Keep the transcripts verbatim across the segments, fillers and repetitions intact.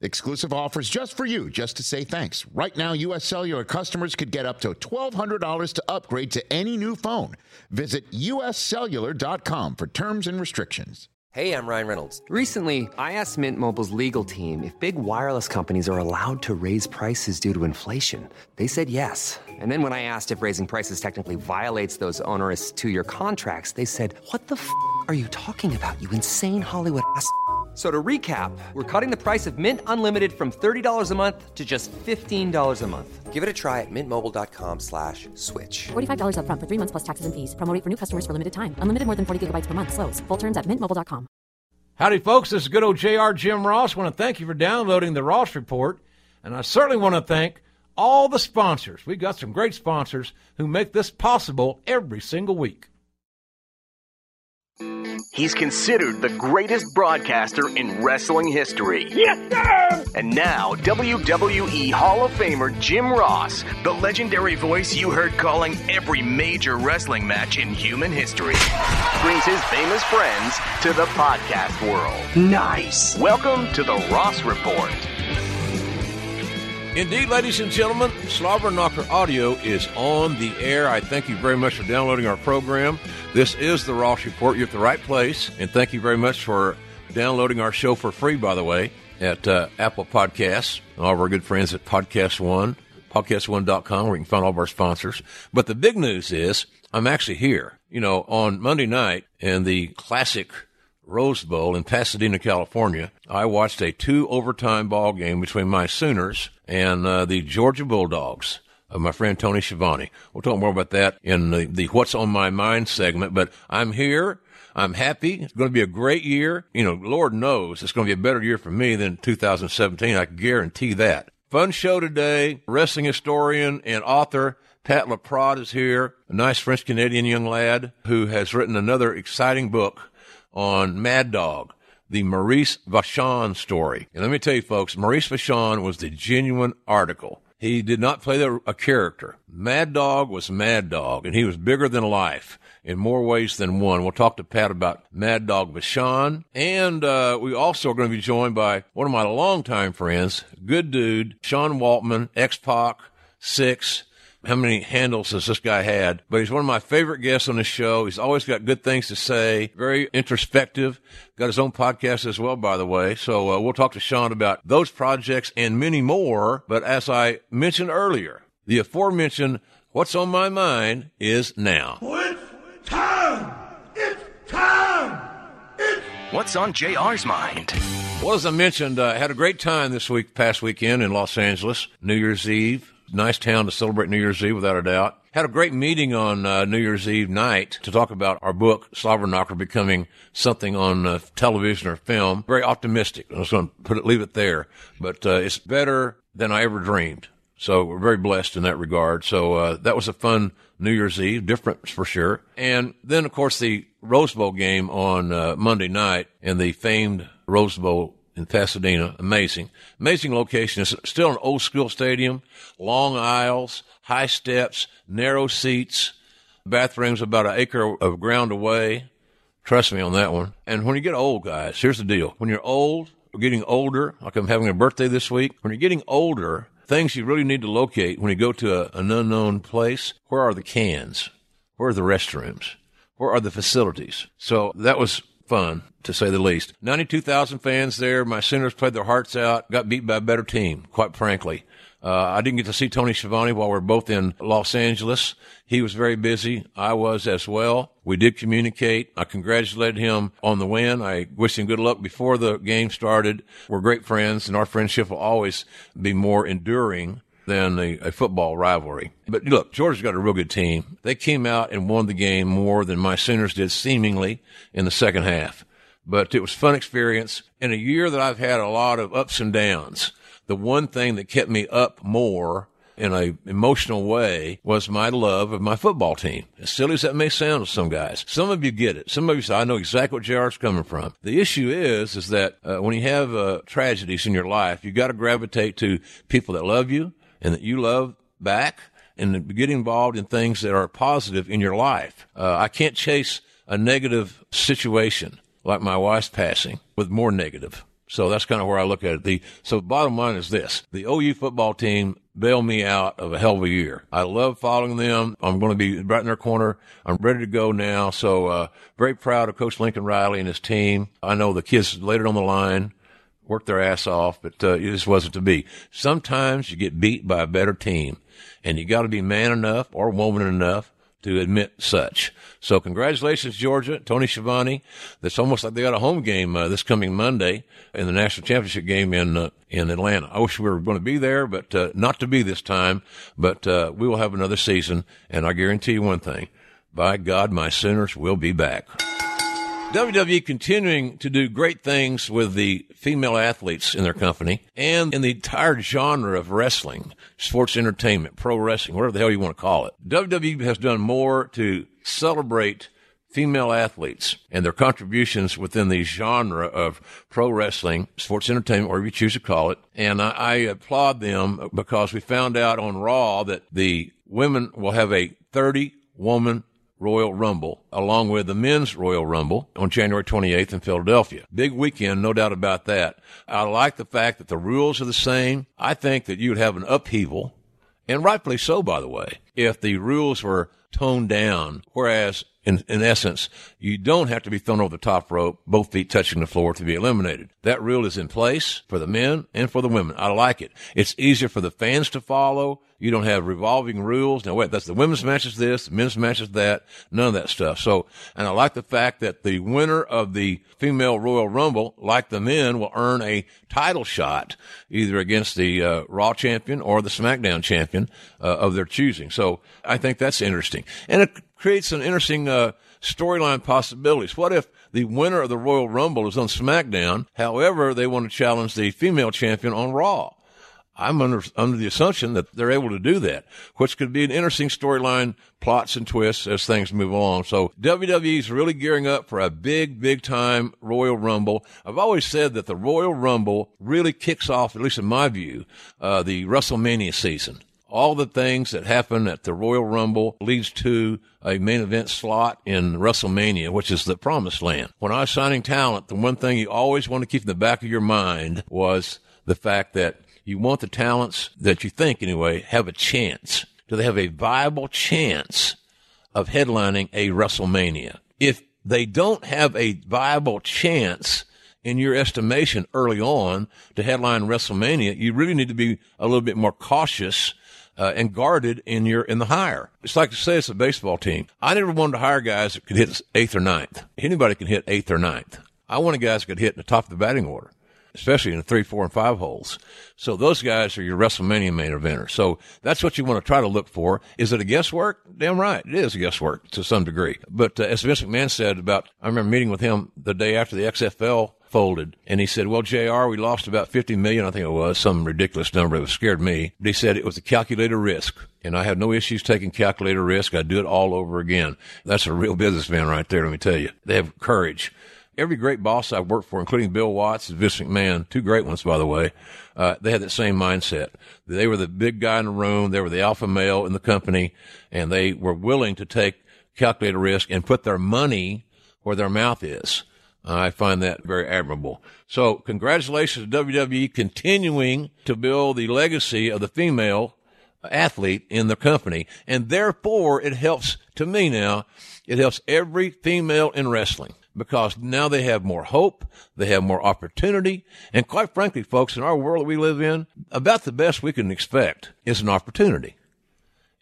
Exclusive offers just for you, just to say thanks. Right now, U S Cellular customers could get up to twelve hundred dollars to upgrade to any new phone. Visit U S cellular dot com for terms and restrictions. Hey, I'm Ryan Reynolds. Recently, I asked Mint Mobile's legal team if big wireless companies are allowed to raise prices due to inflation. They said yes. And then when I asked if raising prices technically violates those onerous two-year contracts, they said, what the f*** are you talking about, you insane Hollywood ass f- So to recap, we're cutting the price of Mint Unlimited from thirty dollars a month to just fifteen dollars a month. Give it a try at mintmobile.com slash switch. forty-five dollars up front for three months plus taxes and fees. Promo rate for new customers for limited time. Unlimited more than forty gigabytes per month. Slows full terms at mint mobile dot com. Howdy, folks. This is good old J R Jim Ross. I want to thank you for downloading the Ross Report. And I certainly want to thank all the sponsors. We've got some great sponsors who make this possible every single week. He's considered the greatest broadcaster in wrestling history. Yes, sir! And now, W W E Hall of Famer Jim Ross, the legendary voice you heard calling every major wrestling match in human history, brings his famous friends to the podcast world. Nice! Welcome to the Ross Report. Indeed, ladies and gentlemen, Slobberknocker Audio is on the air. I thank you very much for downloading our program. This is the Ross Report. You're at the right place, and thank you very much for downloading our show for free, by the way, at uh, Apple Podcasts. All of our good friends at Podcast One, podcast one dot com, where you can find all of our sponsors. But the big news is I'm actually here. You know, on Monday night in the classic Rose Bowl in Pasadena, California, I watched a two-overtime ball game between my Sooners and uh, the Georgia Bulldogs of my friend Tony Schiavone. We'll talk more about that in the, the What's on My Mind segment, but I'm here. I'm happy. It's going to be a great year. You know, Lord knows it's going to be a better year for me than two thousand seventeen. I can guarantee that. Fun show today. Wrestling historian and author Pat Laprade is here, a nice French-Canadian young lad who has written another exciting book on Mad Dog, the Maurice Vachon story. And let me tell you, folks, Maurice Vachon was the genuine article. He did not play the, a character. Mad Dog was Mad Dog, and he was bigger than life in more ways than one. We'll talk to Pat about Mad Dog Vachon. And uh, we also are going to be joined by one of my longtime friends, good dude, Sean Waltman, X-Pac, Six. How many handles has this guy had? But he's one of my favorite guests on the show. He's always got good things to say, very introspective, got his own podcast as well, by the way. So uh, we'll talk to Sean about those projects and many more. But as I mentioned earlier, the aforementioned What's on My Mind is now. It's time! It's time! It's What's on J R's Mind? Well, as I mentioned, uh, I had a great time this week, past weekend in Los Angeles, New Year's Eve. Nice town to celebrate New Year's Eve, without a doubt. Had a great meeting on uh, New Year's Eve night to talk about our book, Slobberknocker, becoming something on uh, television or film. Very optimistic. I was going to put it, leave it there. But uh, it's better than I ever dreamed. So we're very blessed in that regard. So uh, that was a fun New Year's Eve, different for sure. And then, of course, the Rose Bowl game on uh, Monday night and the famed Rose Bowl in Pasadena. Amazing. Amazing location. It's still an old school stadium. Long aisles, high steps, narrow seats, bathrooms about an acre of ground away. Trust me on that one. And when you get old, guys, here's the deal. When you're old or getting older, like I'm having a birthday this week, when you're getting older, things you really need to locate when you go to a, an unknown place, where are the cans? Where are the restrooms? Where are the facilities? So that was fun, to say the least. ninety-two thousand fans there. My Sooners played their hearts out, got beat by a better team, quite frankly. Uh, I didn't get to see Tony Schiavone while we were both in Los Angeles. He was very busy. I was as well. We did communicate. I congratulated him on the win. I wished him good luck before the game started. We're great friends, and our friendship will always be more enduring than a, a football rivalry. But look, Georgia's got a real good team. They came out and won the game more than my Sooners did, seemingly, in the second half. But it was a fun experience. In a year that I've had a lot of ups and downs, the one thing that kept me up more in a emotional way was my love of my football team. As silly as that may sound to some guys, some of you get it. Some of you say, I know exactly what J R's coming from. The issue is, is that uh, when you have uh, tragedies in your life, you got to gravitate to people that love you and that you love back, and get involved in things that are positive in your life. Uh, I can't chase a negative situation like my wife's passing with more negative. So that's kind of where I look at it. The, so bottom line is this. The O U football team bailed me out of a hell of a year. I love following them. I'm going to be right in their corner. I'm ready to go now. So uh very proud of Coach Lincoln Riley and his team. I know the kids laid it on the line, worked their ass off, but uh, it just wasn't to be. Sometimes you get beat by a better team, and you got to be man enough or woman enough to admit such. So congratulations, Georgia, Tony Schiavone. That's almost like they got a home game uh, this coming Monday in the national championship game in uh, in Atlanta. I wish we were going to be there, but uh, not to be this time. But uh, we will have another season, and I guarantee you one thing. By God, my Sooners will be back. W W E continuing to do great things with the female athletes in their company and in the entire genre of wrestling, sports entertainment, pro wrestling, whatever the hell you want to call it. W W E has done more to celebrate female athletes and their contributions within the genre of pro wrestling, sports entertainment, whatever you choose to call it. And I, I applaud them because we found out on Raw that the women will have a thirty-woman Royal Rumble, along with the men's Royal Rumble on January twenty-eighth in Philadelphia. Big weekend, no doubt about that. I like the fact that the rules are the same. I think that you'd have an upheaval, and rightfully so, by the way, if the rules were toned down, whereas in, in essence, you don't have to be thrown over the top rope, both feet touching the floor to be eliminated. That rule is in place for the men and for the women. I like it. It's easier for the fans to follow. You don't have revolving rules. Now, wait, that's the women's match is this, the men's match is that, none of that stuff. So, and I like the fact that the winner of the female Royal Rumble, like the men, will earn a title shot, either against the uh, Raw champion or the SmackDown champion uh, of their choosing. So I think that's interesting. And it creates an interesting uh, storyline possibilities. What if the winner of the Royal Rumble is on SmackDown? However, they want to challenge the female champion on Raw. I'm under, under the assumption that they're able to do that, which could be an interesting storyline, plots and twists as things move along. So W W E's really gearing up for a big, big time Royal Rumble. I've always said that the Royal Rumble really kicks off, at least in my view, uh, the WrestleMania season. All the things that happen at the Royal Rumble leads to a main event slot in WrestleMania, which is the promised land. When I was signing talent, the one thing you always want to keep in the back of your mind was the fact that you want the talents that you think, anyway, have a chance. Do they have a viable chance of headlining a WrestleMania? If they don't have a viable chance, in your estimation, early on to headline WrestleMania, you really need to be a little bit more cautious uh, and guarded in your in the hire. It's like to say it's a baseball team. I never wanted to hire guys that could hit eighth or ninth. Anybody can hit eighth or ninth. I wanted guys that could hit in the top of the batting order, especially in the three, four, and five holes. So those guys are your WrestleMania main eventers. So that's what you want to try to look for. Is it a guesswork? Damn right. It is a guesswork to some degree. But uh, as Vince McMahon said about, I remember meeting with him the day after the X F L folded, and he said, well, J R, we lost about fifty million, I think it was, some ridiculous number that scared me. But he said it was a calculated risk, and I have no issues taking calculated risk. I do it all over again. That's a real businessman right there, let me tell you. They have courage. Every great boss I've worked for, including Bill Watts and Vince McMahon, two great ones, by the way, uh, they had that same mindset. They were the big guy in the room. They were the alpha male in the company, and they were willing to take calculated risk and put their money where their mouth is. I find that very admirable. So congratulations to W W E continuing to build the legacy of the female athlete in the company. And therefore, it helps, to me now, it helps every female in wrestling. Because now they have more hope, they have more opportunity, and quite frankly, folks, in our world that we live in, about the best we can expect is an opportunity.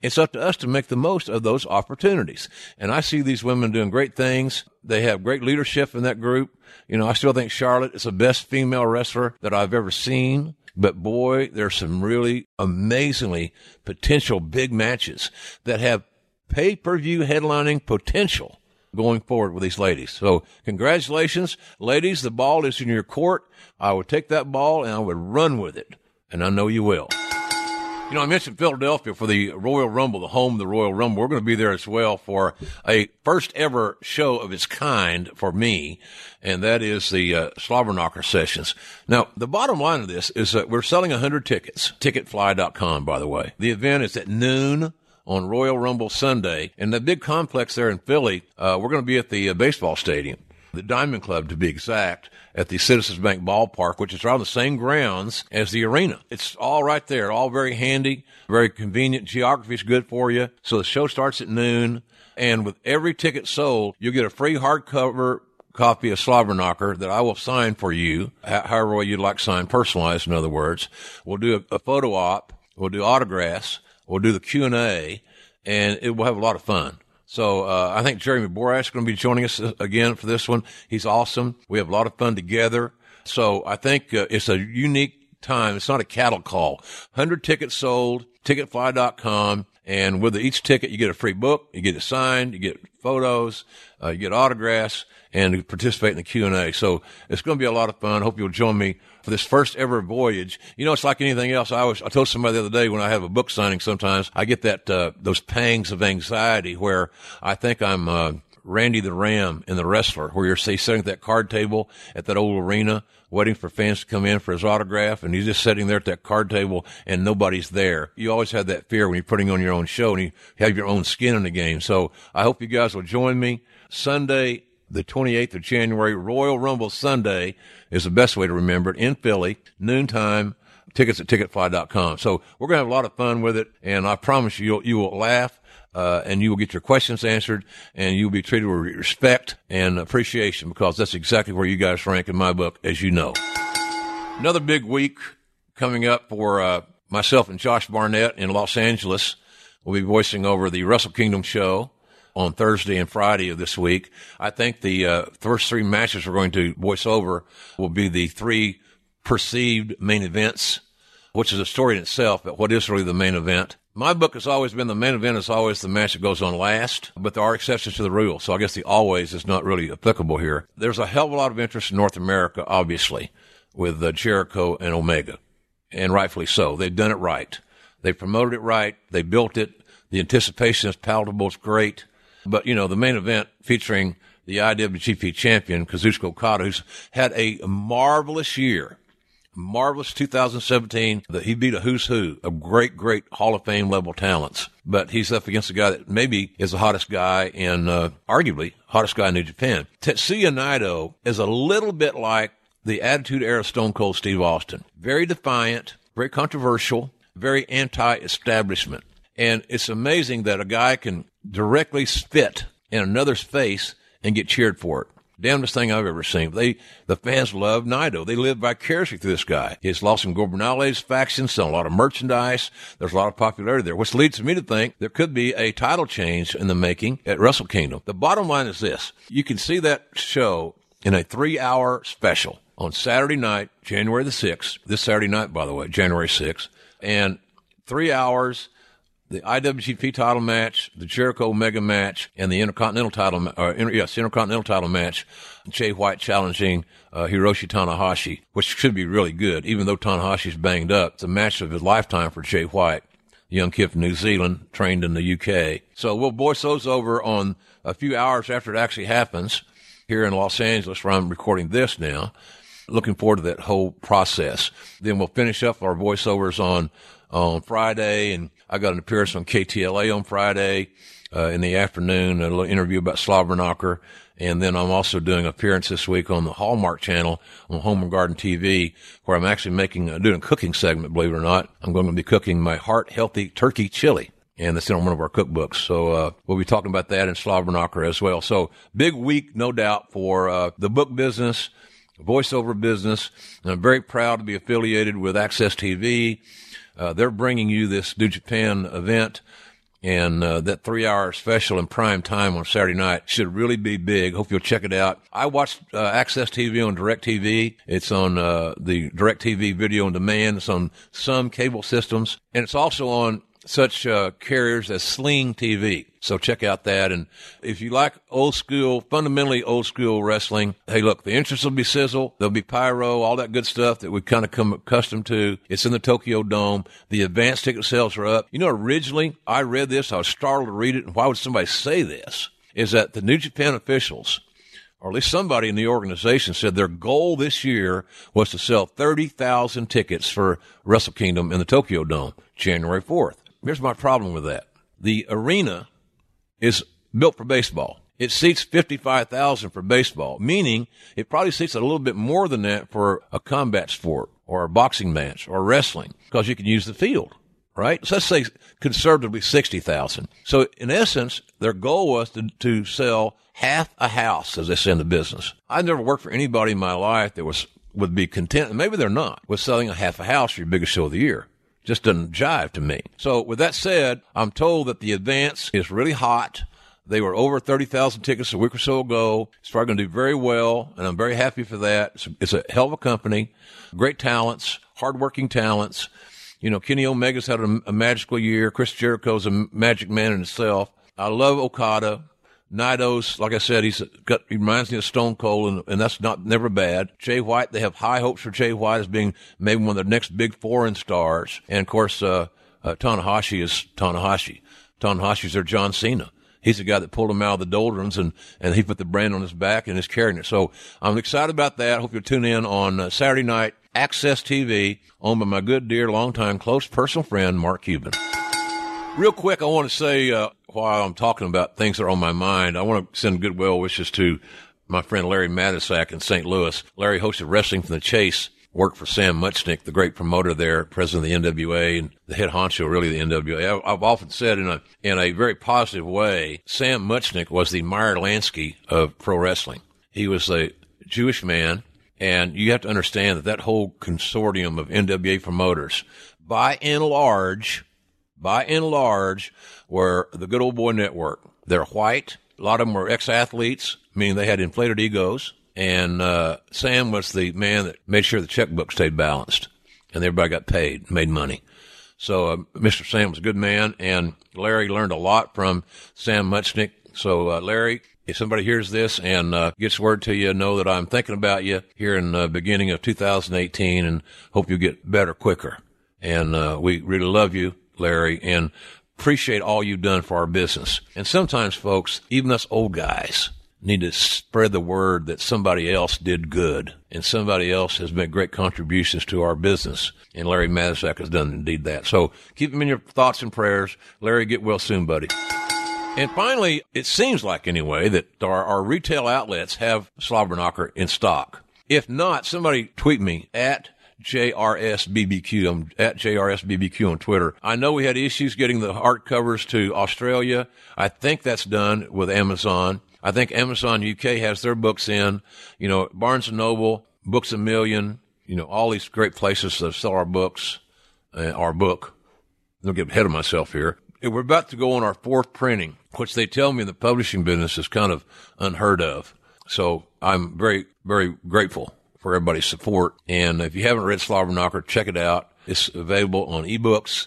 It's up to us to make the most of those opportunities. And I see these women doing great things. They have great leadership in that group. You know, I still think Charlotte is the best female wrestler that I've ever seen. But boy, there's some really amazingly potential big matches that have pay-per-view headlining potential going forward with these ladies. So congratulations, ladies, the ball is in your court. I would take that ball and I would run with it. And I know you will. You know, I mentioned Philadelphia for the Royal Rumble, the home of the Royal Rumble. We're going to be there as well for a first ever show of its kind for me, and that is the uh, Slobberknocker sessions. Now, the bottom line of this is that we're selling one hundred tickets, ticketfly dot com, by the way. The event is at noon on Royal Rumble Sunday, and the big complex there in Philly, uh, we're going to be at the uh, baseball stadium, the Diamond Club to be exact, at the Citizens Bank Ballpark, which is around the same grounds as the arena. It's all right there, all very handy, very convenient. Geography is good for you. So the show starts at noon, and with every ticket sold, you'll get a free hardcover copy of Slobberknocker that I will sign for you, however you'd like signed, personalized, in other words. We'll do a, a photo op. We'll do autographs. We'll do the Q and A, and it will have a lot of fun. So uh, I think Jeremy Borash is going to be joining us again for this one. He's awesome. We have a lot of fun together. So I think uh, it's a unique time. It's not a cattle call. one hundred tickets sold, ticketfly dot com. And with each ticket, you get a free book, you get it signed, you get photos, uh, you get autographs, and participate in the Q and A. So it's going to be a lot of fun. Hope you'll join me for this first ever voyage. You know, it's like anything else. I always, I told somebody the other day when I have a book signing, sometimes I get that, uh, those pangs of anxiety where I think I'm, uh, Randy the Ram in The Wrestler, where you're see, sitting at that card table at that old arena waiting for fans to come in for his autograph, and he's just sitting there at that card table and nobody's there. You always have that fear when you're putting on your own show and you have your own skin in the game. So I hope you guys will join me Sunday, the twenty-eighth of January. Royal Rumble Sunday is the best way to remember it, in Philly, noontime. Tickets at ticketfly dot com. So we're going to have a lot of fun with it, and I promise you, you'll, you will laugh, uh, and you will get your questions answered, and you'll be treated with respect and appreciation, because that's exactly where you guys rank in my book, as you know. Another big week coming up for uh, myself and Josh Barnett in Los Angeles. We'll be voicing over the Wrestle Kingdom show on Thursday and Friday of this week. I think the uh, first three matches we're going to voice over will be the three perceived main events, which is a story in itself, but what is really the main event? My book has always been the main event is always the match that goes on last, but there are exceptions to the rule, so I guess the always is not really applicable here. There's a hell of a lot of interest in North America, obviously, with uh, Jericho and Omega, and rightfully so. They've done it right. They promoted it right. They built it. The anticipation is palatable. It's great. But, you know, the main event featuring the I W G P champion, Kazuchika Okada, who's had a marvelous year. Marvelous two thousand seventeen that he beat a who's who of great, great Hall of Fame level talents. But he's up against a guy that maybe is the hottest guy in, uh, arguably, hottest guy in New Japan. Tetsuya Naito is a little bit like the Attitude Era Stone Cold Steve Austin. Very defiant, very controversial, very anti-establishment. And it's amazing that a guy can directly spit in another's face and get cheered for it. Damnedest thing I've ever seen. They, the fans love Naito. They live vicariously through this guy. He's lost some Gobernales factions, selling a lot of merchandise. There's a lot of popularity there, which leads me to think there could be a title change in the making at Wrestle Kingdom. The bottom line is this. You can see that show in a three-hour special on Saturday night, January the sixth. This Saturday night, by the way, January sixth. And three hours, the I W G P title match, the Jericho Omega match, and the Intercontinental title, uh, inter- yes, Intercontinental title match, Jay White challenging uh, Hiroshi Tanahashi, which should be really good, even though Tanahashi's banged up. It's a match of his lifetime for Jay White, young kid from New Zealand, trained in the U K. So we'll voice those over on a few hours after it actually happens here in Los Angeles, where I'm recording this now. Looking forward to that whole process. Then we'll finish up our voiceovers on on Friday, and I got an appearance on K T L A on Friday uh, in the afternoon, a little interview about Slobberknocker, and then I'm also doing an appearance this week on the Hallmark Channel on Home and Garden T V, where I'm actually making uh, doing a cooking segment, believe it or not. I'm going to be cooking my heart-healthy turkey chili, and that's in one of our cookbooks. So uh, we'll be talking about that in Slobberknocker as well. So big week, no doubt, for uh, the book business, voiceover business, and I'm very proud to be affiliated with A X S T V. Uh, they're bringing you this New Japan event, and uh, that three-hour special in prime time on Saturday night should really be big. Hope you'll check it out. I watched uh, A X S T V on DirecTV. It's on uh, the DirecTV Video on Demand. It's on some cable systems, and it's also on such uh, carriers as Sling T V. So check out that. And if you like old school, fundamentally old school wrestling, hey, look, the entrance will be sizzle. There'll be pyro, all that good stuff that we've kind of come accustomed to. It's in the Tokyo Dome. The advanced ticket sales are up. You know, originally I read this. I was startled to read it. And why would somebody say this? Is that the New Japan officials, or at least somebody in the organization, said their goal this year was to sell thirty thousand tickets for Wrestle Kingdom in the Tokyo Dome, January fourth. Here's my problem with that. The arena is built for baseball. It seats fifty-five thousand for baseball, meaning it probably seats a little bit more than that for a combat sport or a boxing match or wrestling, because you can use the field, right? So let's say conservatively sixty thousand. So in essence, their goal was to, to sell half a house, as they say in the business. I've never worked for anybody in my life that was would be content, and maybe they're not, with selling a half a house for your biggest show of the year. Just doesn't jive to me. So with that said, I'm told that the advance is really hot. They were over thirty thousand tickets a week or so ago. It's probably going to do very well, and I'm very happy for that. It's a, it's a hell of a company, great talents, hardworking talents. You know, Kenny Omega's had a, a magical year. Chris Jericho's a magic man in itself. I love Okada. Naito's, like I said, he's got, he reminds me of Stone Cold, and, and that's not never bad. Jay White, they have high hopes for Jay White as being maybe one of their next big foreign stars. And, of course, uh, uh Tanahashi is Tanahashi. Tanahashi's their John Cena. He's the guy that pulled him out of the doldrums, and, and he put the brand on his back and is carrying it. So I'm excited about that. I hope you'll tune in on uh, Saturday night, A X S T V, owned by my good, dear, longtime, close personal friend, Mark Cuban. Real quick, I want to say, uh, while I'm talking about things that are on my mind, I want to send good well wishes to my friend Larry Matysik in Saint Louis. Larry hosted Wrestling from the Chase, worked for Sam Muchnick, the great promoter there, president of the N W A, and the head honcho, really, the N W A. I've often said in a in a very positive way, Sam Muchnick was the Meyer Lansky of pro wrestling. He was a Jewish man, and you have to understand that that whole consortium of N W A promoters, by and large, by and large, were the good old boy network. They're white. A lot of them were ex-athletes, meaning they had inflated egos. And uh Sam was the man that made sure the checkbook stayed balanced, and everybody got paid, made money. So uh, Mister Sam was a good man, and Larry learned a lot from Sam Muchnick. So uh, Larry, if somebody hears this and uh, gets word to you, know that I'm thinking about you here in the beginning of two thousand eighteen, and hope you get better quicker. And uh we really love you, Larry, and appreciate all you've done for our business. And sometimes, folks, even us old guys need to spread the word that somebody else did good and somebody else has made great contributions to our business. And Larry Matysik has done indeed that. So keep him in your thoughts and prayers. Larry, get well soon, buddy. And finally, it seems like, anyway, that our, our retail outlets have Slobberknocker in stock. If not, somebody tweet me at J R S B B Q. I'm at J R S B B Q on Twitter. I know we had issues getting the hardcovers to Australia. I think that's done with Amazon. I think Amazon U K has their books in. You know, Barnes and Noble, Books a Million, you know, all these great places that sell our books, uh, our book. Don't get ahead of myself here. We're about to go on our fourth printing, which they tell me in the publishing business is kind of unheard of. So I'm very, very grateful for everybody's support. And if you haven't read Slobberknocker, check it out. It's available on ebooks.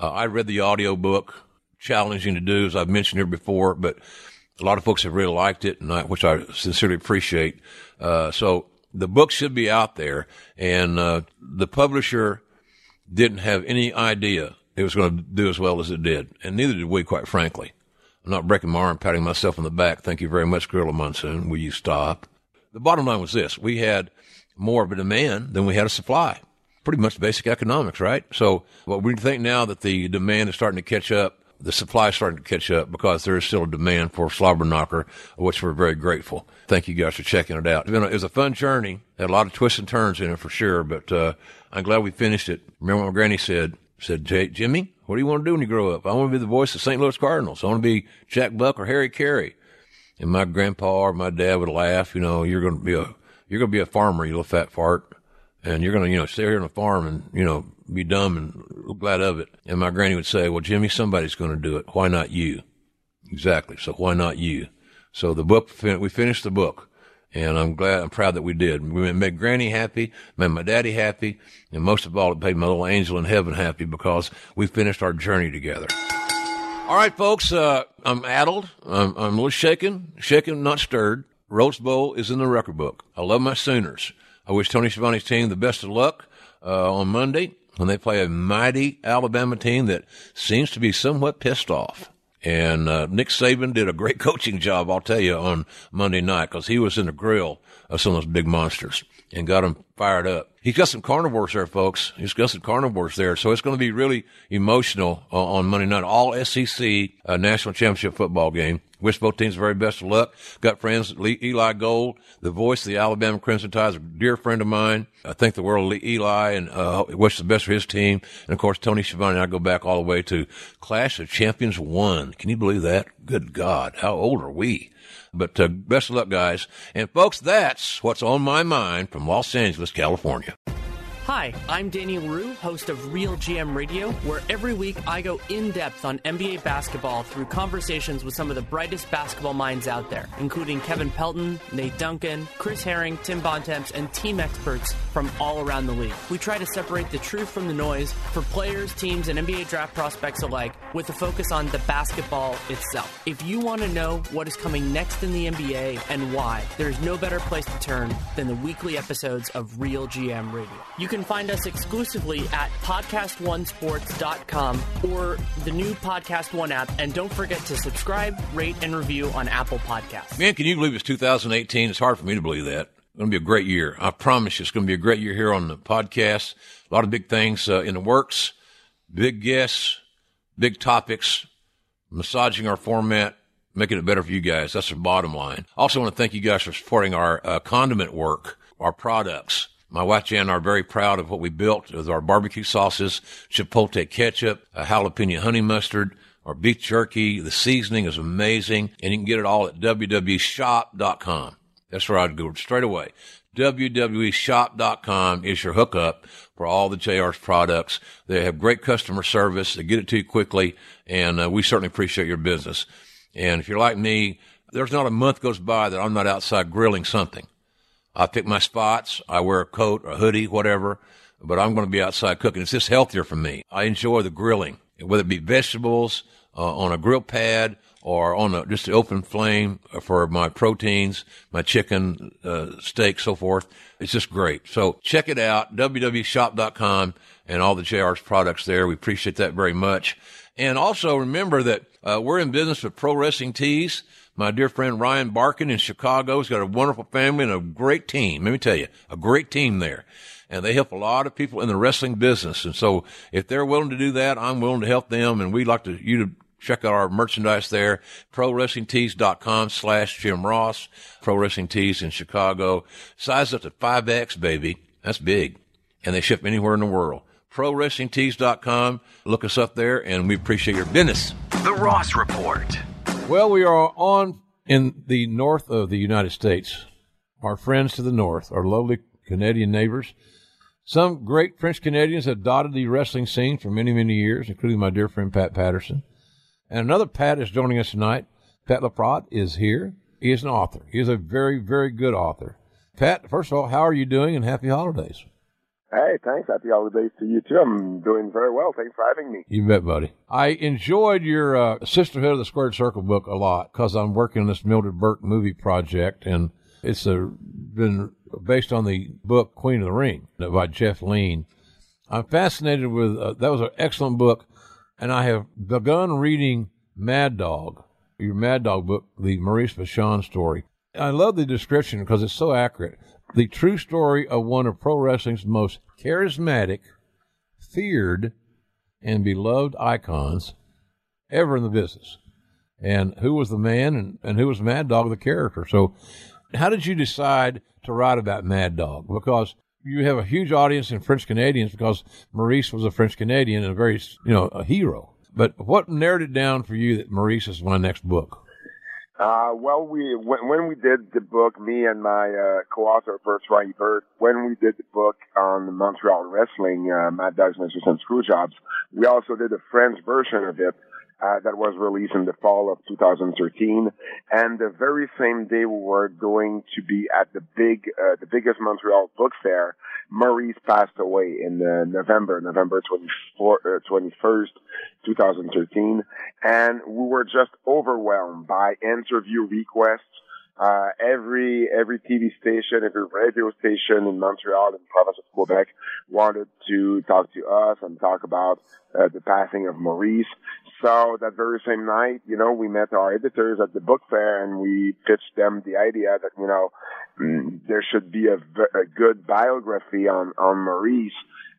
Uh, I read the audio book, challenging to do, as I've mentioned here before, but a lot of folks have really liked it, and I, which I sincerely appreciate. Uh, so the book should be out there, and uh, the publisher didn't have any idea it was going to do as well as it did, and neither did we, quite frankly. I'm not breaking my arm, patting myself on the back. Thank you very much, Gorilla Monsoon. Will you stop? The bottom line was this. We had more of a demand than we had a supply. Pretty much basic economics, right? So what we think now that the demand is starting to catch up, the supply is starting to catch up, because there is still a demand for Slobberknocker, which we're very grateful. Thank you guys for checking it out. It's been a, it was a fun journey. Had a lot of twists and turns in it for sure, but uh I'm glad we finished it. Remember what my granny said? Said, Jimmy, what do you want to do when you grow up? I want to be the voice of Saint Louis Cardinals. I want to be Jack Buck or Harry Carey. And my grandpa or my dad would laugh, you know, you're going to be a, you're going to be a farmer, you little fat fart. And you're going to, you know, stay here on the farm and, you know, be dumb and glad of it. And my granny would say, well, Jimmy, somebody's going to do it. Why not you? Exactly. So why not you? So the book, we finished the book, And I'm glad, I'm proud that we did. We made Granny happy, made my daddy happy, and most of all, it made my little angel in heaven happy because we finished our journey together. All right, folks, uh, I'm addled. I'm, I'm a little shaken, shaken, not stirred. Rose Bowl is in the record book. I love my Sooners. I wish Tony Schiavone's team the best of luck, uh, on Monday when they play a mighty Alabama team that seems to be somewhat pissed off. And uh, Nick Saban did a great coaching job, I'll tell you, on Monday night because he was in the grill of some of those big monsters and got them fired up. He's got some carnivores there, folks. He's got some carnivores there. So it's going to be really emotional uh, on Monday night. All S E C uh, National Championship football game. Wish both teams the very best of luck. Got friends, Lee, Eli Gold, the voice of the Alabama Crimson Tide, a dear friend of mine. I thank the world of Eli and uh, wish the best for his team. And, of course, Tony Schiavone and I go back all the way to Clash of Champions one. Can you believe that? Good God, how old are we? But uh, best of luck, guys. And, folks, that's what's on my mind from Los Angeles, California. Hi, I'm Daniel Rue, host of Real G M Radio, where every week I go in-depth on N B A basketball through conversations with some of the brightest basketball minds out there, including Kevin Pelton, Nate Duncan, Chris Herring, Tim Bontemps, and team experts from all around the league. We try to separate the truth from the noise for players, teams, and N B A draft prospects alike with a focus on the basketball itself. If you want to know what is coming next in the N B A and why, there is no better place to turn than the weekly episodes of Real G M Radio. You You can find us exclusively at podcast one sports dot com or the new Podcast One app. And don't forget to subscribe, rate, and review on Apple Podcasts. Man, can you believe it's two thousand eighteen? It's hard for me to believe that. It's going to be a great year. I promise you it's going to be a great year here on the podcast. A lot of big things uh, in the works, big guests, big topics, massaging our format, making it better for you guys. That's the bottom line. Also want to thank you guys for supporting our uh, condiment work, our products. My wife, Jan, are very proud of what we built with our barbecue sauces, chipotle ketchup, a jalapeno honey mustard, our beef jerky. The seasoning is amazing, and you can get it all at w w w dot shop dot com. That's where I'd go straight away. w w w dot shop dot com is your hookup for all the J R's products. They have great customer service. They get it to you quickly, and uh, we certainly appreciate your business. And if you're like me, there's not a month goes by that I'm not outside grilling something. I pick my spots, I wear a coat, a hoodie, whatever, but I'm going to be outside cooking. It's just healthier for me. I enjoy the grilling, whether it be vegetables uh, on a grill pad or on a, just the open flame for my proteins, my chicken, uh, steak, so forth. It's just great. So check it out, w w w dot shop dot com and all the J R's products there. We appreciate that very much. And also remember that uh, we're in business with Pro Wrestling Tees. My dear friend Ryan Barkin in Chicago has got a wonderful family and a great team. Let me tell you, a great team there. And they help a lot of people in the wrestling business. And so if they're willing to do that, I'm willing to help them. And we'd like to, you to check out our merchandise there, pro wrestling tees dot com slash Jim Ross, Pro Wrestling Tees in Chicago. Size up to five X, baby. That's big. And they ship anywhere in the world. pro wrestling tees dot com. Look us up there, and we appreciate your business. The Ross Report. Well, we are on in the north of the United States. Our friends to the north, our lovely Canadian neighbors. Some great French Canadians have dotted the wrestling scene for many, many years, including my dear friend Pat Patterson. And another Pat is joining us tonight. Pat Laprade is here. He is an author. He is a very, very good author. Pat, first of all, how are you doing and happy holidays? Hey, thanks. Happy holidays to you, too. I'm doing very well. Thanks for having me. You bet, buddy. I enjoyed your uh, Sisterhood of the Squared Circle book a lot because I'm working on this Mildred Burke movie project, and it's a, been based on the book Queen of the Ring by Jeff Lean. I'm fascinated with uh, that was an excellent book, and I have begun reading Mad Dog, your Mad Dog book, the Maurice Vachon story. I love the description because it's so accurate. The true story of one of pro wrestling's most charismatic, feared, and beloved icons ever in the business. And who was the man and, and who was Mad Dog, the character? So how did you decide to write about Mad Dog? Because you have a huge audience in French Canadians because Maurice was a French Canadian and a very, you know, a hero. But what narrowed it down for you that Maurice is my next book? Uh, well, we when, when we did the book, me and my uh, co-author, Bert Reibert, when we did the book on the Montreal Wrestling, uh, Mad Dogs, Misters and Screwjobs, we also did a French version of it uh, that was released in the fall of two thousand thirteen. And the very same day we were going to be at the big, uh, the biggest Montreal book fair, Maurice passed away in uh, November, November twenty-fourth, uh, twenty-first, two thousand thirteen. And we were just overwhelmed by interview requests. Uh, every, every T V station, every radio station in Montreal and province of Quebec wanted to talk to us and talk about uh, the passing of Maurice. So that very same night, you know, we met our editors at the book fair and we pitched them the idea that, you know, there should be a, a good biography on, on Maurice.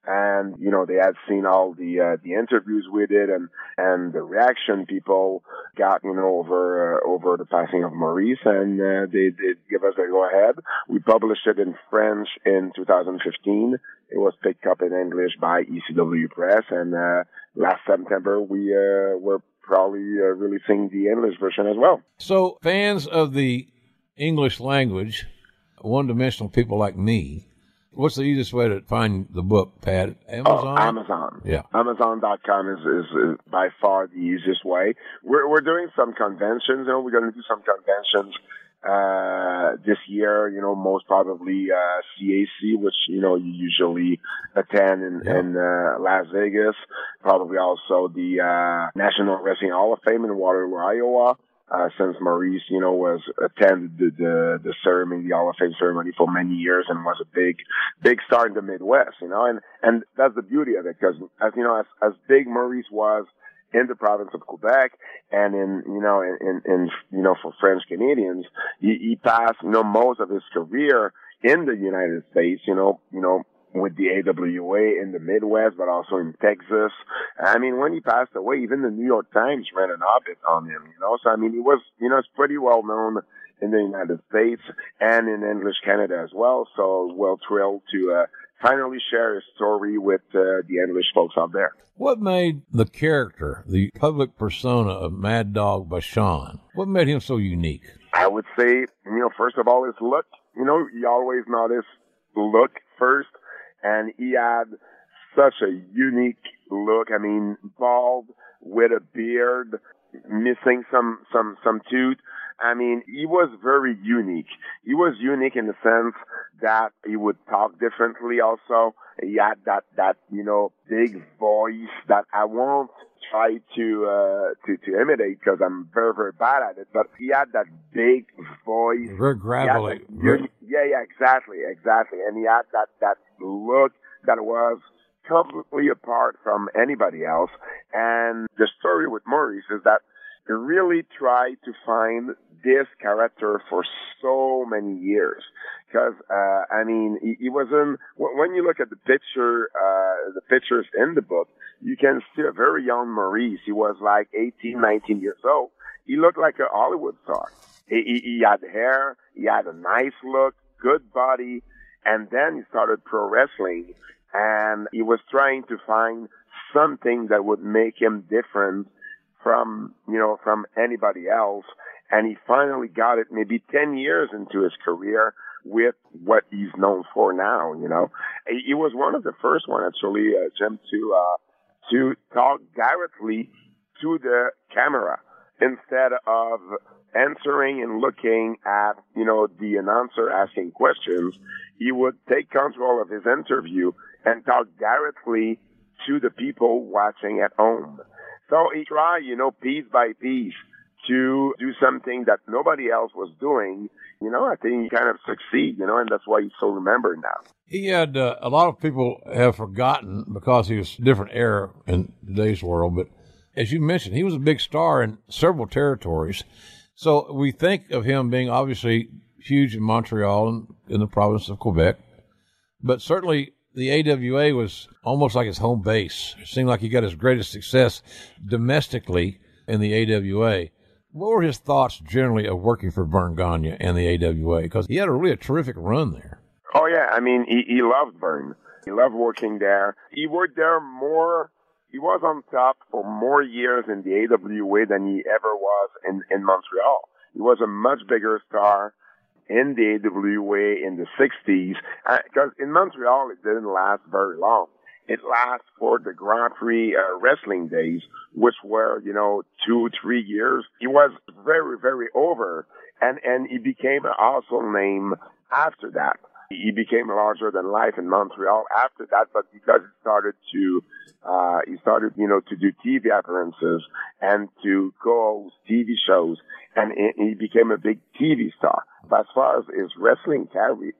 And, you know, they had seen all the, uh, the interviews we did and, and the reaction people got, you know, over, uh, over the passing of Maurice. And, uh, they did give us a go ahead. We published it in French in two thousand fifteen. It was picked up in English by E C W Press. And, uh, last September we, uh, were probably uh, releasing the English version as well. So fans of the English language, one-dimensional people like me, what's the easiest way to find the book, Pat? Amazon? Oh, Amazon. Yeah. Amazon dot com is, is, is by far the easiest way. We're, we're doing some conventions, and you know, we're going to do some conventions uh this year, you know, most probably uh C A C, which, you know, you usually attend in, yeah. in uh, Las Vegas, probably also the uh National Wrestling Hall of Fame in Waterloo, Iowa. Uh, since Maurice, you know, was attended the, the, the ceremony, the Hall of Fame ceremony for many years and was a big, big star in the Midwest, you know, and, and that's the beauty of it because as, you know, as, as big Maurice was in the province of Quebec and in, you know, in, in, in you know, for French Canadians, he, he passed, you know, most of his career in the United States, you know, you know, with the A W A in the Midwest, but also in Texas. I mean, when he passed away, even the New York Times ran an op-ed on him, you know? So, I mean, he was, you know, it's pretty well known in the United States and in English Canada as well. So, well thrilled to uh, finally share his story with uh, the English folks out there. What made the character, the public persona of Mad Dog Vachon, what made him so unique? I would say, you know, first of all, his look. You know, you always notice look first. And he had such a unique look. I mean, bald, with a beard, missing some, some, some tooth. I mean, he was very unique. He was unique in the sense that he would talk differently also. He had that, that, you know, big voice that I won't try to, uh, to, to imitate because I'm very, very bad at it. But he had that big voice. Very gravelly. Unique, yeah, yeah, exactly, exactly. And he had that, that look that was completely apart from anybody else. And the story with Maurice is that he really tried to find this character for so many years. Because, uh, I mean, he, he was in, when you look at the picture, uh, the pictures in the book, you can see a very young Maurice. He was like eighteen, nineteen years old. He looked like a Hollywood star. He, he, he had hair. He had a nice look, good body. And then he started pro wrestling and he was trying to find something that would make him different from, you know, from anybody else. And he finally got it maybe ten years into his career with what he's known for now, you know. He was one of the first one actually, uh, Jim, to, uh, to talk directly to the camera instead of answering and looking at, you know, the announcer asking questions. He would take control of his interview and talk directly to the people watching at home. So he tried, you know, piece by piece to do something that nobody else was doing. You know, I think he kind of succeeded, you know, and that's why he's so remembered now. He had uh, a lot of people have forgotten because he was a different era in today's world. But as you mentioned, he was a big star in several territories. So we think of him being obviously huge in Montreal and in the province of Quebec, but certainly the A W A was almost like his home base. It seemed like he got his greatest success domestically in the A W A. What were his thoughts generally of working for Vern Gagne and the A W A? Because he had a really a terrific run there. Oh, yeah. I mean, he, he loved Vern. He loved working there. He worked there more. He was on top for more years in the A W A than he ever was in, in Montreal. He was a much bigger star in the A W A in the sixties, because uh, in Montreal it didn't last very long. It lasts for the Grand Prix uh, wrestling days, which were, you know, two, three years. He was very, very over, and, and he became an awesome name after that. He became larger than life in Montreal after that, but because he started to, uh, he started, you know, to do T V appearances and to co-host T V shows, and he became a big T V star. But as far as his wrestling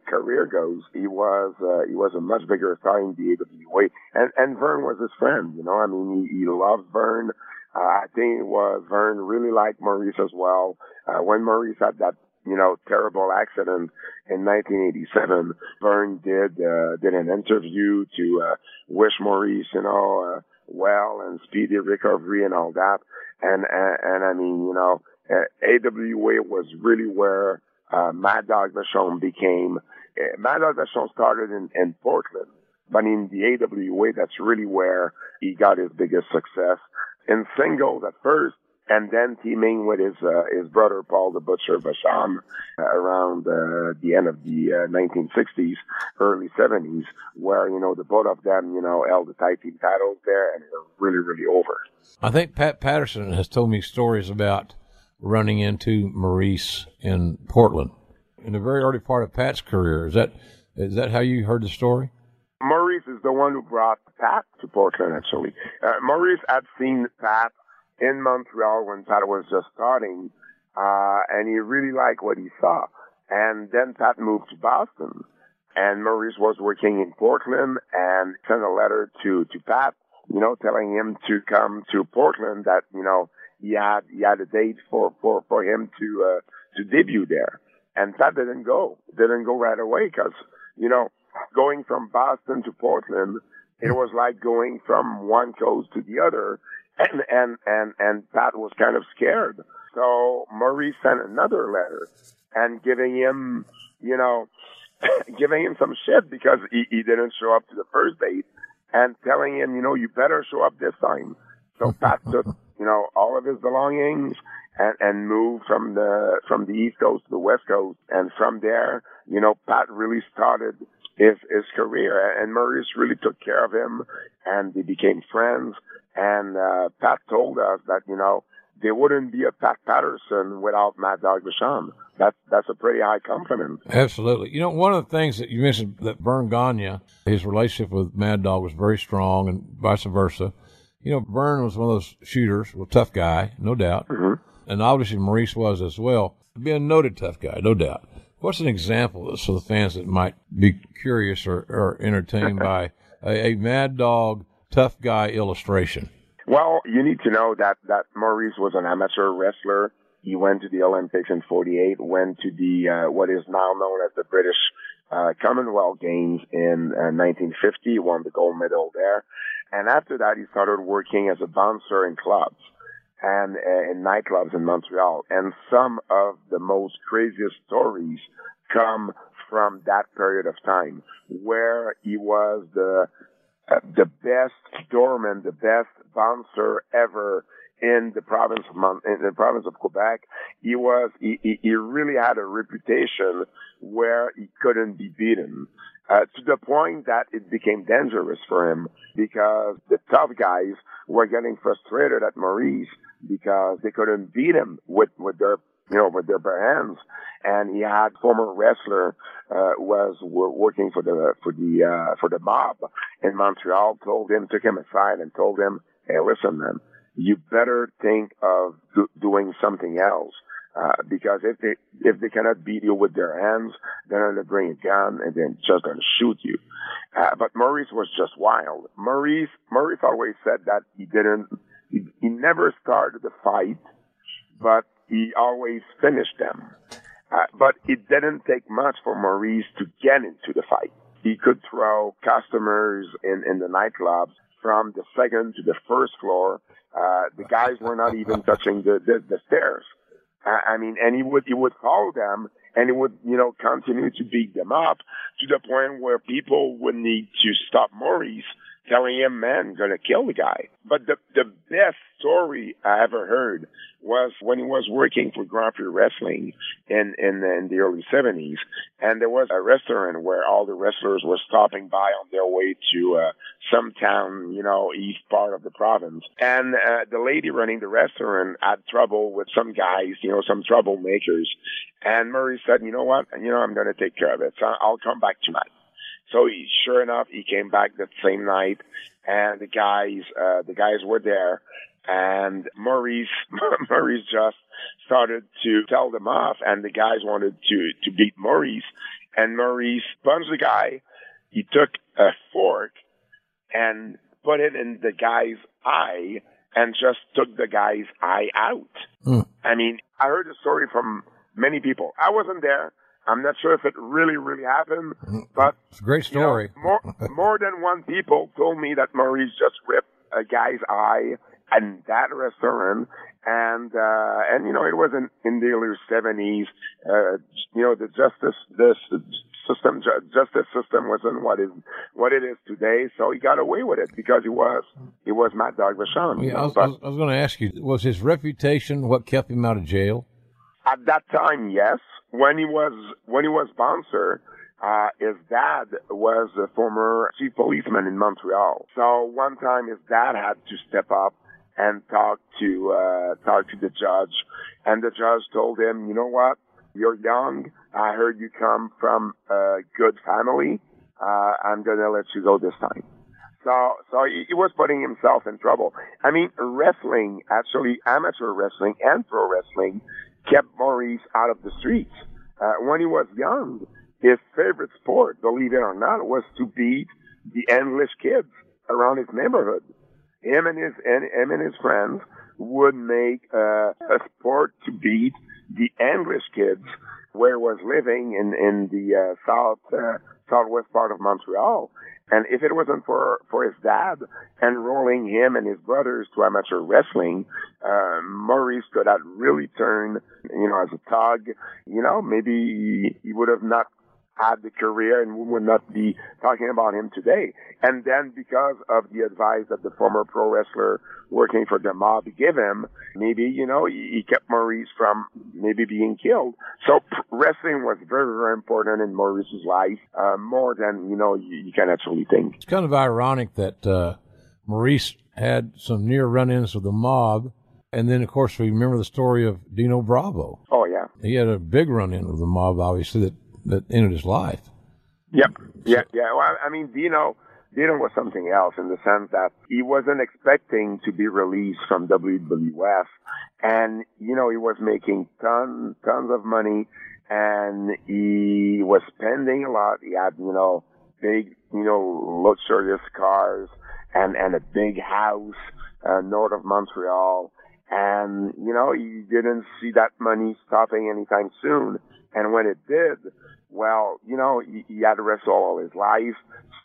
career goes, he was, uh, he was a much bigger star in the W W E. And, and Vern was his friend, you know, I mean, he, he loved Vern. Uh, I think it was Vern really liked Maurice as well. Uh, when Maurice had that, you know, terrible accident in nineteen eighty-seven, Vern did, uh, did an interview to, uh, wish Maurice, you know, uh, well and speedy recovery and all that. And, and, and I mean, you know, uh, A W A was really where, uh, Mad Dog Vachon became, uh, Mad Dog Vachon started in, in Portland, but in the A W A, that's really where he got his biggest success in singles at first. And then teaming with his uh, his brother, Paul the Butcher Vachon, uh, around uh, the end of the uh, nineteen sixties, early seventies, where, you know, the both of them, you know, held the tag team titles there, and they're really, really over. I think Pat Patterson has told me stories about running into Maurice in Portland in the very early part of Pat's career. Is that is that how you heard the story? Maurice is the one who brought Pat to Portland, actually. Uh, Maurice had seen Pat in Montreal when Pat was just starting, uh, and he really liked what he saw. And then Pat moved to Boston, and Maurice was working in Portland, and sent a letter to, to Pat, you know, telling him to come to Portland, that, you know, he had, he had a date for, for, for him to, uh, to debut there. And Pat didn't go, didn't go right away, because, you know, going from Boston to Portland, it was like going from one coast to the other. And, and, and, and Pat was kind of scared. So Maurice sent another letter and giving him, you know, giving him some shit because he, he didn't show up to the first date and telling him, you know, you better show up this time. So Pat took, you know, all of his belongings and, and moved from the, from the East Coast to the West Coast. And from there, you know, Pat really started his, his career, and Maurice really took care of him, and they became friends. And uh, Pat told us that, you know, there wouldn't be a Pat Patterson without Mad Dog Vachon. That's, that's a pretty high compliment. Absolutely. You know, one of the things that you mentioned, that Vern Gagne, his relationship with Mad Dog was very strong, and vice versa. You know, Vern was one of those shooters, well, tough guy, no doubt. Mm-hmm. And obviously Maurice was as well, being a noted tough guy, no doubt. What's an example for the fans that might be curious or, or entertained by a, a Mad Dog tough guy illustration? Well, you need to know that, that Maurice was an amateur wrestler. He went to the Olympics in forty-eight, went to the, uh, what is now known as the British uh, Commonwealth Games in uh, nineteen fifty, won the gold medal there. And after that, he started working as a bouncer in clubs and uh, in nightclubs in Montreal. And some of the most craziest stories come from that period of time, where he was the Uh, the best doorman, the best bouncer ever in the province of Mon- in the province of Quebec. He was, he, he, he really had a reputation where he couldn't be beaten, uh, to the point that it became dangerous for him, because the tough guys were getting frustrated at Maurice because they couldn't beat him with, with their, you know, with their bare hands. And he had former wrestler, uh, was were working for the, for the, uh, for the mob in Montreal, told him, took him aside and told him, hey, listen, man, you better think of do- doing something else. Uh, because if they, if they cannot beat you with their hands, they're going to bring a gun and then just going to shoot you. Uh, but Maurice was just wild. Maurice, Maurice always said that he didn't, he, he never started the fight, but he always finished them. Uh, but it didn't take much for Maurice to get into the fight. He could throw customers in, in the nightclubs from the second to the first floor. Uh, the guys were not even touching the, the, the stairs. Uh, I mean, and he would, he would call them, and he would, you know, continue to beat them up to the point where people would need to stop Maurice telling him, man, gonna kill the guy. But the, the best story I ever heard was when he was working for Grand Prix Wrestling in, in, in the early seventies. And there was a restaurant where all the wrestlers were stopping by on their way to uh, some town, you know, east part of the province. And uh, the lady running the restaurant had trouble with some guys, you know, some troublemakers. And Murray said, you know what, you know, I'm going to take care of it. So I'll come back tonight. So he, sure enough, he came back that same night, and the guys, uh, the guys were there, and Maurice, Maurice just started to tell them off, and the guys wanted to, to beat Maurice, and Maurice punched the guy. He took a fork and put it in the guy's eye and just took the guy's eye out. Mm. I mean, I heard the story from many people. I wasn't there. I'm not sure if it really, really happened, but it's a great story. You know, more, more than one people told me that Maurice just ripped a guy's eye in that restaurant, and uh, and you know it was in, in the early seventies. Uh, you know the justice this system, justice system wasn't what is what it is today, so he got away with it because he was he was Mad Dog Vachon. Yeah, I was, was, was going to ask you, was his reputation what kept him out of jail? At that time, yes. When he was when he was bouncer, uh, his dad was a former chief policeman in Montreal. So one time his dad had to step up and talk to uh, talk to the judge, and the judge told him, "You know what? You're young. I heard you come from a good family. Uh, I'm gonna let you go this time." So, so he was putting himself in trouble. I mean, wrestling, actually amateur wrestling and pro wrestling, kept Maurice out of the streets. Uh, when he was young, his favorite sport, believe it or not, was to beat the endless kids around his neighborhood. Him and his, and, him and his friends would make uh, a sport to beat the endless kids where he was living in, in the uh, south, uh, southwest part of Montreal. And if it wasn't for, for his dad enrolling him and his brothers to amateur wrestling, uh, Maurice could have really turned, you know, as a thug. You know, maybe he would have not had the career and we would not be talking about him today. And then because of the advice that the former pro wrestler working for the mob gave him, maybe, you know, he kept Maurice from maybe being killed. So wrestling was very, very important in Maurice's life, uh, more than, you know, you, you can actually think. It's kind of ironic that uh, Maurice had some near run-ins with the mob. And then, of course, we remember the story of Dino Bravo. Oh, yeah. He had a big run-in with the mob, obviously, that that ended his life. Yep. Yeah, yeah. Well, I mean, Dino, Dino was something else in the sense that he wasn't expecting to be released from W W F. And, you know, he was making tons, tons of money, and he was spending a lot. He had, you know, big, you know, luxurious cars and, and a big house uh, north of Montreal. And, you know, he didn't see that money stopping anytime soon. And when it did, well, you know, he, he had to wrestle all his life.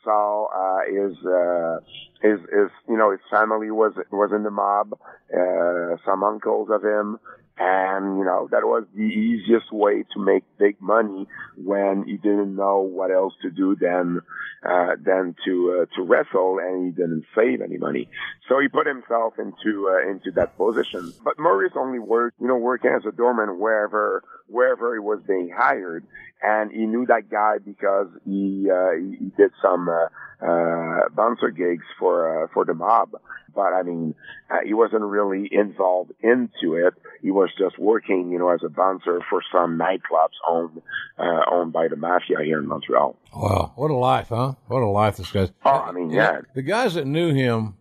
So uh, his, uh, his, his, you know, his family was was in the mob, uh, some uncles of him, and you know that was the easiest way to make big money when he didn't know what else to do than uh, than to uh, to wrestle, and he didn't save any money. So he put himself into uh, into that position. But Maurice only worked, you know, working as a doorman wherever. wherever he was being hired, and he knew that guy because he uh, he did some uh, uh, bouncer gigs for uh, for the mob. But I mean, uh, he wasn't really involved into it. He was just working, you know, as a bouncer for some nightclubs owned uh, owned by the mafia here in Montreal. Wow, what a life, huh? What a life this guy's. Oh, I mean, yeah. The guys that knew him,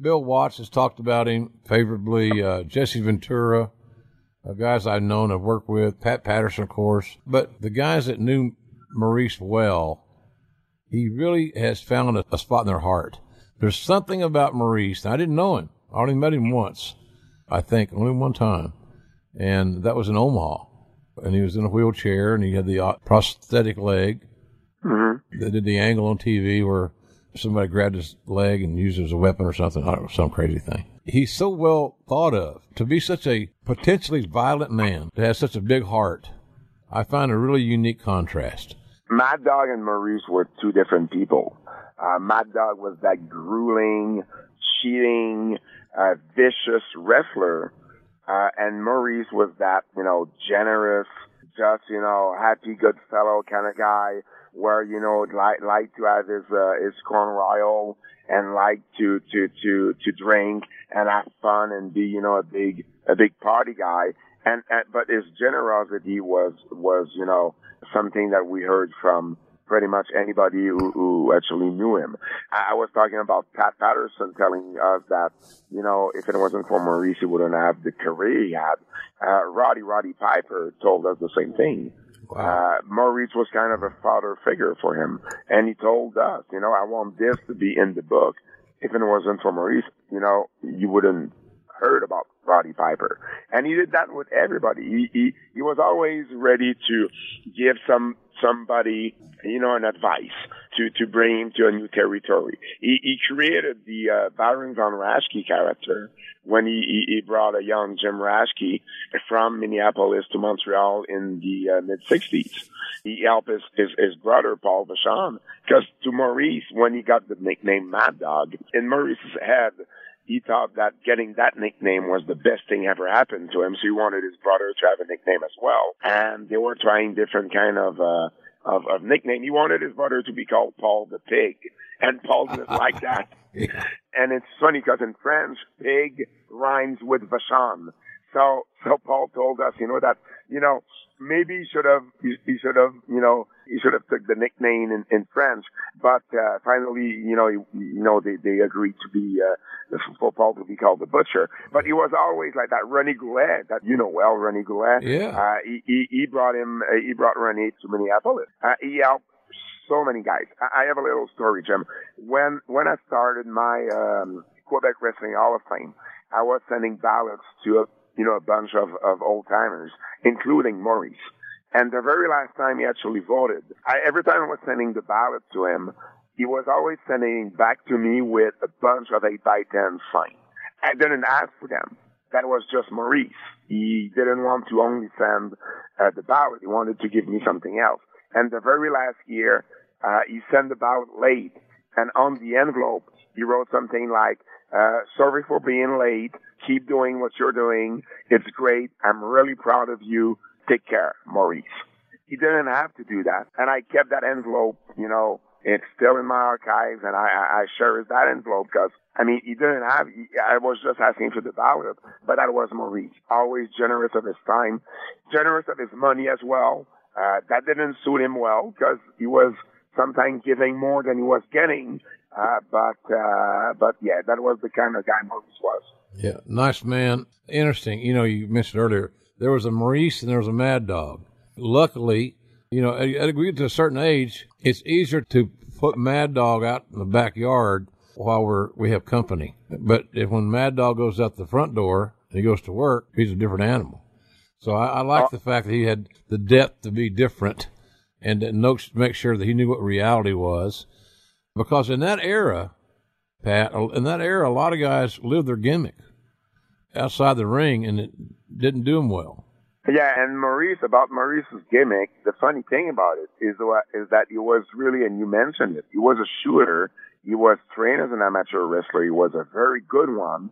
Bill Watts has talked about him favorably. Uh, Jesse Ventura. Uh, guys I've known, I've worked with, Pat Patterson, of course. But the guys that knew Maurice well, he really has found a, a spot in their heart. There's something about Maurice. Now, I didn't know him. I only met him once, I think, only one time. And that was in Omaha. And he was in a wheelchair, and he had the prosthetic leg. Mm-hmm. They did the angle on T V where somebody grabbed his leg and used it as a weapon or something. I don't know, some crazy thing. He's so well thought of. To be such a potentially violent man, to have such a big heart, I find a really unique contrast. Mad Dog and Maurice were two different people. Uh, Mad Dog was that grueling, cheating, uh, vicious wrestler. Uh, and Maurice was that, you know, generous, just, you know, happy, good fellow kind of guy where, you know, like, like to have his, uh, his corn royal and like to, to, to, to drink and have fun and be, you know, a big, a big party guy. And, and but his generosity was, was, you know, something that we heard from pretty much anybody who, who actually knew him. I, I was talking about Pat Patterson telling us that, you know, if it wasn't for Maurice, he wouldn't have the career he had. Uh, Roddy Roddy Piper told us the same thing. Wow. Uh, Maurice was kind of a father figure for him. And he told us, you know, I want this to be in the book. If it wasn't for Maurice, you know, you wouldn't heard about Roddy Piper. And he did that with everybody. He, he, he was always ready to give some, somebody, you know, an advice to, to bring him to a new territory. He, he created the, uh, Baron von Raschke character when he, he, he brought a young Jim Raschke from Minneapolis to Montreal in the uh, mid sixties. He helped his, his, his brother, Paul Vachon, because to Maurice, when he got the nickname Mad Dog, in Maurice's head, he thought that getting that nickname was the best thing ever happened to him, so he wanted his brother to have a nickname as well. And they were trying different kind of uh, of, of nickname. He wanted his brother to be called Paul the Pig, and Paul didn't like that. Yeah. And it's funny because in French, pig rhymes with Vachon. So, so Paul told us, you know, that, you know, maybe he should have, he, he should have, you know, he should have took the nickname in, in French, but, uh, finally, you know, you, you know, they, they agreed to be, uh, for Paul to be called the Butcher. But he was always like that. René Goulet, that, you know, well, René Goulet. Yeah. Uh, he, he, he brought him, uh, he brought René to Minneapolis. Uh, he helped so many guys. I, I have a little story, Jim. When, when I started my, um, Quebec Wrestling Hall of Fame, I was sending ballots to a, you know, a bunch of, of old-timers, including Maurice. And the very last time he actually voted, I, every time I was sending the ballot to him, he was always sending back to me with a bunch of eight by ten signs. I didn't ask for them. That was just Maurice. He didn't want to only send uh, the ballot. He wanted to give me something else. And the very last year, uh, he sent the ballot late. And on the envelope, he wrote something like, Uh, sorry for being late. Keep doing what you're doing. It's great. I'm really proud of you. Take care, Maurice. He didn't have to do that. And I kept that envelope, you know, it's still in my archives, and I, I cherish that envelope because, I mean, he didn't have, he, I was just asking for the ballot, but that was Maurice. Always generous of his time, generous of his money as well. Uh, that didn't suit him well because he was sometimes giving more than he was getting. Uh, but, uh, but yeah, that was the kind of guy Maurice was. Yeah, nice man. Interesting. You know, you mentioned earlier, there was a Maurice and there was a Mad Dog. Luckily, you know, at to a certain age, it's easier to put Mad Dog out in the backyard while we're, we have company. But if when Mad Dog goes out the front door and he goes to work, he's a different animal. So I, I like uh, the fact that he had the depth to be different and to make sure that he knew what reality was. Because in that era, Pat, in that era, a lot of guys lived their gimmick outside the ring, and it didn't do them well. Yeah, and Maurice, about Maurice's gimmick, the funny thing about it is, is that he was really, and you mentioned it, he was a shooter, he was trained as an amateur wrestler, he was a very good one,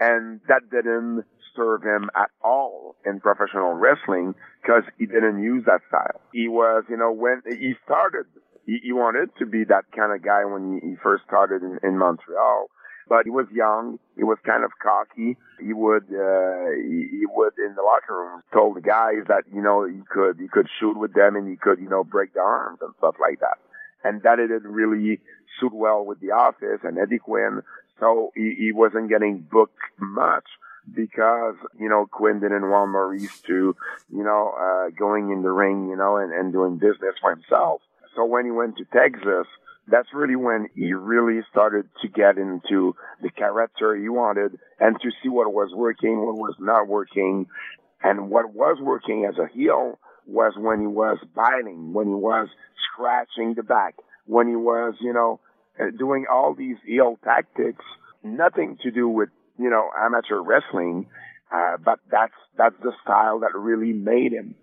and that didn't serve him at all in professional wrestling because he didn't use that style. He was, you know, when he started... He wanted to be that kind of guy when he first started in, in Montreal, but he was young. He was kind of cocky. He would, uh, he, he would in the locker room told the guys that, you know, he could, he could shoot with them and he could, you know, break their arms and stuff like that. And that it didn't really suit well with the office and Eddie Quinn. So he, he wasn't getting booked much. Because, you know, Quinn didn't want Maurice to, you know, uh, going in the ring, you know, and, and doing business for himself. So when he went to Texas, that's really when he really started to get into the character he wanted and to see what was working, what was not working. And what was working as a heel was when he was biting, when he was scratching the back, when he was, you know, doing all these heel tactics, nothing to do with, you know, amateur wrestling, uh, but that's, that's the style that really made him.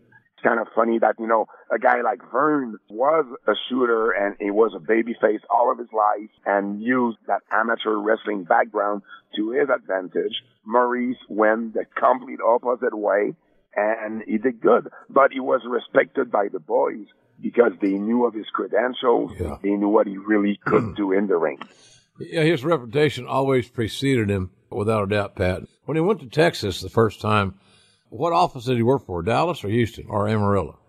kind of funny that, you know, a guy like Vern was a shooter and he was a babyface all of his life and used that amateur wrestling background to his advantage. Maurice went the complete opposite way and he did good, but he was respected by the boys because they knew of his credentials. Yeah. They knew what he really could do in the ring. Yeah, his reputation always preceded him, without a doubt, Pat. When he went to Texas the first time, what office did he work for, Dallas or Houston or Amarillo?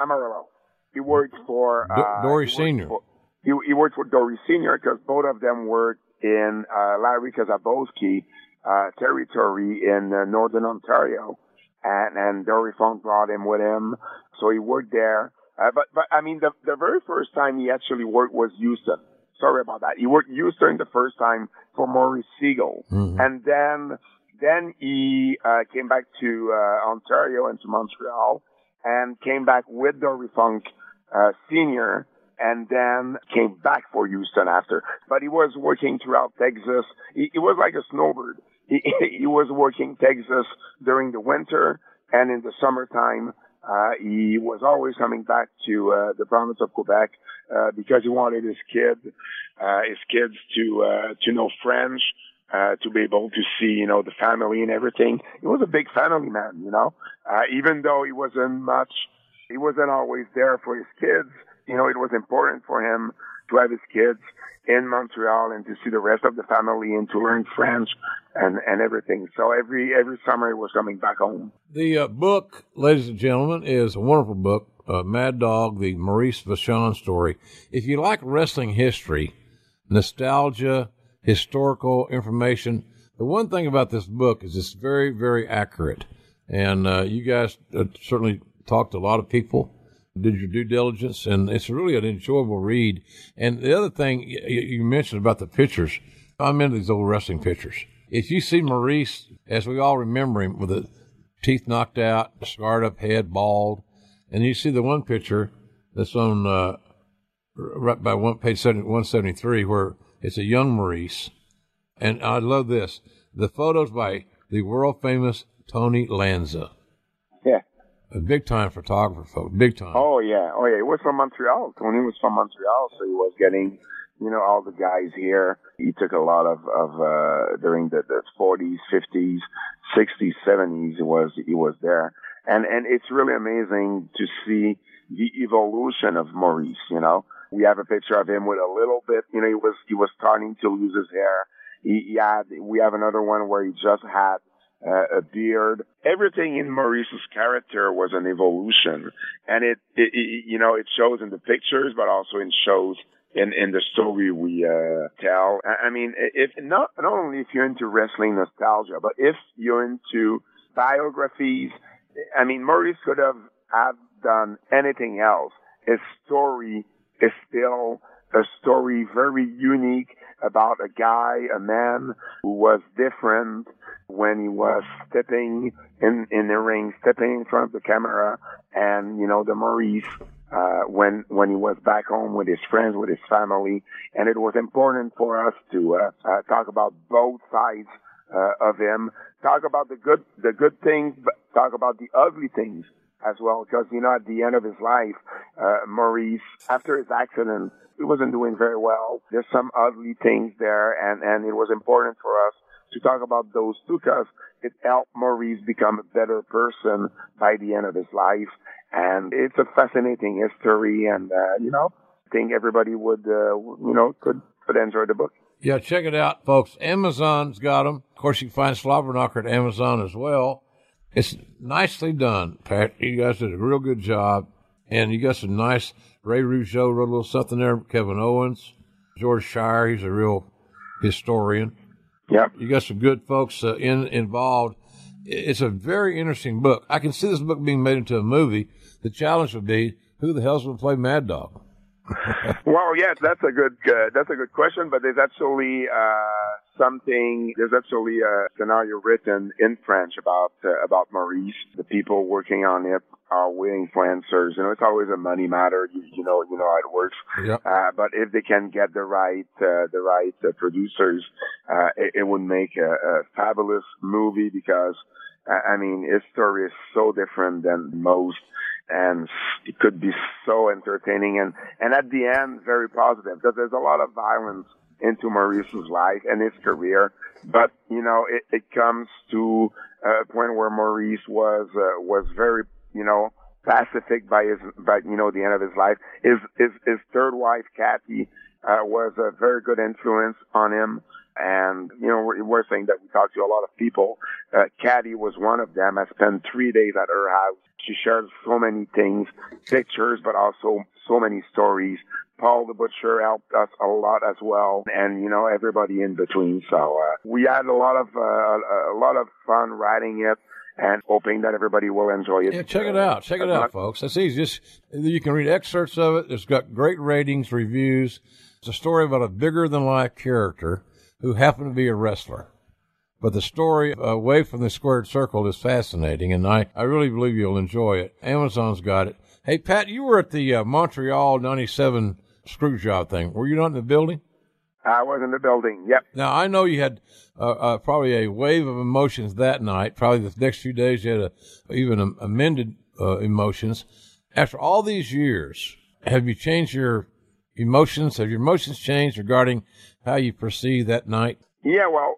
Amarillo. He worked for... Uh, Dory he worked Senior. For, he, he worked for Dory Senior because both of them worked in uh, Larry Kazabowski uh, territory in uh, northern Ontario, and, and Dory Funk brought him with him, so he worked there. Uh, but, but I mean, the, the very first time he actually worked was Houston. Sorry about that. He worked Houston the first time for Maurice Segal. Mm-hmm. And then... Then he uh, came back to uh, Ontario and to Montreal and came back with Dory Funk uh, Senior and then came back for Houston after. But he was working throughout Texas. He, he was like a snowbird. He, he was working Texas during the winter and in the summertime. Uh, he was always coming back to uh, the province of Quebec uh, because he wanted his kid, uh, his kids to uh, to know French. Uh, to be able to see, you know, the family and everything. He was a big family man, you know. Uh, even though he wasn't much, he wasn't always there for his kids. You know, it was important for him to have his kids in Montreal and to see the rest of the family and to learn French and, and everything. So every every summer he was coming back home. The uh, book, ladies and gentlemen, is a wonderful book, uh, Mad Dog, the Maurice Vachon Story. If you like wrestling history, nostalgia, historical information. The one thing about this book is it's very, very accurate. And uh, you guys uh, certainly talked to a lot of people, did your due diligence, and it's really an enjoyable read. And the other thing you, you mentioned about the pictures, I'm into these old wrestling pictures. If you see Maurice, as we all remember him, with the teeth knocked out, scarred up head, bald, and you see the one picture that's on uh, right by one, page one seventy-three where it's a young Maurice, and I love this. The photos by the world-famous Tony Lanza. Yeah. A big-time photographer, folks, big time. Oh, yeah. Oh, yeah. He was from Montreal. Tony was from Montreal, so he was getting, you know, all the guys here. He took a lot of, of uh, during the, the forties, fifties, sixties, seventies, he was, he was there. And, and it's really amazing to see the evolution of Maurice, you know. We have a picture of him with a little bit, you know, he was, he was starting to lose his hair. He, he had, we have another one where he just had uh, a beard. Everything in Maurice's character was an evolution. And it, it, it, you know, it shows in the pictures, but also it shows in, in the story we uh, tell. I mean, if not, not only if you're into wrestling nostalgia, but if you're into biographies, I mean, Maurice could have, have done anything else. His story is still a story very unique about a guy, a man who was different when he was stepping in, in the ring, stepping in front of the camera. And, you know, the Maurice, uh, when, when he was back home with his friends, with his family. And it was important for us to, uh, uh talk about both sides, uh, of him. Talk about the good, the good things, but talk about the ugly things as well, because, you know, at the end of his life, uh, Maurice, after his accident, he wasn't doing very well. There's some ugly things there, and, and it was important for us to talk about those two, because it helped Maurice become a better person by the end of his life. And it's a fascinating history, and, uh, you know, I think everybody would, uh, you know, could, could enjoy the book. Yeah, check it out, folks. Amazon's got them. Of course, you can find Slobberknocker at Amazon as well. It's nicely done, Pat. You guys did a real good job. And you got some nice, Ray Rougeau wrote a little something there, Kevin Owens, George Shire, he's a real historian. Yep. You got some good folks uh, in, involved. It's a very interesting book. I can see this book being made into a movie. The challenge would be, who the hell's going to play Mad Dog? Well, yes, that's a good uh, that's a good question, but there's actually uh, something there's actually a scenario written in French about uh, about Maurice. The people working on it are willing influencers. You know, it's always a money matter. You, you know, you know how it works. Yep. Uh, but if they can get the right uh, the right uh, producers, uh, it, it would make a, a fabulous movie because uh, I mean, his story is so different than most. and it could be so entertaining and, and at the end, very positive, because there's a lot of violence into Maurice's life and his career. But, you know, it, it comes to a point where Maurice was, uh, was very, you know, pacific by his, by, you know, the end of his life. His, his, his third wife, Kathy, uh, was a very good influence on him. And, you know, we're, we're saying that we talked to a lot of people. Uh, Kathy was one of them. I spent three days at her house. She shared so many things, pictures, but also so many stories. Paul the Butcher helped us a lot as well, and, you know, everybody in between. So uh, we had a lot of uh, a lot of fun writing it and hoping that everybody will enjoy it. Yeah, check it out. Check it out, folks. That's easy. Just, you can read excerpts of it. It's got great ratings, reviews. It's a story about a bigger-than-life character who happened to be a wrestler. But the story away from the squared circle is fascinating, and I, I really believe you'll enjoy it. Amazon's got it. Hey, Pat, you were at the uh, Montreal ninety-seven screw job thing. Were you not in the building? I was in the building, yep. Now, I know you had uh, uh, probably a wave of emotions that night. Probably the next few days you had a, even a, amended uh, emotions. After all these years, have you changed your emotions? Have your emotions changed regarding how you perceived that night? Yeah, well,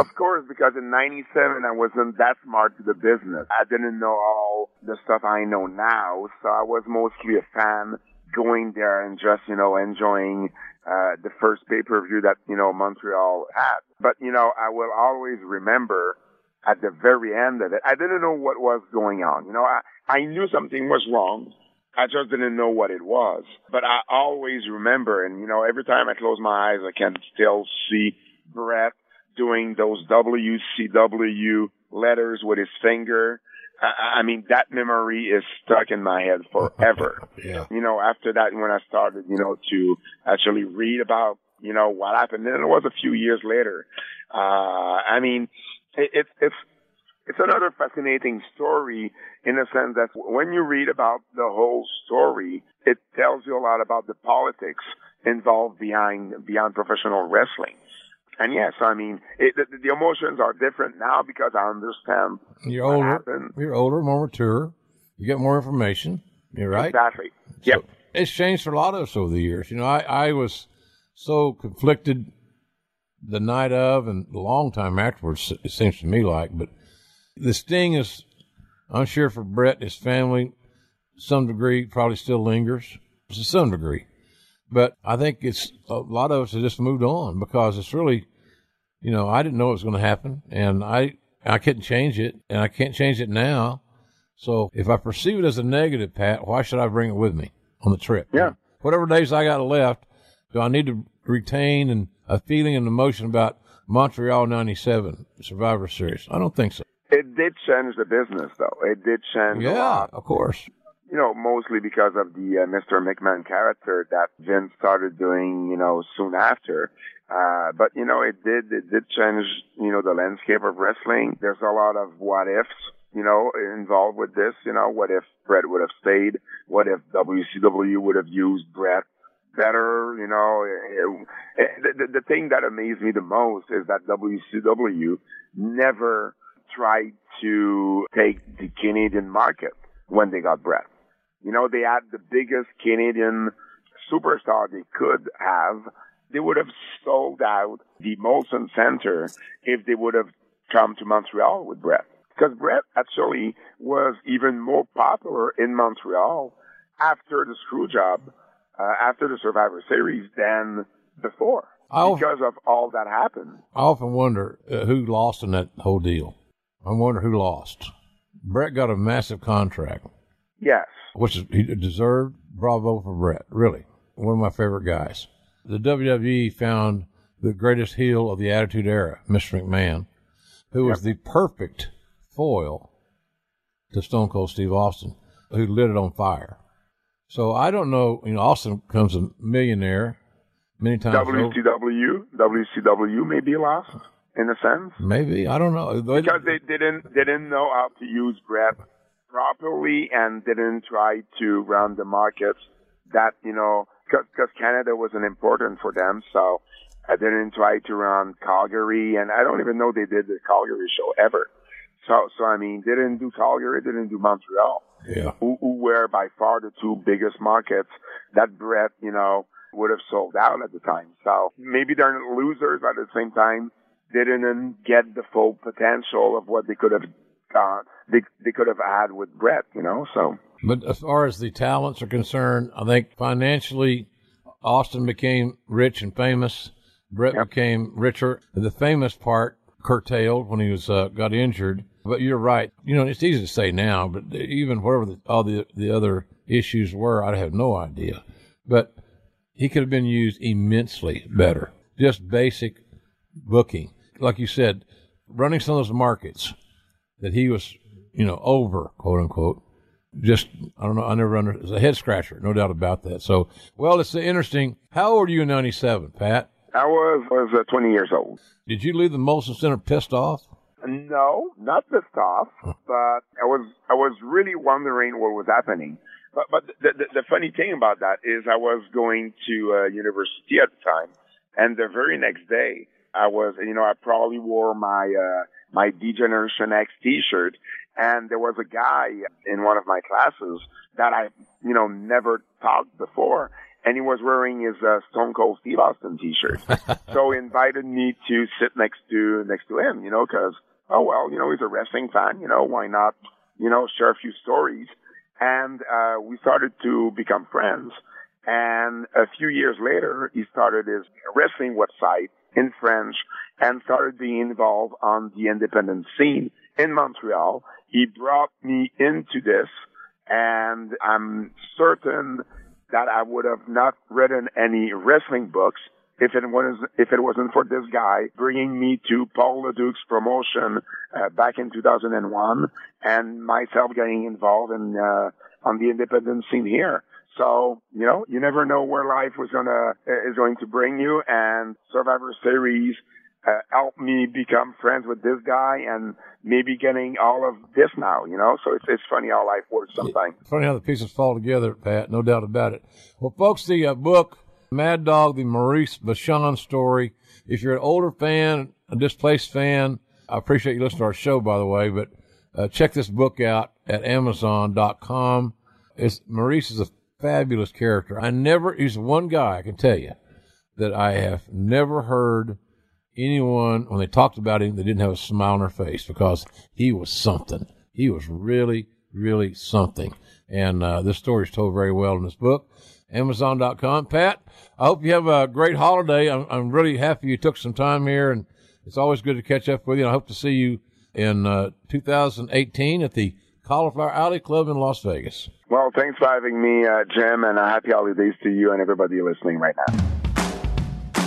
of course, because in ninety-seven, I wasn't that smart to the business. I didn't know all the stuff I know now, so I was mostly a fan going there and just, you know, enjoying uh, the first pay-per-view that, you know, Montreal had. But, you know, I will always remember at the very end of it, I didn't know what was going on. You know, I, I knew something was wrong. I just didn't know what it was. But I always remember, and, you know, every time I close my eyes, I can still see Bret doing those W C W letters with his finger. I mean, that memory is stuck in my head forever. Yeah. You know, after that, when I started, you know, to actually read about, you know, what happened, and it was a few years later. Uh, I mean, it, it, it's it's another fascinating story in the sense that when you read about the whole story, it tells you a lot about the politics involved behind beyond professional wrestling. And yes, I mean, it, the, the emotions are different now because I understand you're what older, happened. You're older, more mature. You get more information. You're right. Exactly. Yep. So it's changed for a lot of us over the years. You know, I, I was so conflicted the night of and a long time afterwards, it seems to me like. But the sting is, I'm sure for Bret, his family, to some degree, probably still lingers to some degree. But I think it's a lot of us have just moved on because it's really, you know, I didn't know it was going to happen, and I I couldn't change it, and I can't change it now. So if I perceive it as a negative, Pat, why should I bring it with me on the trip? Yeah. Whatever days I got left, do I need to retain and a feeling and emotion about Montreal ninety-seven Survivor Series? I don't think so. It did change the business, though. It did change. Yeah, a lot. Of course. You know, mostly because of the uh, Mister McMahon character that Vince started doing, you know, soon after. Uh, but, you know, it did, it did change, you know, the landscape of wrestling. There's a lot of what ifs, you know, involved with this. You know, what if Bret would have stayed? What if W C W would have used Bret better? You know, it, it, the, the thing that amazed me the most is that W C W never tried to take the Canadian market when they got Bret. You know, they had the biggest Canadian superstar they could have. They would have sold out the Molson Center if they would have come to Montreal with Bret. Because Bret actually was even more popular in Montreal after the screw job, uh, after the Survivor Series than before. I'll, because of all that happened. I often wonder uh, who lost in that whole deal. I wonder who lost. Bret got a massive contract. Yes. Which is, he deserved. Bravo for Bret, really. One of my favorite guys. The W W E found the greatest heel of the Attitude Era, Mister McMahon, who yep. was the perfect foil to Stone Cold Steve Austin, who lit it on fire. So I don't know, you know, Austin becomes a millionaire many times. W C W? W C W may be lost. In a sense, maybe I don't know they, because they didn't they didn't know how to use Bret properly and didn't try to run the markets that you know because Canada wasn't important for them, so they didn't try to run Calgary, and I don't even know they did the Calgary show ever. So so I mean, they didn't do Calgary, they didn't do Montreal. yeah. who, who were by far the two biggest markets that Bret, you know, would have sold out at the time. So maybe they're losers, but at the same time, they didn't get the full potential of what they could have uh, they they could have had with Bret, you know. So, but as far as the talents are concerned, I think financially, Austin became rich and famous. Bret yep. became richer. The famous part curtailed when he was uh, got injured. But you're right. You know, it's easy to say now, but even whatever the, all the the other issues were, I have no idea. But he could have been used immensely better. Just basic booking. Like you said, running some of those markets that he was, you know, over, quote unquote. Just, I don't know, I never under, it's a head scratcher, no doubt about that. So, well, it's interesting. How old were you in ninety-seven, Pat? I was, was uh, twenty years old. Did you leave the Molson Center pissed off? No, not pissed off, but I was I was really wondering what was happening. But, but the, the, the funny thing about that is I was going to uh, university at the time, and the very next day, I was, you know, I probably wore my uh, my D-Generation X T-shirt, and there was a guy in one of my classes that I, you know, never talked before, and he was wearing his uh, Stone Cold Steve Austin T-shirt. So he invited me to sit next to next to him, you know, because oh well, you know, he's a wrestling fan, you know, why not, you know, share a few stories, and uh, we started to become friends. And a few years later, he started his wrestling website in French and started being involved on the independent scene in Montreal. He brought me into this, and I'm certain that I would have not written any wrestling books if it was if it wasn't for this guy bringing me to Paul Leduc's promotion uh, back in two thousand one, and myself getting involved in uh, on the independent scene here. So, you know, you never know where life was gonna, is going to bring you, and Survivor Series uh, helped me become friends with this guy and maybe getting all of this now, you know? So it's it's funny how life works sometimes. It's funny how the pieces fall together, Pat, no doubt about it. Well, folks, the uh, book, Mad Dog, the Maurice Vachon Story, if you're an older fan, a displaced fan, I appreciate you listening to our show, by the way, but uh, check this book out at amazon dot com. It's, Maurice is a fabulous character. I never, he's one guy I can tell you that I have never heard anyone, when they talked about him, they didn't have a smile on their face, because he was something. He was really, really something. And uh, this story is told very well in this book. amazon dot com. Pat, I hope you have a great holiday. I'm, I'm really happy you took some time here, and it's always good to catch up with you. And I hope to see you in uh, two thousand eighteen at the Cauliflower Alley Club in Las Vegas. Well, thanks for having me, uh, Jim, and uh, happy holidays to you and everybody listening right now.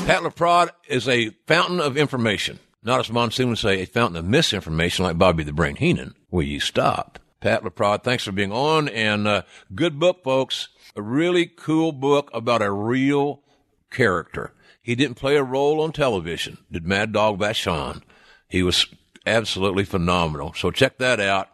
Pat Laprade is a fountain of information. Not, as Monsoon would say, a fountain of misinformation, like Bobby the Brain Heenan. Will you stop? Pat Laprade, thanks for being on, and uh, good book, folks. A really cool book about a real character. He didn't play a role on television, did Mad Dog Vachon. He was absolutely phenomenal. So check that out.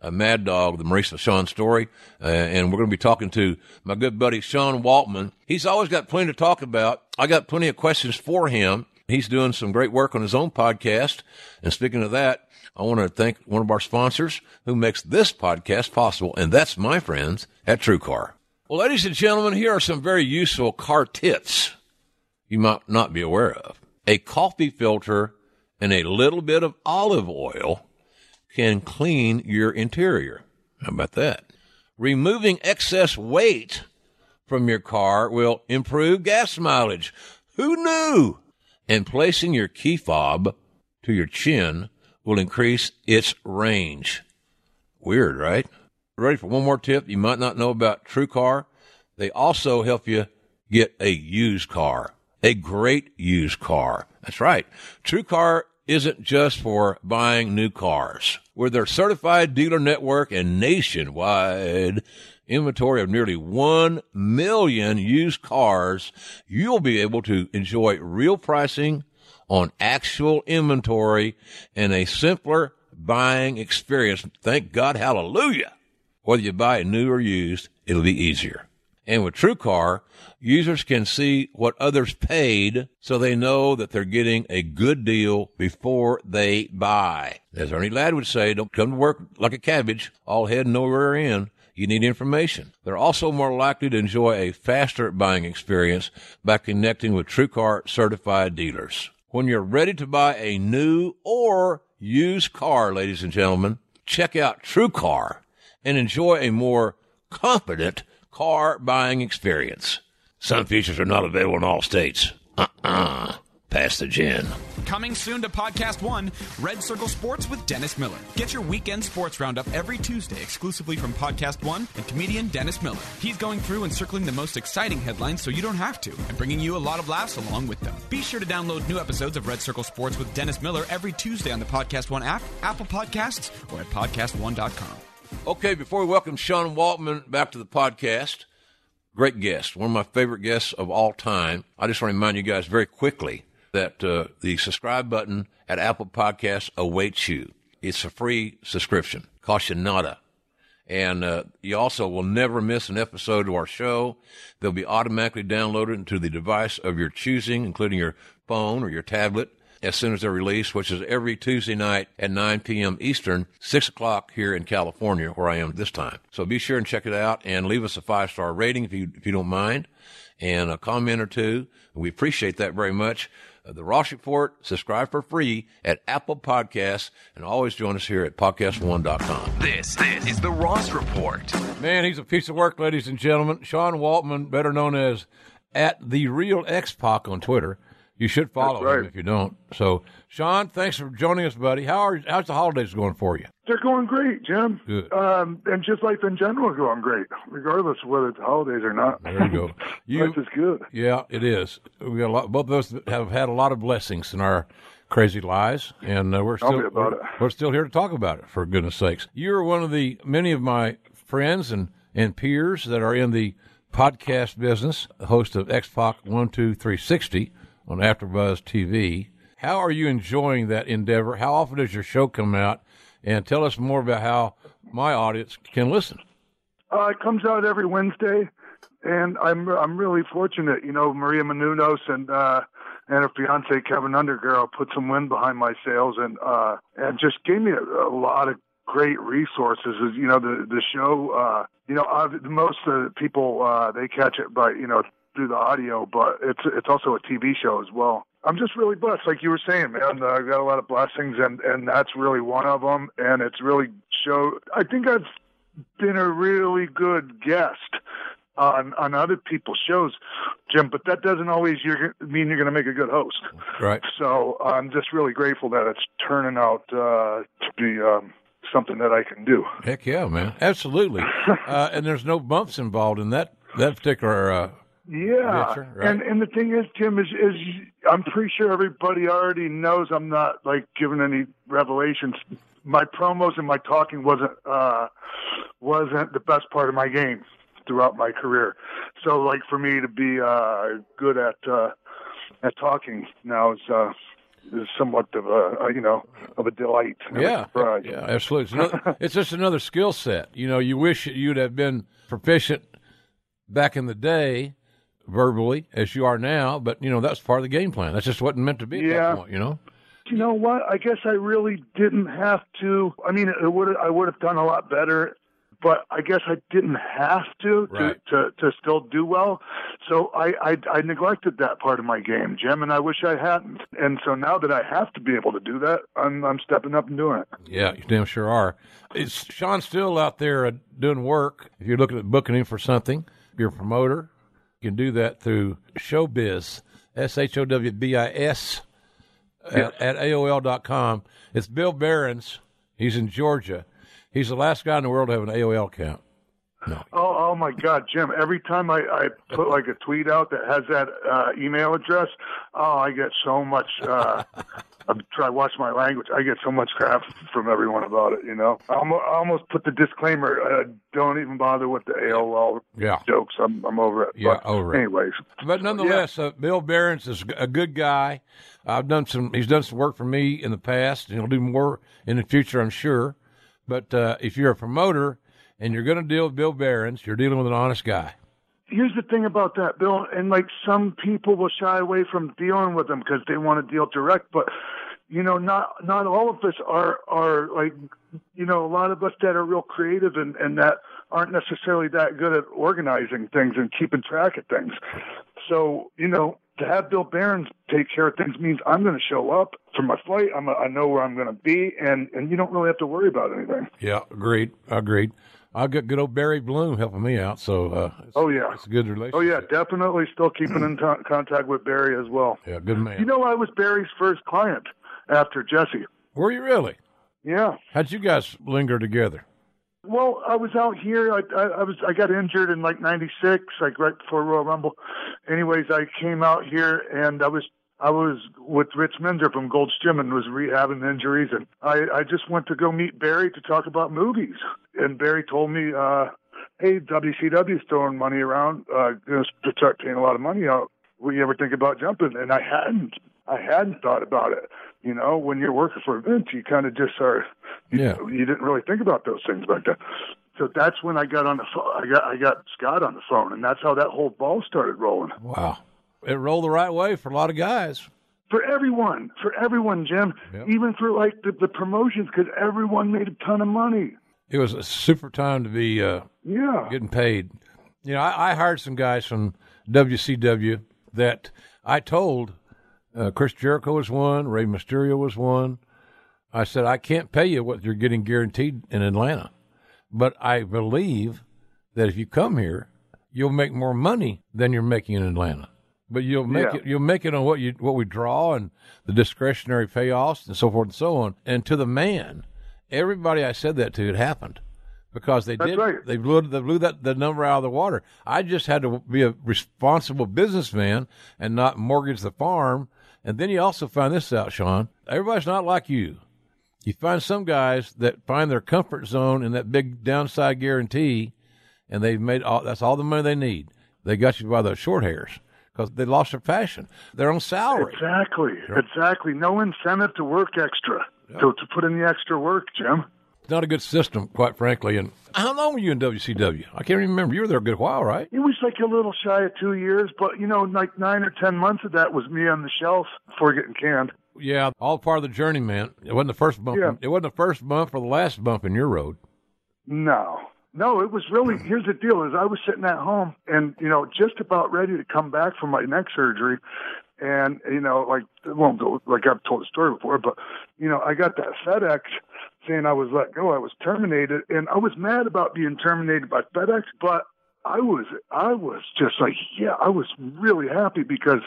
A Mad Dog, the Maurice Vachon Story, uh, and we're going to be talking to my good buddy Sean Waltman. He's always got plenty to talk about. I got plenty of questions for him. He's doing some great work on his own podcast, and speaking of that, I want to thank one of our sponsors who makes this podcast possible, and that's my friends at TrueCar. Well, ladies and gentlemen, here are some very useful car tips you might not be aware of. A coffee filter and a little bit of olive oil can clean your interior. How about that? Removing excess weight from your car will improve gas mileage. Who knew? And placing your key fob to your chin will increase its range. Weird, right? Ready for one more tip you might not know about TrueCar? They also help you get a used car, a great used car. That's right. TrueCar isn't just for buying new cars. With their certified dealer network and nationwide inventory of nearly one million used cars, you'll be able to enjoy real pricing on actual inventory and a simpler buying experience. Thank God, hallelujah. Whether you buy new or used, it'll be easier. And with TrueCar, users can see what others paid, so they know that they're getting a good deal before they buy. As Ernie Ladd would say, don't come to work like a cabbage, all head and no rear end. you need information. They're also more likely to enjoy a faster buying experience by connecting with TrueCar certified dealers. When you're ready to buy a new or used car, ladies and gentlemen, check out TrueCar and enjoy a more confident car buying experience. Some features are not available in all states. Uh-uh. Pass the gin. Coming soon to Podcast One, Red Circle Sports with Dennis Miller. Get your weekend sports roundup every Tuesday exclusively from Podcast One and comedian Dennis Miller. He's going through and circling the most exciting headlines so you don't have to, and bringing you a lot of laughs along with them. Be sure to download new episodes of Red Circle Sports with Dennis Miller every Tuesday on the Podcast One app, Apple Podcasts, or at podcast one dot com. Okay, before we welcome Sean Waltman back to the podcast, great guest, one of my favorite guests of all time. I just want to remind you guys very quickly that uh, the subscribe button at Apple Podcasts awaits you. It's a free subscription. Costs you nada. And uh, you also will never miss an episode of our show. They'll be automatically downloaded into the device of your choosing, including your phone or your tablet, as soon as they're released, which is every Tuesday night at nine p.m. Eastern, six o'clock here in California, where I am this time. So be sure and check it out and leave us a five-star rating if you if you don't mind, and a comment or two. We appreciate that very much. The Ross Report, subscribe for free at Apple Podcasts, and always join us here at podcast one dot com. This, this is the Ross Report. Man, he's a piece of work, ladies and gentlemen. Sean Waltman, better known as at the Real X-Pac on Twitter. You should follow right. him if you don't. So, Sean, thanks for joining us, buddy. How are how's the holidays going for you? They're going great, Jim. Good. Um, and just life in general is going great, regardless of whether it's holidays or not. There you go. You, life is good. Yeah, it is. We got a lot. Both of us have had a lot of blessings in our crazy lives, and uh, we're still I'll be about we're, it. we're still here to talk about it. For goodness sakes, you're one of the many of my friends and and peers that are in the podcast business. Host of X-Pac one two three sixty. On AfterBuzz T V. How are you enjoying that endeavor? How often does your show come out? And tell us more about how my audience can listen. Uh, it comes out every Wednesday, and I'm I'm really fortunate. You know, Maria Menounos and uh, and her fiance Kevin Undergaro put some wind behind my sails, and uh, and just gave me a, a lot of great resources. You know, the the show. Uh, you know, I've, most of the people uh, they catch it, but you know. Through the audio, but it's it's also a T V show as well. I'm just really blessed, like you were saying, man. Uh, I've got a lot of blessings, and, and that's really one of them, and it's really show. I think I've been a really good guest on on other people's shows, Jim, but that doesn't always you're, mean you're going to make a good host. Right. So I'm just really grateful that it's turning out uh, to be um, something that I can do. Heck yeah, man. Absolutely. uh, and there's no bumps involved in that, that particular uh Yeah, Richard, right. and and the thing is, Jim, is is I'm pretty sure everybody already knows I'm not like giving any revelations. My promos and my talking wasn't uh, wasn't the best part of my game throughout my career. So, like for me to be uh, good at uh, at talking now is uh, is somewhat of a you know of a delight. Yeah, a yeah, absolutely. It's, another, it's just another skill set. You know, you wish you'd have been proficient back in the day. Verbally as you are now, but you know that's part of the game plan. That's just wasn't meant to be. Yeah. At that point, you know. You know what? I guess I really didn't have to. I mean, it would I would have done a lot better, but I guess I didn't have to right. to, to to still do well. So I, I I neglected that part of my game, Jim, and I wish I hadn't. And so now that I have to be able to do that, I'm I'm stepping up and doing it. Yeah, you damn sure are. Is Sean still out there doing work? If you're looking at booking him for something, your promoter. You can do that through Showbiz, S H O W B I S, yes. at, at A O L dot com. It's Bill Behrens. He's in Georgia. He's the last guy in the world to have an A O L account. No. Oh, oh my God, Jim. Every time I, I put like a tweet out that has that uh, email address, oh, I get so much, uh, I try to watch my language, I get so much crap from everyone about it, you know. I almost put the disclaimer, uh, don't even bother with the A O L yeah. jokes, I'm, I'm over it. Yeah, but over anyways. It. But nonetheless, yeah. uh, Bill Behrens is a good guy. I've done some, he's done some work for me in the past, and he'll do more in the future, I'm sure. But uh, if you're a promoter, and you're going to deal with Bill Behrens, you're dealing with an honest guy. Here's the thing about that, Bill, and like some people will shy away from dealing with them because they want to deal direct, but you know, not not all of us are, are like, you know, a lot of us that are real creative and, and that aren't necessarily that good at organizing things and keeping track of things. So, you know, to have Bill Barron take care of things means I'm going to show up for my flight. I'm a, I know where I'm going to be, and, and you don't really have to worry about anything. Yeah, agreed. Agreed. I've got good old Barry Bloom helping me out, so uh, it's, oh, yeah. it's a good relationship. Oh, yeah, definitely still keeping in t- contact with Barry as well. Yeah, good man. You know, I was Barry's first client after Jesse. Were you really? Yeah. How'd you guys linger together? Well, I was out here. I, I, I was. I got injured in like ninety-six, like right before Royal Rumble. Anyways, I came out here and I was I was with Rich Menzer from Gold's Gym and was rehabbing injuries. And I, I just went to go meet Barry to talk about movies. And Barry told me, uh, "Hey, W C W's throwing money around. Uh, going to start paying a lot of money out. Would you ever think about jumping?" And I hadn't. I hadn't thought about it. You know, when you're working for Vince, you kind of just are, you, yeah. know, you didn't really think about those things back then. So that's when I got on the phone. I got, I got Scott on the phone, and that's how that whole ball started rolling. Wow. It rolled the right way for a lot of guys. For everyone. For everyone, Jim. Yep. Even for, like, the, the promotions, because everyone made a ton of money. It was a super time to be uh, yeah. getting paid. You know, I, I hired some guys from W C W that I told... Uh, Chris Jericho was one. Rey Mysterio was one. I said, I can't pay you what you're getting guaranteed in Atlanta, but I believe that if you come here, you'll make more money than you're making in Atlanta. But you'll make yeah. it. You'll make it on what you what we draw and the discretionary payoffs and so forth and so on. And to the man, everybody I said that to, it happened because they That's did. Right. They blew they blew that the number out of the water. I just had to be a responsible businessman and not mortgage the farm. And then you also find this out, Sean. Everybody's not like you. You find some guys that find their comfort zone in that big downside guarantee, and they've made all, that's all the money they need. They got you by the short hairs because they lost their passion, their own salary. Exactly, right? exactly. No incentive to work extra, yep. to, to put in the extra work, Jim. It's not a good system, quite frankly. And how long were you in W C W? I can't even remember. You were there a good while, right? It was like a little shy of two years, but, you know, like nine or ten months of that was me on the shelf before getting canned. Yeah, all part of the journey, man. It wasn't the first bump. Yeah. It wasn't the first bump or the last bump in your road. No. No, it was really, here's the deal, is I was sitting at home and, you know, just about ready to come back from my neck surgery. And, you know, like, well, like I've told the story before, but, you know, I got that FedEx saying I was let go. I was terminated, and I was mad about being terminated by FedEx, but I was, I was just like, yeah, I was really happy because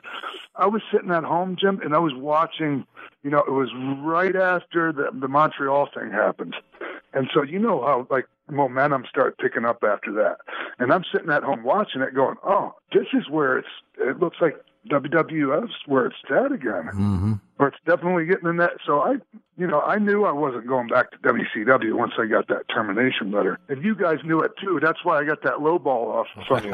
I was sitting at home, Jim, and I was watching, you know, it was right after the, the Montreal thing happened. And so, you know how, like, momentum started picking up after that. And I'm sitting at home watching it going, oh, this is where it's, it looks like W W F's where it's at again, mm-hmm. or it's definitely getting in that. So I, you know, I knew I wasn't going back to W C W once I got that termination letter, and you guys knew it too. That's why I got that low ball off from you.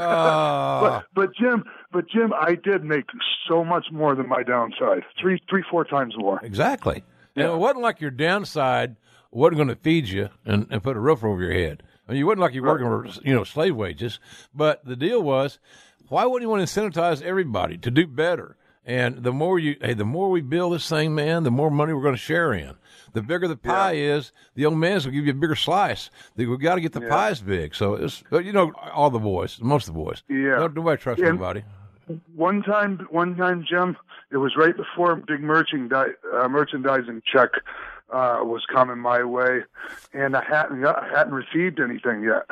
uh. but, but Jim, but Jim, I did make so much more than my downside, three, three, four times more. Exactly. Yeah. And it wasn't like your downside wasn't going to feed you and, and put a roof over your head. I mean, you wasn't like you were working for, you know, slave wages, but the deal was. Why wouldn't you want to incentivize everybody to do better? And the more you, hey, the more we build this thing, man, the more money we're going to share in. The bigger the pie yeah. is, the old man's will give you a bigger slice. We've got to get the yeah. pies big. So, it's, you know, all the boys, most of the boys. Yeah. Don't, nobody trusts yeah. anybody. One time, one time, Jim, it was right before a big merchandise, uh, merchandising check uh, was coming my way, and I hadn't, got, I hadn't received anything yet.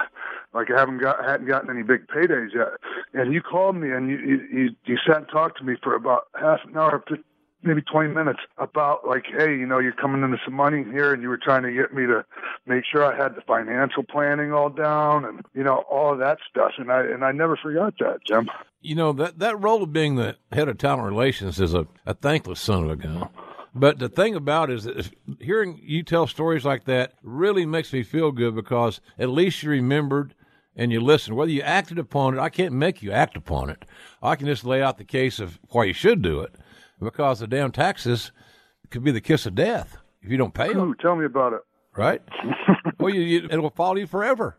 Like I haven't got, I hadn't gotten any big paydays yet. And you called me, and you, you you sat and talked to me for about half an hour, maybe twenty minutes, about like, hey, you know, you're coming into some money here, and you were trying to get me to make sure I had the financial planning all down, and you know, all of that stuff. And I and I never forgot that, Jim. You know, that that role of being the head of talent relations is a, a thankless son of a gun. But the thing about it is that hearing you tell stories like that really makes me feel good because at least you remembered and you listened. Whether you acted upon it, I can't make you act upon it. I can just lay out the case of why you should do it because the damn taxes could be the kiss of death if you don't pay them. Ooh, tell me about it. Right? Well, you, you, it will follow you forever.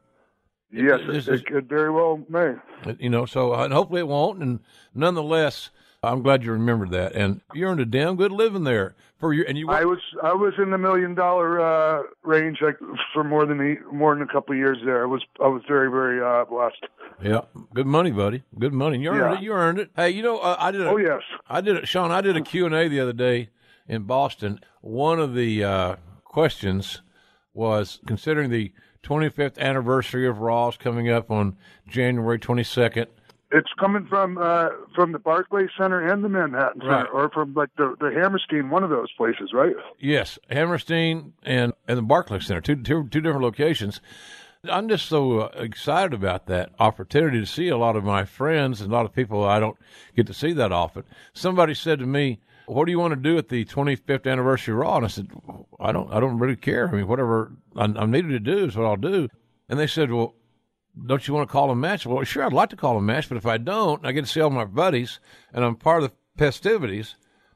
Yes, it, it, it could very well may. You know, so and hopefully it won't. And nonetheless, I'm glad you remembered that, and you earned a damn good living there for you. And you, I was I was in the million dollar uh, range like, for more than eight, more than a couple of years there. I was I was very very uh, blessed. Yeah, good money, buddy. Good money. You earned yeah. it. You earned it. Hey, you know uh, I did. A, oh yes, I did it, Sean. I did a Q and A the other day in Boston. One of the uh, questions was considering the twenty-fifth anniversary of Raw's coming up on January twenty-second. It's coming from uh, from the Barclays Center and the Manhattan Center, right. or from like the, the Hammerstein, one of those places, right? Yes, Hammerstein and, and the Barclays Center, two, two, two different locations. I'm just so uh, excited about that opportunity to see a lot of my friends and a lot of people I don't get to see that often. Somebody said to me, "What do you want to do at the twenty-fifth anniversary Raw?" And I said, "I don't, I don't really care. I mean, whatever I, I'm needed to do is what I'll do." And they said, "Well, don't you want to call a match?" Well, sure, I'd like to call a match, but if I don't, I get to see all my buddies, and I'm part of the festivities,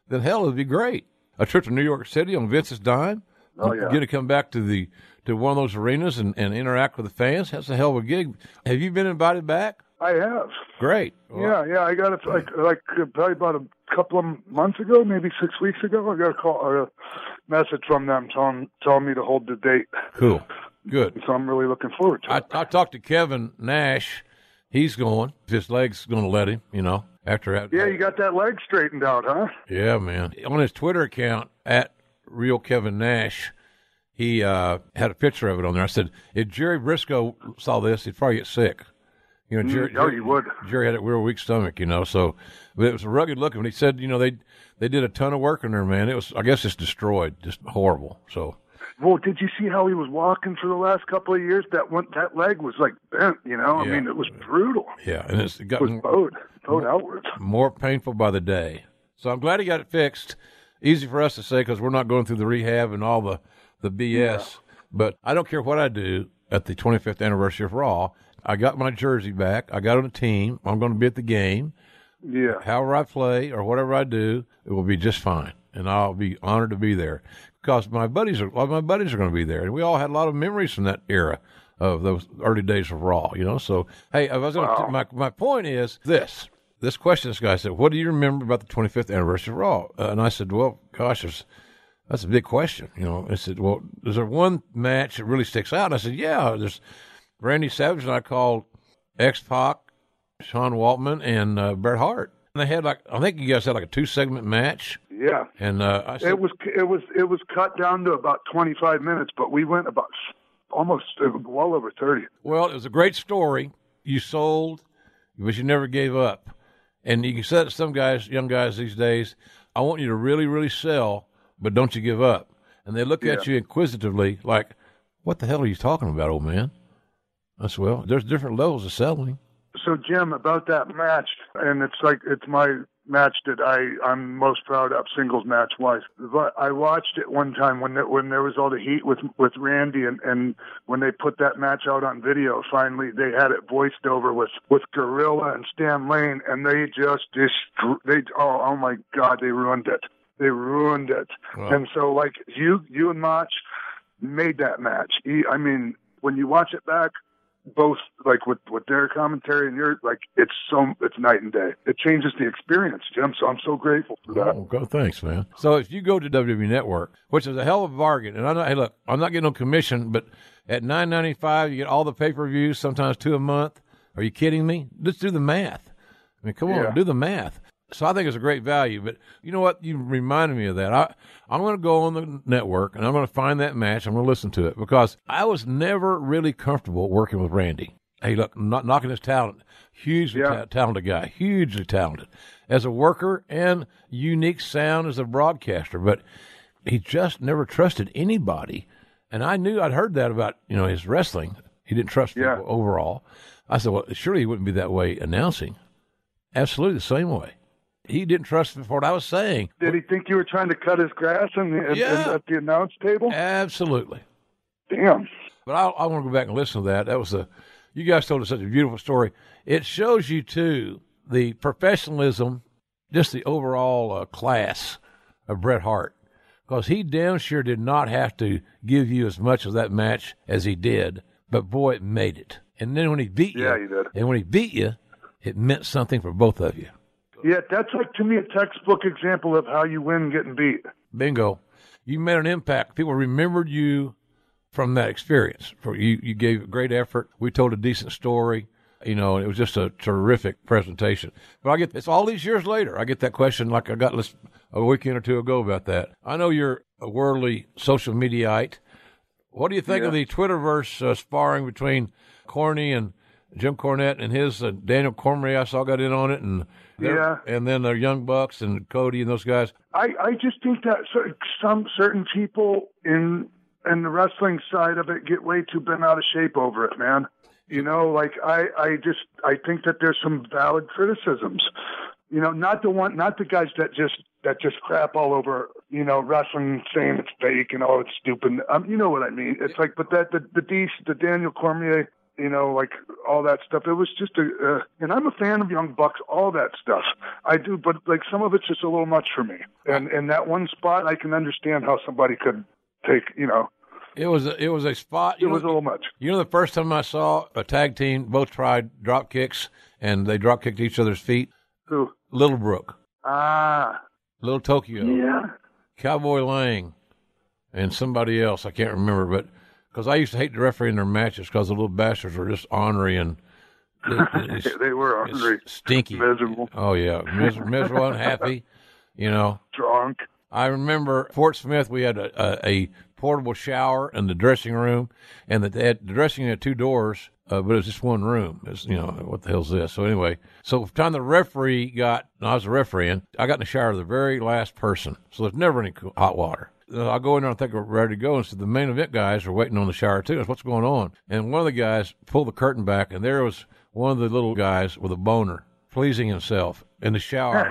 then hell, it'd be great. A trip to New York City on Vince's dime. Oh, yeah. You get to come back to the to one of those arenas and, and interact with the fans. That's a hell of a gig. Have you been invited back? I have. Great. Well, yeah, yeah. I got it like, like probably about a couple of months ago, maybe six weeks ago. I got a call or a message from them telling, telling me to hold the date. Cool. Good. So I'm really looking forward to it. I, I talked to Kevin Nash. He's going. His leg's going to let him, you know, after that. Yeah, you got that leg straightened out, huh? Yeah, man. On his Twitter account, at Real Kevin Nash, he uh, had a picture of it on there. I said, if Jerry Briscoe saw this, he'd probably get sick. You know, Jerry, no, you would. Jerry had a real weak stomach, you know, so but it was a rugged looking. He said, you know, they they did a ton of work in there, man. It was, I guess it's destroyed, just horrible, so. Well, did you see how he was walking for the last couple of years? That one, that leg was like bent, you know? Yeah. I mean, it was brutal. Yeah, and it's gotten it bowed, bowed more, outwards. More painful by the day. So I'm glad he got it fixed. Easy for us to say because we're not going through the rehab and all the, the B S, yeah. But I don't care what I do at the twenty-fifth anniversary of Raw. I got my jersey back. I got on a team. I'm going to be at the game. Yeah. However I play or whatever I do, it will be just fine, and I'll be honored to be there because my buddies are, a lot of my buddies are going to be there, and we all had a lot of memories from that era of those early days of Raw. You know, so hey, I was going wow. to, my my point is this. This question, this guy said, "What do you remember about the twenty-fifth anniversary of Raw?" Uh, and I said, "Well, gosh, there's." That's a big question, you know. I said, "Well, is there one match that really sticks out?" And I said, "Yeah, there's Randy Savage and I called X-Pac, Sean Waltman, and uh, Bret Hart. And they had like I think you guys had like a two-segment match." Yeah, and uh, I said, it was it was it was cut down to about twenty-five minutes, but we went about almost well over thirty. Well, it was a great story. You sold, but you never gave up. And you can say to some guys, young guys these days, "I want you to really, really sell. But don't you give up." And they look yeah. at you inquisitively like, "What the hell are you talking about, old man?" I said, "Well, there's different levels of selling." So, Jim, about that match, and it's like it's my match that I, I'm most proud of, singles match-wise. But I watched it one time when there, when there was all the heat with, with Randy, and, and when they put that match out on video, finally they had it voiced over with, with Gorilla and Stan Lane, and they just, they oh, oh my God, they ruined it. They ruined it. Wow. And so, like, you you and Mach made that match. He, I mean, when you watch it back, both, like, with, with their commentary and your, like, it's so it's night and day. It changes the experience, Jim, so I'm so grateful for that. Oh, go, thanks, man. So if you go to W W E Network, which is a hell of a bargain, and I know, hey, look, I'm not getting no commission, but at nine ninety-five you get all the pay-per-views, sometimes two a month. Are you kidding me? Let's do the math. I mean, come yeah. on, do the math. So I think it's a great value, but you know what? You reminded me of that. I, I'm going to go on the network, and I'm going to find that match. I'm going to listen to it because I was never really comfortable working with Randy. Hey, look, I'm not knocking his talent. Hugely yeah. ta- talented guy, hugely talented as a worker and unique sound as a broadcaster, but he just never trusted anybody. And I knew I'd heard that about, you know, his wrestling. He didn't trust yeah. people overall. I said, well, surely he wouldn't be that way announcing. Absolutely the same way. He didn't trust me for what I was saying. Did he think you were trying to cut his grass in the, yeah. in, at the announce table? Absolutely. Damn. But I, I want to go back and listen to that. That was a, you guys told us such a beautiful story. It shows you, too, the professionalism, just the overall uh, class of Bret Hart. Because he damn sure did not have to give you as much of that match as he did. But, boy, it made it. And then when he beat yeah, you. Yeah, he did. And when he beat you, it meant something for both of you. Yeah, that's like, to me, a textbook example of how you win getting beat. Bingo. You made an impact. People remembered you from that experience. For you, you gave great effort. We told a decent story. You know, it was just a terrific presentation. But I get, it's all these years later, I get that question like I got a weekend or two ago about that. I know you're a worldly social mediaite. What do you think yeah. of the Twitterverse uh, sparring between Corny and Jim Cornette and his uh, Daniel Cormier? I saw got in on it, and yeah, and then the Young Bucks and Cody and those guys. I, I just think that some certain people in in the wrestling side of it get way too bent out of shape over it, man. You know, like I, I just I think that there's some valid criticisms. You know, not the one, not the guys that just that just crap all over, you know, wrestling, saying it's fake and all, it's stupid. Um, you know what I mean? It's like, but that the the, D, the Daniel Cormier, you know, like all that stuff. It was just a, uh, and I'm a fan of Young Bucks, all that stuff. I do, but like some of it's just a little much for me. And and that one spot, I can understand how somebody could take, you know. It was a, it was a spot. You it was know, a little much. You know, the first time I saw a tag team, both tried drop kicks, and they drop kicked each other's feet. Who? Littlebrook. Ah. Little Tokyo. Yeah. Cowboy Lang, and somebody else I can't remember, but because I used to hate the referee in their matches because the little bastards were just ornery and it, it, they were ornery, stinky, miserable. Oh yeah, Mis- miserable, unhappy. You know, drunk. I remember Fort Smith. We had a, a, a portable shower in the dressing room, and that the dressing room had two doors, uh, but it was just one room. It's, you know, what the hell's this? So anyway, so by the time the referee got, and I was a referee, and I got in the shower the very last person, so there's never any hot water. I'll go in there and think we're ready to go, and so the main event guys are waiting on the shower too. I said, what's going on? And one of the guys pulled the curtain back, and there was one of the little guys with a boner, pleasing himself in the shower.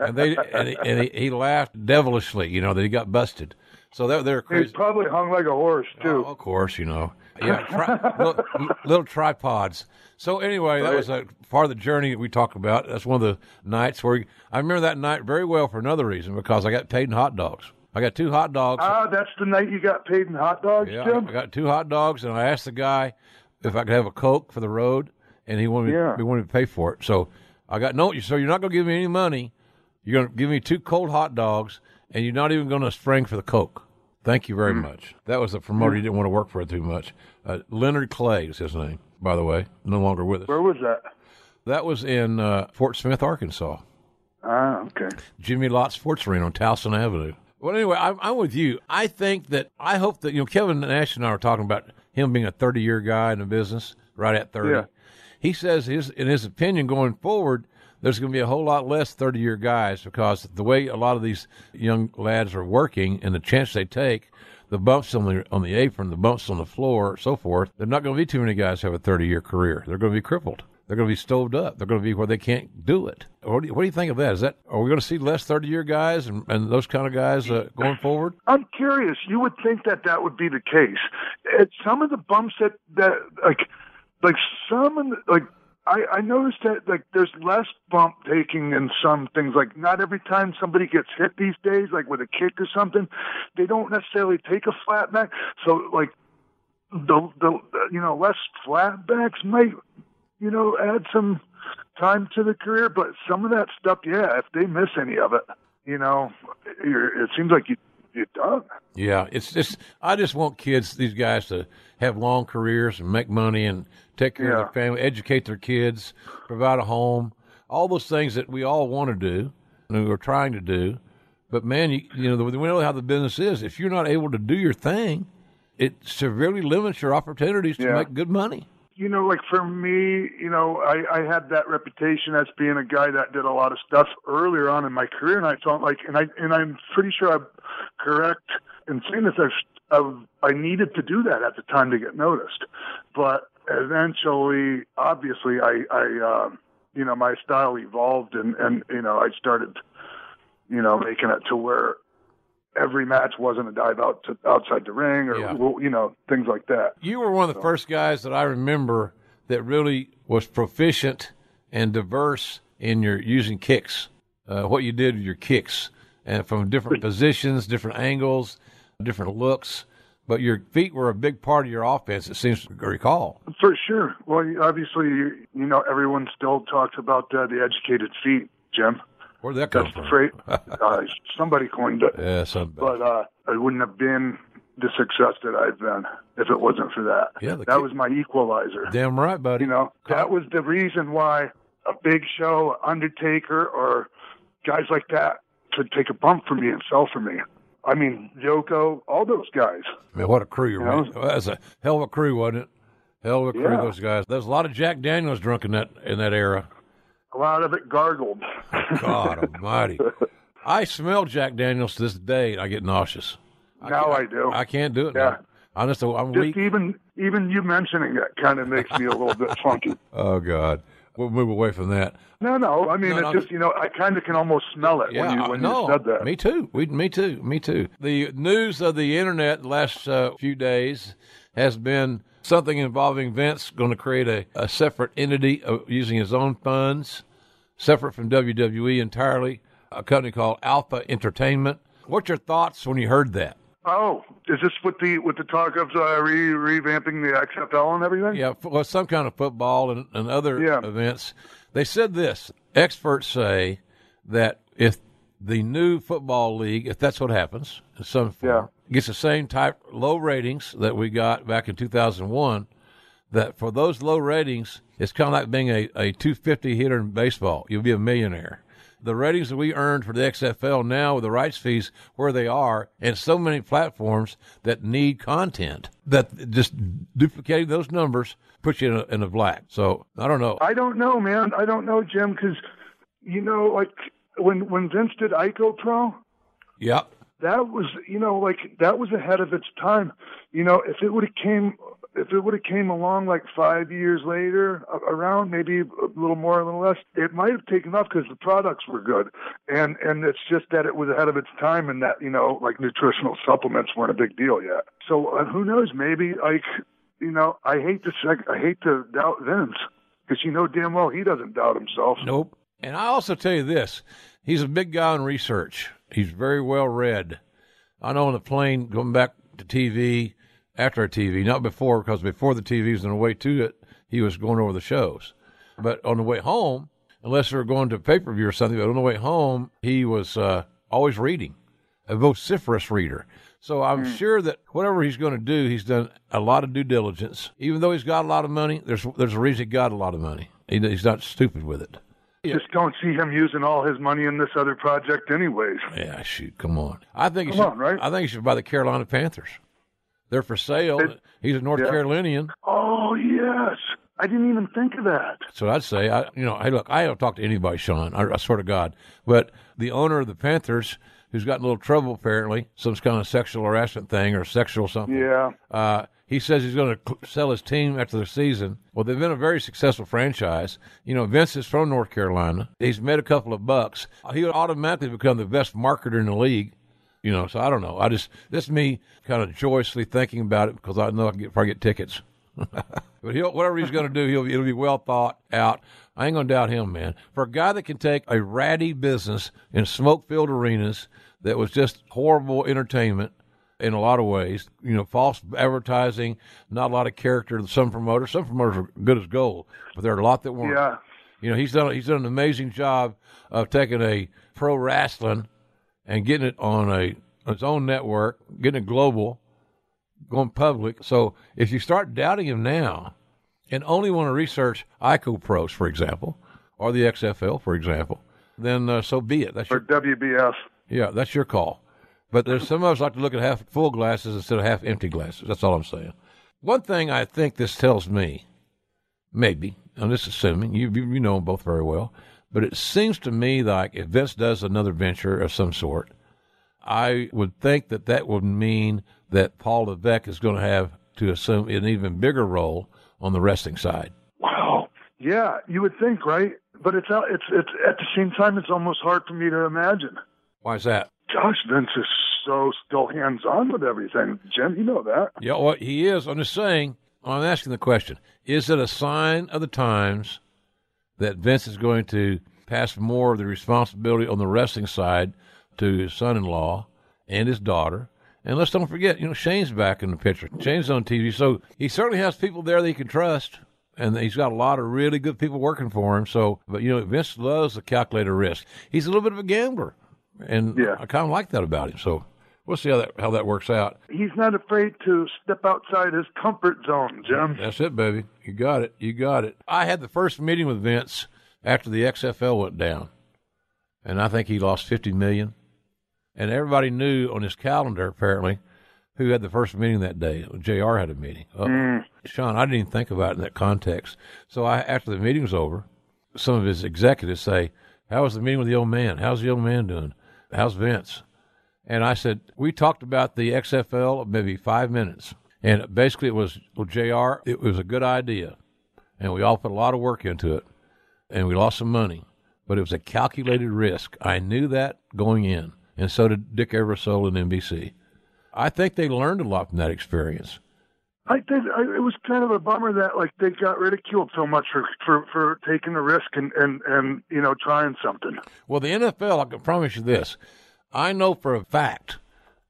and they and, he, and he, he laughed devilishly, you know, that he got busted. So they, they were crazy. He probably hung like a horse, too. Oh, of course, you know. Yeah, tri- little, little tripods. So anyway, right. That was a part of the journey that we talked about. That's one of the nights where we, I remember that night very well for another reason, because I got paid in hot dogs. I got two hot dogs. Ah, that's the night you got paid in hot dogs, yeah, Jim? I got two hot dogs, and I asked the guy if I could have a Coke for the road, and he wanted me, yeah. he wanted me to pay for it. So I got, no, so you're not going to give me any money. You're going to give me two cold hot dogs, and you're not even going to spring for the Coke. Thank you very mm. much. That was the promoter. He didn't want to work for it too much. Uh, Leonard Clay is his name, by the way. No longer with us. Where was that? That was in uh, Fort Smith, Arkansas. Ah, okay. Jimmy Lott's Sports Arena on Towson Avenue. Well, anyway, I'm, I'm with you. I think that, I hope that, you know, Kevin Nash and I were talking about him being a thirty-year guy in the business, right at thirty. Yeah. He says, his, in his opinion, going forward, there's going to be a whole lot less thirty-year guys because the way a lot of these young lads are working and the chance they take, the bumps on the on the apron, the bumps on the floor, so forth, they're not going to be too many guys who have a thirty-year career. They're going to be crippled. They're going to be stoved up. They're going to be where they can't do it. What do you, what do you think of that? Is that, are we going to see less thirty-year guys and, and those kind of guys uh, going forward? I'm curious. You would think that that would be the case. At some of the bumps that, that like, like some of the, like, I, I noticed that like there's less bump taking in some things. Like not every time somebody gets hit these days, like with a kick or something, they don't necessarily take a flat back. So like the the you know less flat backs might you know add some time to the career. But some of that stuff, yeah, if they miss any of it, you know, you're, it seems like you you're done. Yeah, it's just I just want kids, these guys, to have long careers and make money and take care yeah. of their family, educate their kids, provide a home, all those things that we all want to do and we're trying to do. But, man, you, you know, we know how the business is. If you're not able to do your thing, it severely limits your opportunities yeah. to make good money. You know, like for me, you know, I, I had that reputation as being a guy that did a lot of stuff earlier on in my career, and I thought, like, and, I, and I'm pretty sure I'm correct in saying this, I've Of, I needed to do that at the time to get noticed, but eventually, obviously, I, I um, you know, my style evolved, and, and you know, I started, you know, making it to where every match wasn't a dive out to, outside the ring, or yeah. you know, things like that. You were one of the so. first guys that I remember that really was proficient and diverse in your using kicks, uh, what you did with your kicks, and from different positions, different angles, different looks, but your feet were a big part of your offense, it seems to recall. For sure. Well, obviously, you know, everyone still talks about uh, the educated feet, Jim. Where'd that come That's from? The phrase. uh, somebody coined it. Yeah, somebody. But uh, I wouldn't have been the success that I've been if it wasn't for that. Yeah, that kid. was my equalizer. Damn right, buddy. You know, Cop. that was the reason why a Big Show, Undertaker, or guys like that could take a bump from me and sell for me. I mean, Yoko, all those guys. I mean, what a crew you were. That's a hell of a crew, wasn't it? Hell of a crew, yeah. Those guys. There's a lot of Jack Daniels drunk in that, in that era. A lot of it gargled. God almighty. I smell Jack Daniels to this day, and I get nauseous. I now I do. I can't do it yeah. now. I'm just, I'm just weak. Even, even you mentioning that kind of makes me a little bit funky. Oh, God. We'll move away from that. No, no. I mean, no, it no, just, you know, I kind of can almost smell it yeah, when, you, when no, you said that. Me too. We, me too. Me too. The news of the internet the last uh, few days has been something involving Vince going to create a, a separate entity uh, using his own funds, separate from W W E entirely, a company called Alpha Entertainment. What's your thoughts when you heard that? Oh, is this with the with the talk of uh, re, revamping the X F L and everything? Yeah, well, some kind of football and, and other yeah. events. They said this. Experts say that if the new football league, if that's what happens in some form, yeah. gets the same type low ratings that we got back in two thousand one, that for those low ratings, it's kind of like being a, a two fifty hitter in baseball. You'll be a millionaire. The ratings that we earned for the X F L now with the rights fees where they are and so many platforms that need content that just duplicating those numbers puts you in a, in a black. So I don't know. I don't know, man. I don't know, Jim, because, you know, like when, when Vince did I C O Pro, yeah, that was, you know, like that was ahead of its time. You know, if it would have came, if it would have came along like five years later, around maybe a little more, a little less, it might have taken off because the products were good. And and it's just that it was ahead of its time and that, you know, like nutritional supplements weren't a big deal yet. So uh, who knows, maybe, like, you know, I hate to, I hate to doubt Vince because you know damn well he doesn't doubt himself. Nope. And I also tell you this, he's a big guy on research. He's very well read. I know on the plane, going back to T V, after a T V, not before, because before the T V was on the way to it, he was going over the shows. But on the way home, unless they were going to pay-per-view or something, but on the way home, he was uh, always reading, a vociferous reader. So I'm mm. sure that whatever he's going to do, he's done a lot of due diligence. Even though he's got a lot of money, there's there's a reason he got a lot of money. He, he's not stupid with it. Just don't see him using all his money in this other project anyways. Yeah, shoot, come on. I think come he should, on, right? I think he should buy the Carolina Panthers. They're for sale. It, He's a North yeah. Carolinian. Oh, yes. I didn't even think of that. So I'd say, I, you know, hey, look, I don't talk to anybody, Sean. I, I swear to God. But the owner of the Panthers, who's gotten a little trouble apparently, some kind of sexual harassment thing or sexual something. Yeah. Uh, he says he's going to sell his team after the season. Well, they've been a very successful franchise. You know, Vince is from North Carolina. He's made a couple of bucks. He would automatically become the best marketer in the league. You know, so I don't know. I just, that's me kind of joyously thinking about it because I know I can get, probably get tickets. But he'll, whatever he's going to do, he'll it'll be well thought out. I ain't going to doubt him, man. For a guy that can take a ratty business in smoke-filled arenas that was just horrible entertainment in a lot of ways, you know, false advertising, not a lot of character, some promoters. Some promoters are good as gold, but there are a lot that weren't. Yeah. You know, he's done, he's done an amazing job of taking a pro wrestling and getting it on a its own network, getting it global, going public. So if you start doubting him now and only want to research I C O Pros, for example, or the X F L, for example, then uh, so be it. That's or your, W B S. Yeah, that's your call. But there's some of us like to look at half full glasses instead of half empty glasses. That's all I'm saying. One thing I think this tells me, maybe, and this is assuming, you, you know them both very well, but it seems to me like if Vince does another venture of some sort, I would think that that would mean that Paul Levesque is going to have to assume an even bigger role on the wrestling side. Wow. Yeah, you would think, right? But it's it's it's at the same time, it's almost hard for me to imagine. Why is that? Gosh, Vince is so still hands-on with everything. Jim, you know that. Yeah, well, he is. I'm just saying, I'm asking the question, is it a sign of the times that Vince is going to pass more of the responsibility on the wrestling side to his son-in-law and his daughter And let's don't forget, you know, Shane's back in the picture. Shane's on T V, so he certainly has people there that he can trust. And he's got a lot of really good people working for him. So, but, you know, Vince loves the calculated risk. He's a little bit of a gambler. And yeah. I kind of like that about him. So we'll see how that how that works out. He's not afraid to step outside his comfort zone, Jim. That's it, baby. You got it. You got it. I had the first meeting with Vince after the X F L went down. And I think he lost fifty million dollars. And everybody knew on his calendar, apparently, who had the first meeting that day. J R had a meeting. Oh, mm. Sean, I didn't even think about it in that context. So I, after the meeting was over, some of his executives say, how was the meeting with the old man? How's the old man doing? How's Vince? And I said, we talked about the X F L maybe five minutes. And basically it was, well, J R, it was a good idea. And we all put a lot of work into it. And we lost some money. But it was a calculated risk. I knew that going in. And so did Dick Ebersole and N B C. I think they learned a lot from that experience. I think it was kind of a bummer that like they got ridiculed so much for, for, for taking the risk and, and, and, you know, trying something. Well, the N F L, I can promise you this. I know for a fact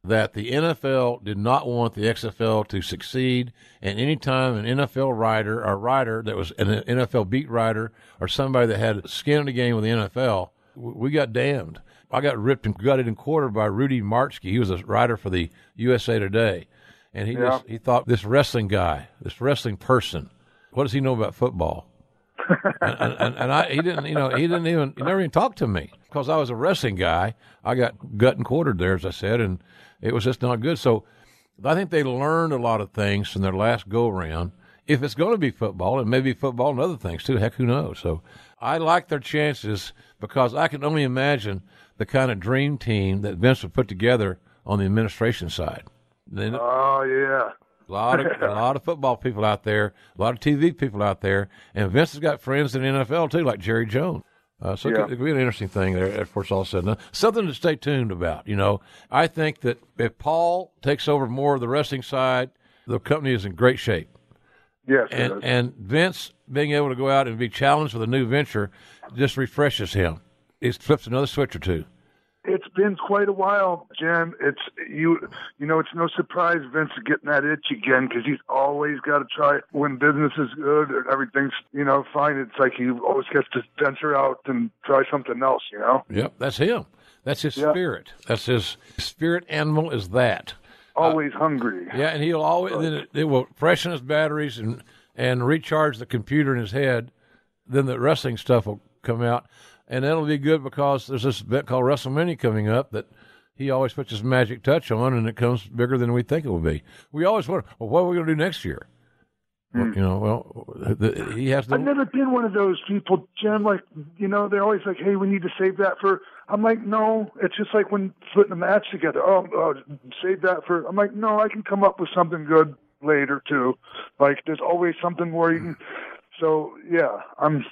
that the N F L did not want the X F L to succeed. And any time an N F L writer or writer that was an N F L beat writer or somebody that had skin in the game with the N F L, we got damned. I got ripped and gutted in quarter by Rudy Martzke. He was a writer for the U S A Today. And he yeah. just, he thought, this wrestling guy, this wrestling person, what does he know about football? and and, and I, he didn't, you know, he didn't even, he never even talked to me because I was a wrestling guy. I got gut and quartered there, as I said, and it was just not good. So I think they learned a lot of things from their last go-around. If it's going to be football, it may be football and other things too. Heck, who knows? So I like their chances because I can only imagine the kind of dream team that Vince would put together on the administration side. They, oh, yeah. A lot of a lot of football people out there, a lot of T V people out there, and Vince has got friends in the N F L, too, like Jerry Jones. Uh, so yeah. it, could, it could be an interesting thing there, of course, all said and done. Something to stay tuned about, you know. I think that if Paul takes over more of the wrestling side, the company is in great shape. Yes, and, it is. And Vince being able to go out and be challenged with a new venture just refreshes him. It flips another switch or two. It's been quite a while, Jim. It's you. You know, it's no surprise Vince is getting that itch again because he's always got to try it. When business is good and everything's, you know, fine, it's like he always gets to venture out and try something else. You know. Yep, that's him. That's his yep. spirit. That's his spirit animal. Is that always uh, hungry? Yeah, and he'll always. Right. Then it, it will freshen his batteries and and recharge the computer in his head. Then the wrestling stuff will come out. And that'll be good because there's this event called WrestleMania coming up that he always puts his magic touch on, and it comes bigger than we think it will be. We always wonder, well, what are we going to do next year? Mm. Well, you know, well, the, he has to. I've never been one of those people, Jim. Like, you know, they're always like, hey, we need to save that for. I'm like, no. It's just like when putting a match together. Oh, oh, save that for. I'm like, no, I can come up with something good later, too. Like, there's always something where you can. So, yeah, I'm.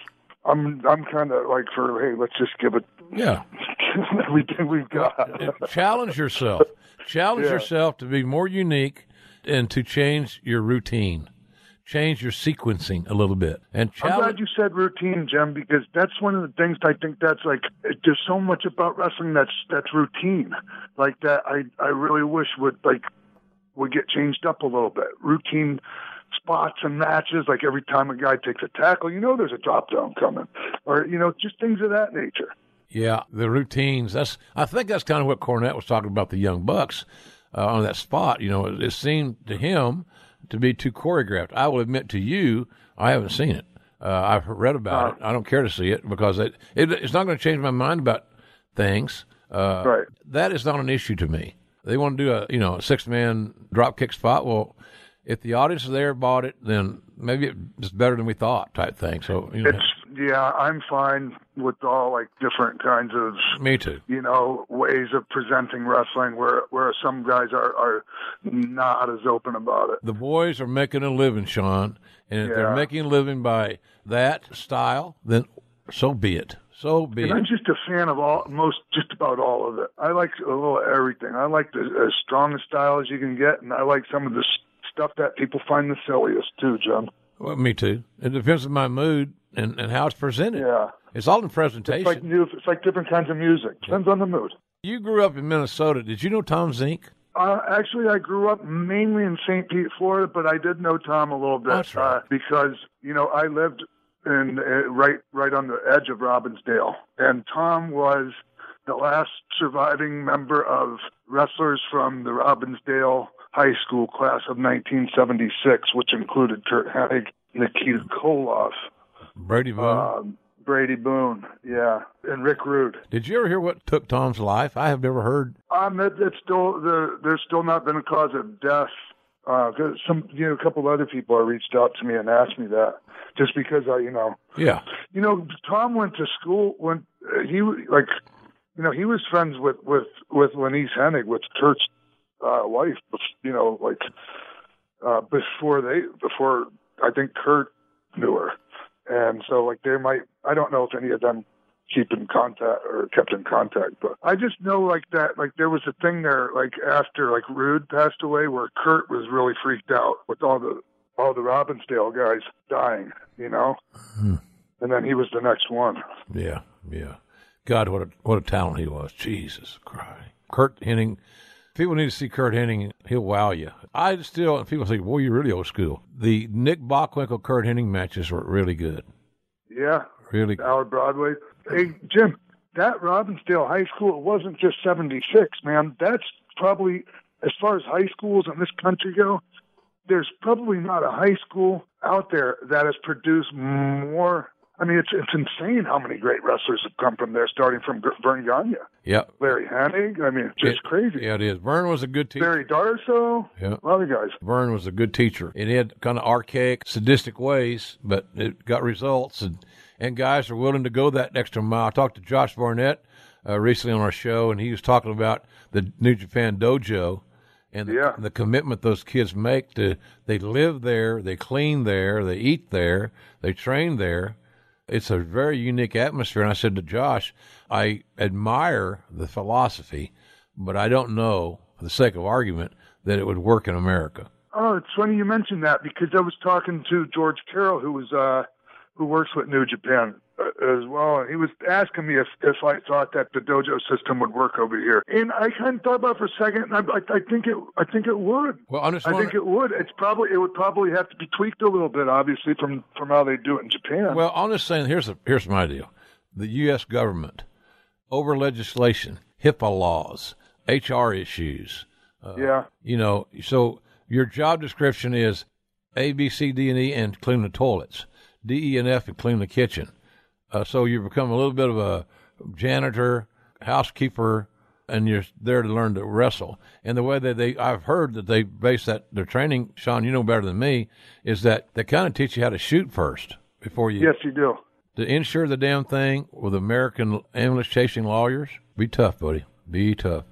I'm I'm kind of like for, hey, let's just give it yeah. everything we've got. Challenge yourself. Challenge yeah. yourself to be more unique and to change your routine. Change your sequencing a little bit. And challenge- I'm glad you said routine, Jim, because that's one of the things I think that's like, there's so much about wrestling that's that's routine. Like that I, I really wish would, like, would get changed up a little bit. Routine spots and matches, like every time a guy takes a tackle, you know there's a drop down coming, or you know just things of that nature. Yeah, the routines. That's I think that's kind of what Cornette was talking about the Young Bucks uh, on that spot. You know, it, it seemed to him to be too choreographed. I will admit to you, I haven't seen it. Uh, I've read about uh, it. I don't care to see it because it, it it's not going to change my mind about things. Uh, right. That is not an issue to me. They want to do a you know a six man drop kick spot. Well. If the audience there bought it, then maybe it's better than we thought, type thing. So you know. it's yeah, I'm fine with all like different kinds of me too. You know, ways of presenting wrestling where where some guys are, are not as open about it. The boys are making a living, Sean, and if yeah. they're making a living by that style, then so be it. So be. And I'm just a fan of all, most, just about all of it. I like a little everything. I like the as strong a style as you can get, and I like some of the. Stuff that people find the silliest, too, Jim. Well, me too. It depends on my mood and, and how it's presented. Yeah. It's all in presentation. It's like, new, it's like different kinds of music. Depends on the mood. You grew up in Minnesota. Did you know Tom Zink? Uh, actually, I grew up mainly in Saint Pete, Florida, but I did know Tom a little bit. That's right. uh, because, you know, I lived in uh, right right on the edge of Robbinsdale, and Tom was the last surviving member of wrestlers from the Robbinsdale High School class of nineteen seventy-six, which included Kurt Hennig, Nikita Koloff, Brady Boone, uh, Brady Boone, yeah, and Rick Rude. Did you ever hear what took Tom's life? I have never heard. Um, it, it's still the, there's still not been a cause of death. Uh, cause some, you know, a couple other people have reached out to me and asked me that, just because I, you know, yeah, you know, Tom went to school when uh, he like, you know, he was friends with with with Lenise Hennig, with Kurt's uh, wife, you know, like uh, before they before I think Kurt knew her. And so, like, they might, I don't know if any of them keep in contact or kept in contact, but I just know, like, that, like, there was a thing there, like, after, like, Rude passed away, where Kurt was really freaked out with all the, all the Robbinsdale guys dying, you know? Mm-hmm. And then he was the next one. Yeah, yeah. God, what a, what a talent he was. Jesus Christ. Kurt Hennig. People need to see Kurt Hennig. He'll wow you. I still, people say, well, you're really old school. The Nick Bockwinkel, Kurt Hennig matches were really good. Yeah. Really good. Our Broadway. Hey, Jim, that Robbinsdale High School, it wasn't just seventy-six, man. That's probably, as far as high schools in this country go, there's probably not a high school out there that has produced more. I mean, it's it's insane how many great wrestlers have come from there, starting from G- Vern Gagne. Yeah. Larry Hennig. I mean, it's just it, crazy. Yeah, it is. Vern was a good teacher. Barry Darso. Yeah. A lot of guys. Vern was a good teacher. And he had kind of archaic, sadistic ways, but it got results, and, and guys are willing to go that extra mile. I talked to Josh Barnett uh, recently on our show, and he was talking about the New Japan Dojo and the, yeah. the commitment those kids make to, they live there, they clean there, they eat there, they train there. It's a very unique atmosphere. And I said to Josh, I admire the philosophy, but I don't know, for the sake of argument, that it would work in America. Oh, it's funny you mentioned that, because I was talking to George Carroll, who was uh, who works with New Japan uh, as well, and he was asking me if, if I thought that the dojo system would work over here. And I kind of thought about it for a second, and I, I, I think it I think it would. Well, I understand. I think it would. It's probably it would probably have to be tweaked a little bit, obviously, from, from how they do it in Japan. Well, I'm just saying, here's a, here's my deal: the U S government over legislation, HIPAA laws, H R issues. Uh, yeah. You know, so your job description is A, B, C, D, and E, and clean the toilets. D, E, and F, and clean the kitchen. Uh, so you become a little bit of a janitor, housekeeper, and you're there to learn to wrestle. And the way that they, I've heard that they base that, their training, Sean, you know better than me, is that they kind of teach you how to shoot first before you. Yes, you do. To insure the damn thing with American ambulance-chasing lawyers, be tough, buddy. Be tough.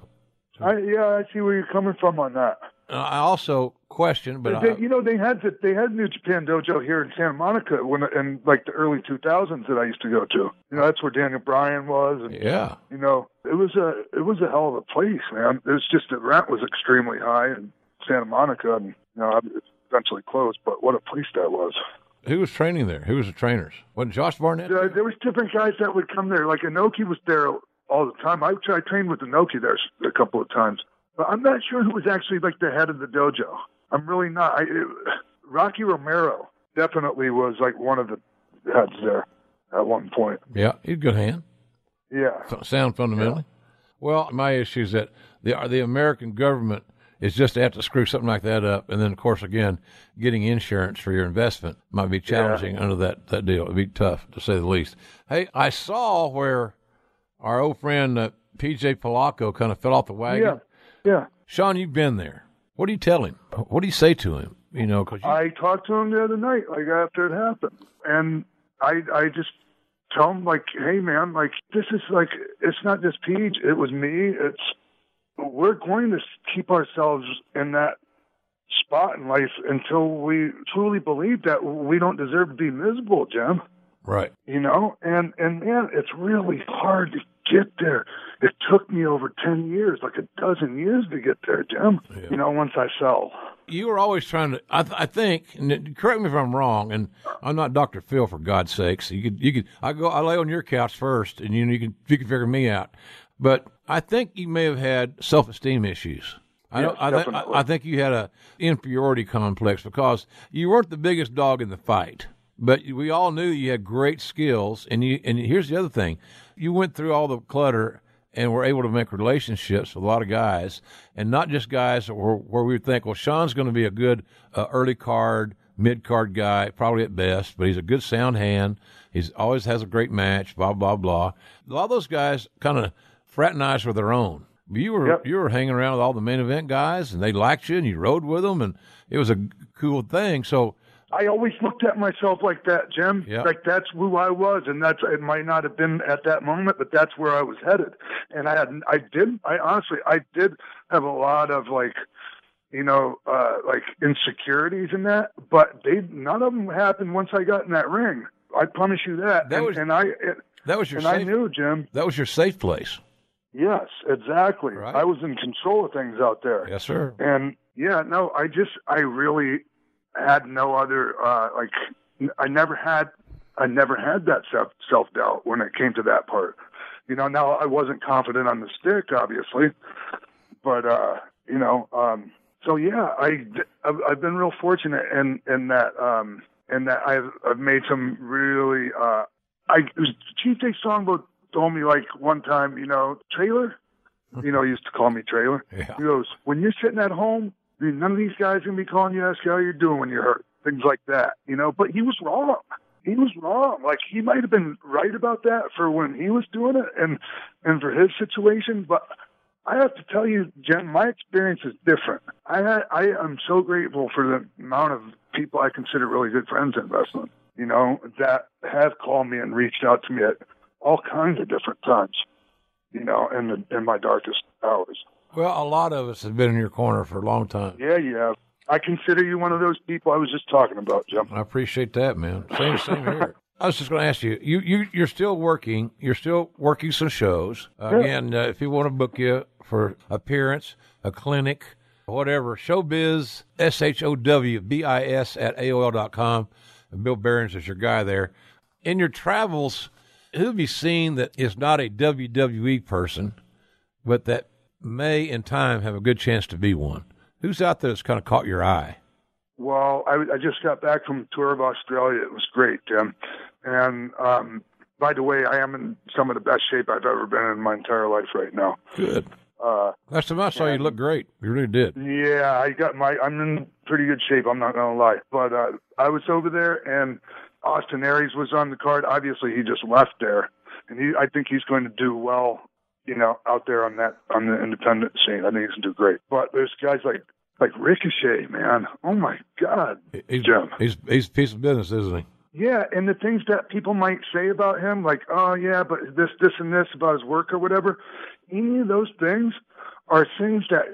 I, yeah, I see where you're coming from on that. I also question, but they, I, you know, they had the, they had New Japan Dojo here in Santa Monica when in like the early two thousands that I used to go to. You know, that's where Daniel Bryan was, and yeah, you know, it was a it was a hell of a place, man. It was just the rent was extremely high in Santa Monica, and you know, it eventually closed. But what a place that was. Who was training there? Who was the trainers? Wasn't Josh Barnett? Uh, there was different guys that would come there. Like Inoki was there all the time. I I trained with Inoki there a couple of times. But I'm not sure who was actually like the head of the dojo. I'm really not. I, it, Rocky Romero definitely was like one of the heads there at one point. Yeah, he's a good hand. Yeah. So, sound fundamentally. Yeah. Well, my issue is that the the American government is just to have to screw something like that up. And then, of course, again, getting insurance for your investment might be challenging yeah. under that, that deal. It would be tough, to say the least. Hey, I saw where our old friend uh, P J Polacco kind of fell off the wagon. Yeah. Yeah. Sean, you've been there. What do you tell him? What do you say to him? You know, cause you... I talked to him the other night, like after it happened. And I I just tell him, like, hey, man, like, this is like, it's not just Peach. It was me. It's, we're going to keep ourselves in that spot in life until we truly believe that we don't deserve to be miserable, Jim. Right. You know, and, and man, it's really hard to get there. It took me over ten years, like a dozen years to get there, Jim, yeah. you know, once I sell. You were always trying to, I, th- I think, and correct me if I'm wrong, and I'm not Doctor Phil, for God's sakes. You could, you could, I go, I lay on your couch first, and you know, you can, you can figure me out. But I think you may have had self-esteem issues. I, don't, I, th- I think you had a inferiority complex because you weren't the biggest dog in the fight, but we all knew you had great skills. And you, and here's the other thing. You went through all the clutter and were able to make relationships with a lot of guys, and not just guys that were, where we would think, well, Sean's going to be a good uh, early card, mid-card guy, probably at best, but he's a good sound hand. He's always has a great match, blah, blah, blah. A lot of those guys kind of fraternized with their own. You were yep. you were hanging around with all the main event guys, and they liked you, and you rode with them, and it was a cool thing. So I always looked at myself like that, Jim. Yep. Like that's who I was, and that's it. Might not have been at that moment, but that's where I was headed. And I had, I did, I honestly, I did have a lot of like, you know, uh, like insecurities in that, but they none of them happened once I got in that ring. I promise you that. That and, was and I. It, that was your. And safe, I knew, Jim. That was your safe place. Yes, exactly. Right. I was in control of things out there. Yes, sir. And yeah, no, I just, I really had no other, uh, like, I never had, I never had that self, self-doubt when it came to that part. You know, now I wasn't confident on the stick, obviously, but, uh, you know, um, so yeah, I, I've, I've been real fortunate in, in that, um, in that I've, I've made some really, uh, I, it was Chief Day Songboat told me like one time, you know, Trailer, you know, he used to call me Trailer. Yeah. He goes, when you're sitting at home, none of these guys are going to be calling you, ask you how you're doing when you're hurt, things like that, you know, but he was wrong. He was wrong. Like he might've been right about that for when he was doing it and, and for his situation. But I have to tell you, Jim, my experience is different. I had, I am so grateful for the amount of people I consider really good friends in wrestling, you know, that have called me and reached out to me at all kinds of different times, you know, in the, in my darkest hours. Well, a lot of us have been in your corner for a long time. Yeah, yeah. I consider you one of those people I was just talking about, Jim. I appreciate that, man. Same, same here. I was just going to ask you, you, you, you're still working. You're still working some shows. Uh, yeah. Again, uh, if you want to book you for appearance, a clinic, whatever, showbiz, S H O W B I S at A O L dot com. Bill Behrens is your guy there. In your travels, who'd be seen that is not a W W E person, but that may in time have a good chance to be one? Who's out there that's kind of caught your eye? Well, I, I just got back from a tour of Australia. It was great, Jim. And um, by the way, I am in some of the best shape I've ever been in my entire life right now. Good. Uh, Last time I saw and, you look great. You really did. Yeah, I got my. I'm in pretty good shape. I'm not gonna lie. But uh, I was over there and Austin Aries was on the card. Obviously, he just left there, and he, I think he's going to do well, you know, out there on that on the independent scene. I think he's going to do great. But there's guys like like Ricochet, man. Oh my God, he's, Jim. He's he's a piece of business, isn't he? Yeah, and the things that people might say about him, like, oh yeah, but this, this, and this about his work or whatever. Any of those things are things that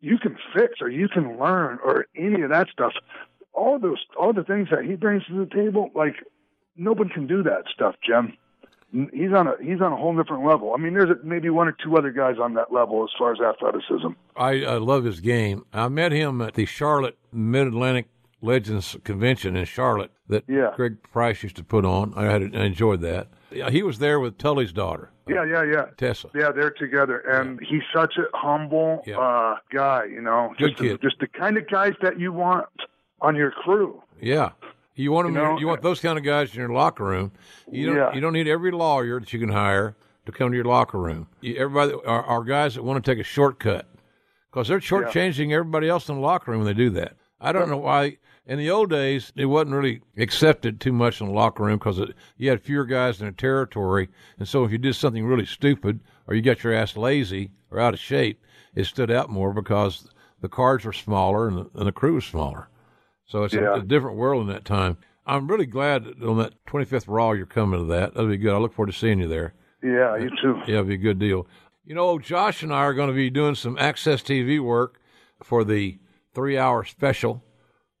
you can fix or you can learn or any of that stuff. All those, all the things that he brings to the table, like nobody can do that stuff, Jim. He's on a he's on a whole different level. I mean, there's maybe one or two other guys on that level as far as athleticism. I, I love his game. I met him at the Charlotte Mid-Atlantic Legends Convention in Charlotte that yeah. Greg Price used to put on. I had I enjoyed that. Yeah, he was there with Tully's daughter. Yeah, yeah, yeah. Tessa. Yeah, they're together, and yeah. he's such a humble yeah. uh, guy. You know, good just kid. The, just the kind of guys that you want on your crew. Yeah. You want them, you know, you want those kind of guys in your locker room. You don't, yeah. you don't need every lawyer that you can hire to come to your locker room. You, everybody are, are guys that want to take a shortcut because they're shortchanging yeah. everybody else in the locker room when they do that. I don't know why. In the old days, it wasn't really accepted too much in the locker room because you had fewer guys in a territory. And so if you did something really stupid or you got your ass lazy or out of shape, it stood out more because the cards were smaller and the, and the crew was smaller. So it's yeah. a, a different world in that time. I'm really glad that on that twenty-fifth Raw you're coming to that. That'll be good. I look forward to seeing you there. Yeah, you too. Yeah, it'll be a good deal. You know, Josh and I are going to be doing some A X S T V work for the three-hour special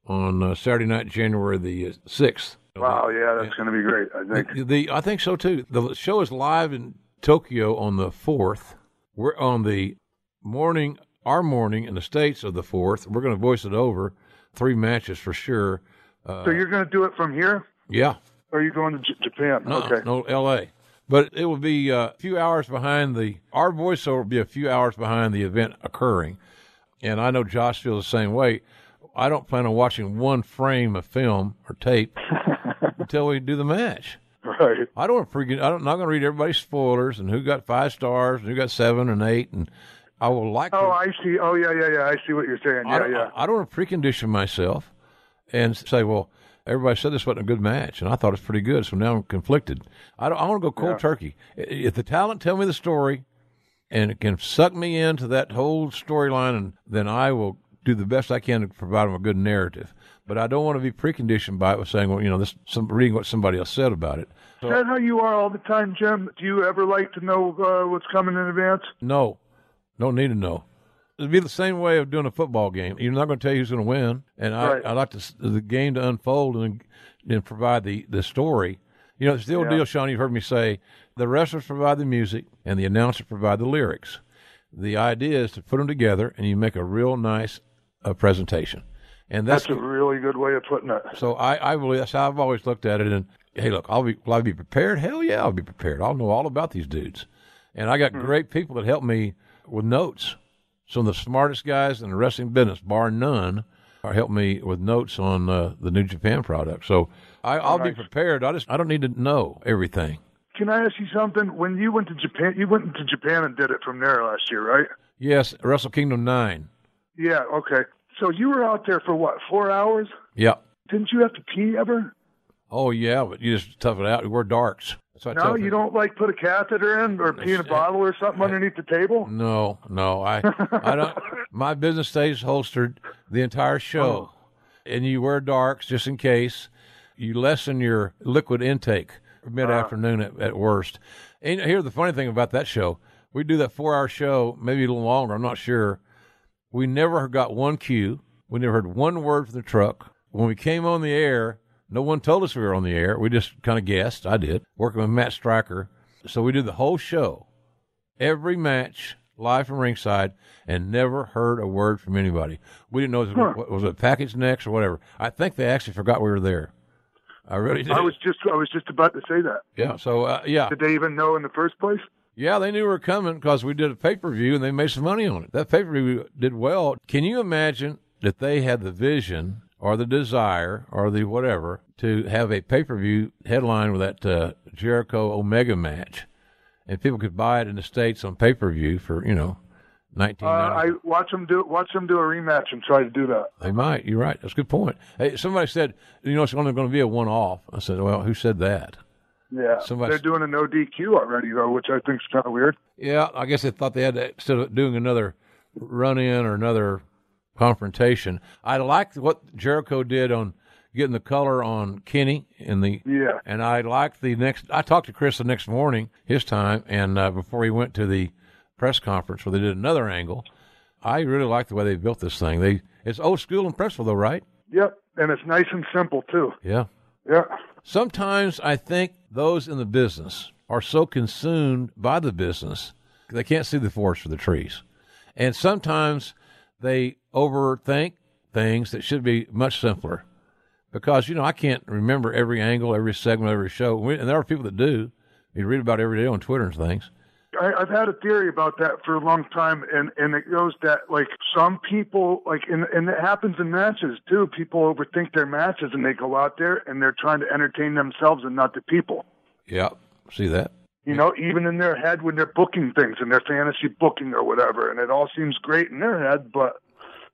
on uh, Saturday night, January the sixth. Wow, yeah, that's going to be great, I think. The, the I think so, too. The show is live in Tokyo on the fourth. We're on the morning, our morning in the States of the fourth. We're going to voice it over. Three matches for sure. Uh, so you're going to do it from here? Yeah. Or are you going to J- Japan? No, okay. no, L A But it will be a few hours behind the, our voiceover will be a few hours behind the event occurring. and I know Josh feels the same way. I don't plan on watching one frame of film or tape until we do the match. Right. I don't want to pre- I don't, I'm not going to read everybody's spoilers and who got five stars and who got seven and eight. And I will like. Oh, to, I see. Oh, yeah, yeah, yeah. I see what you're saying. Yeah, I yeah. I, I don't want to precondition myself and say, well, everybody said this wasn't a good match, and I thought it's pretty good, so now I'm conflicted. I, don't, I want to go cold yeah. turkey. If the talent tell me the story and it can suck me into that whole storyline, and then I will do the best I can to provide them a good narrative. But I don't want to be preconditioned by it with saying, well, you know, this, some, reading what somebody else said about it. So, is that how you are all the time, Jim? Do you ever like to know uh, what's coming in advance? No. Don't need to know. It'd be the same way of doing a football game. You're not going to tell you who's going to win. And I, right. I like to, the game to unfold and, and provide the, the story. You know, it's the old yeah. deal, Sean, you've heard me say, the wrestlers provide the music and the announcers provide the lyrics. The idea is to put them together and you make a real nice uh, presentation. And that's, that's a really good way of putting it. So I, I believe that's how I've always looked at it. And, hey, look, I'll be, will I be prepared? Hell yeah, I'll be prepared. I'll know all about these dudes. And I got mm-hmm. great people that help me with notes. Some of the smartest guys in the wrestling business, bar none, are helping me with notes on uh, the New Japan product. So I, I'll nice. be prepared. I just I don't need to know everything. Can I ask you something? When you went to Japan, you went to Japan and did it from there last year, right? Yes, Wrestle Kingdom nine. Yeah, okay. So you were out there for, what, four hours? Yeah. Didn't you have to pee ever? Oh, yeah, but you just tough it out. You wear darks. So no, you don't, like, put a catheter in or pee in a bottle or something I, underneath the table? No, no. I, I don't. My business stays holstered the entire show, oh. and you wear darks just in case. You lessen your liquid intake mid-afternoon uh, at, at worst. And here's the funny thing about that show. We do that four-hour show, maybe a little longer, I'm not sure. We never got one cue. We never heard one word from the truck. When we came on the air, no one told us we were on the air. We just kind of guessed. I did, working with Matt Stryker. So we did the whole show, every match, live from ringside, and never heard a word from anybody. We didn't know if it was, huh. was it package next or whatever. I think they actually forgot we were there. I really did. I was just, I was just about to say that. Yeah, so, uh, yeah. Did they even know in the first place? Yeah, they knew we were coming because we did a pay-per-view, and they made some money on it. That pay-per-view did well. Can you imagine that they had the vision or the desire, or the whatever, to have a pay-per-view headline with that uh, Jericho-Omega match, and people could buy it in the States on pay-per-view for, you know, nineteen dollars. Uh, I watch them do watch them do a rematch and try to do that. They might. You're right. That's a good point. Hey, somebody said, you know, it's only going to be a one-off. I said, well, who said that? Yeah, somebody they're doing a no D Q already, though, which I think is kind of weird. Yeah, I guess they thought they had to, instead of doing another run-in or another confrontation. I liked what Jericho did on getting the color on Kenny in the yeah, and I liked the next. I talked to Chris the next morning, his time, and uh, before he went to the press conference where they did another angle. I really liked the way they built this thing. They it's old school and impressive though, right? Yep, and it's nice and simple too. Yeah, yeah. Sometimes I think those in the business are so consumed by the business they can't see the forest for the trees, and sometimes they overthink things that should be much simpler because, you know, I can't remember every angle, every segment, every show. We, and there are people that do. You read about it every day on Twitter and things. I, I've had a theory about that for a long time, and, and it goes that, like, some people, like, and, and it happens in matches, too. People overthink their matches, and they go out there, and they're trying to entertain themselves and not the people. Yeah, see that. You know, even in their head when they're booking things and their fantasy booking or whatever, and it all seems great in their head, but,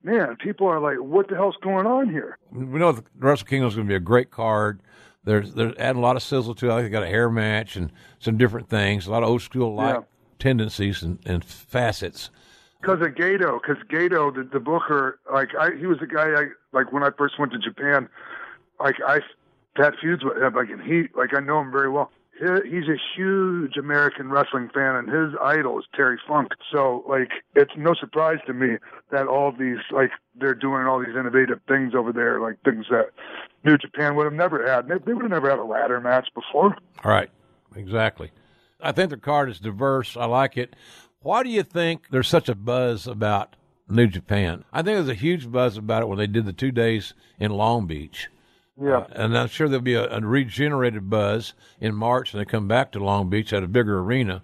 man, people are like, what the hell's going on here? We know the Wrestle Kingdom's going to be a great card. There's, they're adding a lot of sizzle to it. I think they got a hair match and some different things, a lot of old-school-like yeah. tendencies and, and facets. Because of Gato, because Gato, the, the booker, like, I, he was the guy, I, like, when I first went to Japan, like, I had feuds with him, like, and he, like, I know him very well. He's a huge American wrestling fan, and his idol is Terry Funk. So, like, it's no surprise to me that all these, like, they're doing all these innovative things over there, like things that New Japan would have never had. They would have never had a ladder match before. All right, exactly. I think the card is diverse. I like it. Why do you think there's such a buzz about New Japan? I think there's a huge buzz about it when they did the two days in Long Beach. Yeah, uh, and I'm sure there'll be a, a regenerated buzz in March, and they come back to Long Beach at a bigger arena.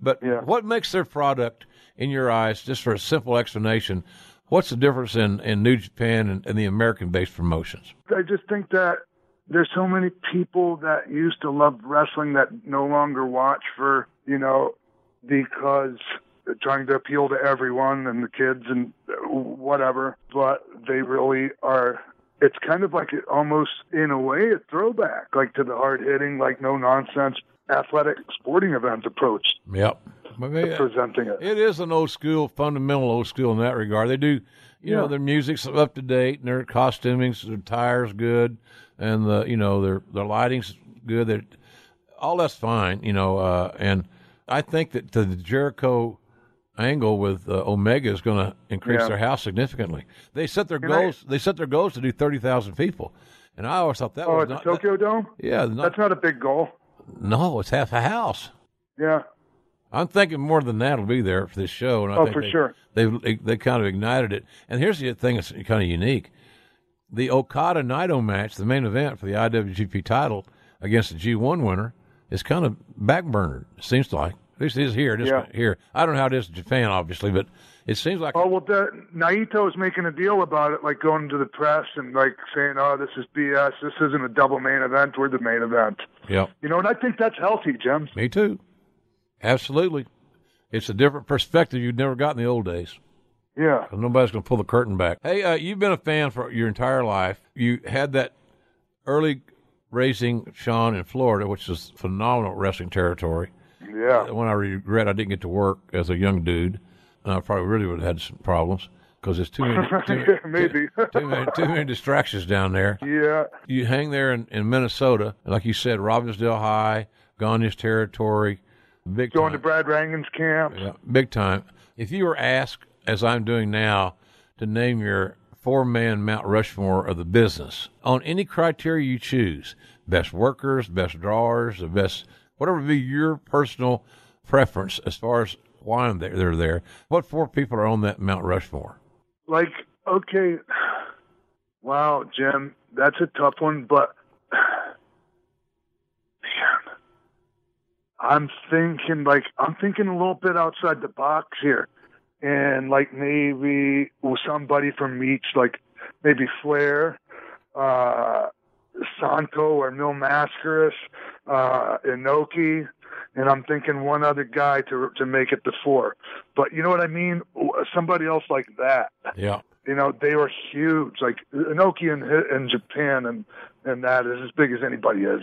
But yeah. what makes their product, in your eyes, just for a simple explanation, What's the difference in, in New Japan and, and the American-based promotions? I just think that there's so many people that used to love wrestling that no longer watch for, you know, because they're trying to appeal to everyone and the kids and whatever. But they really are, it's kind of like it almost, in a way, a throwback, like to the hard-hitting, like no-nonsense athletic sporting event approach. Yep. I mean, presenting it. It is an old school, fundamental old school in that regard. They do, you yeah. know, their music's up to date, and their costuming's, their tire's good, and the, you know, their their lighting's good. They're, all that's fine, you know. Uh, and I think that the Jericho angle with uh, Omega is going to increase yeah. their house significantly. They set their and goals. I, they set their goals to do thirty thousand people, and I always thought that oh, was at not, the Tokyo that, Dome. Yeah, not, that's not a big goal. No, it's half a house. Yeah. I'm thinking more than that will be there for this show. And I oh, think for they, sure. They they kind of ignited it. And here's the thing that's kind of unique. The Okada-Naito match, the main event for the I W G P title against the G one winner, is kind of backburnered, it seems like. At least it is here. It is yeah. here. I don't know how it is in Japan, obviously, but it seems like... Oh, well, the, Naito's making a deal about it, like going to the press and like saying, oh, this is B S. This isn't a double main event. We're the main event. Yeah. You know, and I think that's healthy, Jim. Me too. Absolutely. It's a different perspective you'd never got in the old days. Yeah. Nobody's going to pull the curtain back. Hey, uh, you've been a fan for your entire life. You had that early racing, Sean, in Florida, which is phenomenal wrestling territory. Yeah. When I regret I didn't get to work as a young dude, and I probably really would have had some problems because there's too many, too, Maybe. too, too, many, too many distractions down there. Yeah. You hang there in, in Minnesota, like you said, Robbinsdale High, Gagne's territory, Big Going time. to Brad Rangan's camp. Yeah, big time. If you were asked, as I'm doing now, to name your four-man Mount Rushmore of the business, on any criteria you choose, best workers, best drawers, the best, whatever be your personal preference as far as why they're there, what four people are on that Mount Rushmore? Like, okay, wow, Jim, that's a tough one, but... I'm thinking like I'm thinking a little bit outside the box here, and like maybe well, somebody from each, like maybe Flair, uh, Santo or Mil Mascaris, uh, Inoki, and I'm thinking one other guy to to make it the four. But you know what I mean? Somebody else like that. Yeah. You know, they were huge. Like Inoki in in Japan, and and that is as big as anybody has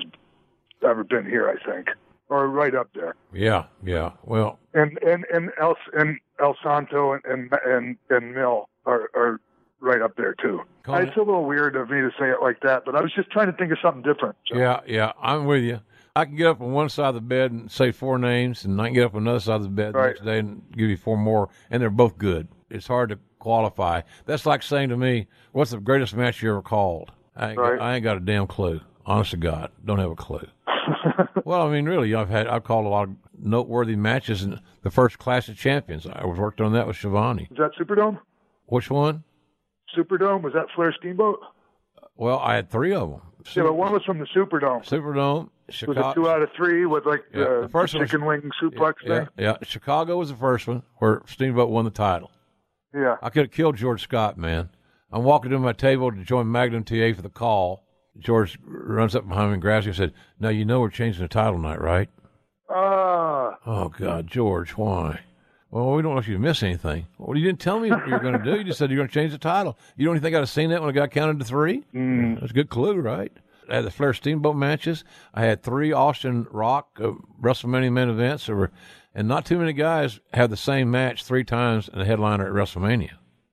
ever been here, I think. Or right up there. Yeah, yeah. Well, and and and El, and El Santo and and and, and Mill are, are right up there too. Colin, it's a little weird of me to say it like that, but I was just trying to think of something different. So. Yeah, yeah. I'm with you. I can get up on one side of the bed and say four names, and I can get up on another side of the bed right. the next day and give you four more, and they're both good. It's hard to qualify. That's like saying to me, "What's the greatest match you ever called?" I ain't, right. I ain't got a damn clue. Honest to God, don't have a clue. Well, I mean, really, I've had I've called a lot of noteworthy matches in the first Clash of Champions. I was worked on that with Schiavone. Is that Superdome? Which one? Superdome. Was that Flair Steamboat? Well, I had three of them. Super- yeah, but one was from the Superdome. Superdome. Chicago. It was a two out of three with like yeah, the, the first chicken was, wing suplex yeah, thing? Yeah, yeah, Chicago was the first one where Steamboat won the title. Yeah. I could have killed George Scott, man. I'm walking to my table to join Magnum T A for the call. George runs up behind me and grabs me and said, "Now you know we're changing the title night, right?" Ah. Uh, oh God, George, why? Well, we don't want you to miss anything. Well, you didn't tell me what you were going to do. You just said you're going to change the title. You don't think I'd have seen that when I got counted to three? Mm. That's a good clue, right? I had the Flair Steamboat matches. I had three Austin Rock uh, WrestleMania main events, were, and not too many guys have the same match three times in a headliner at WrestleMania.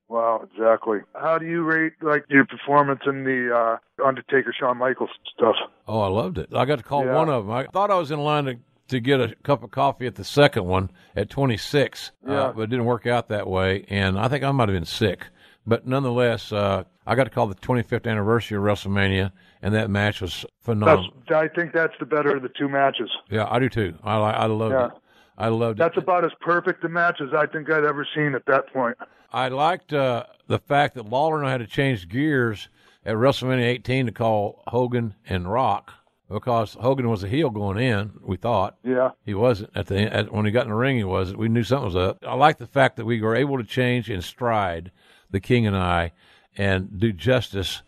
Wow, exactly. How do you rate like your performance in the uh, Undertaker Shawn Michaels stuff? Oh, I loved it. I got to call yeah. one of them. I thought I was in line to, to get a cup of coffee at the second one at twenty-six, yeah. uh, but it didn't work out that way, and I think I might have been sick. But nonetheless, uh, I got to call the twenty-fifth anniversary of WrestleMania, and that match was phenomenal. That's, I think that's the better of the two matches. Yeah, I do too. I, I loved yeah. it. I loved That's it. That's about as perfect a match as I think I'd ever seen at that point. I liked uh, the fact that Lawler and I had to change gears at WrestleMania eighteen to call Hogan and Rock because Hogan was a heel going in, we thought. Yeah. He wasn't. At the end, at, when he got in the ring, he wasn't. We knew something was up. I liked the fact that we were able to change in stride the King and I, and do justice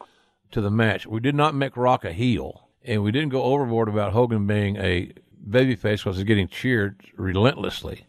to the match. We did not make Rock a heel, and we didn't go overboard about Hogan being a babyface because he's getting cheered relentlessly.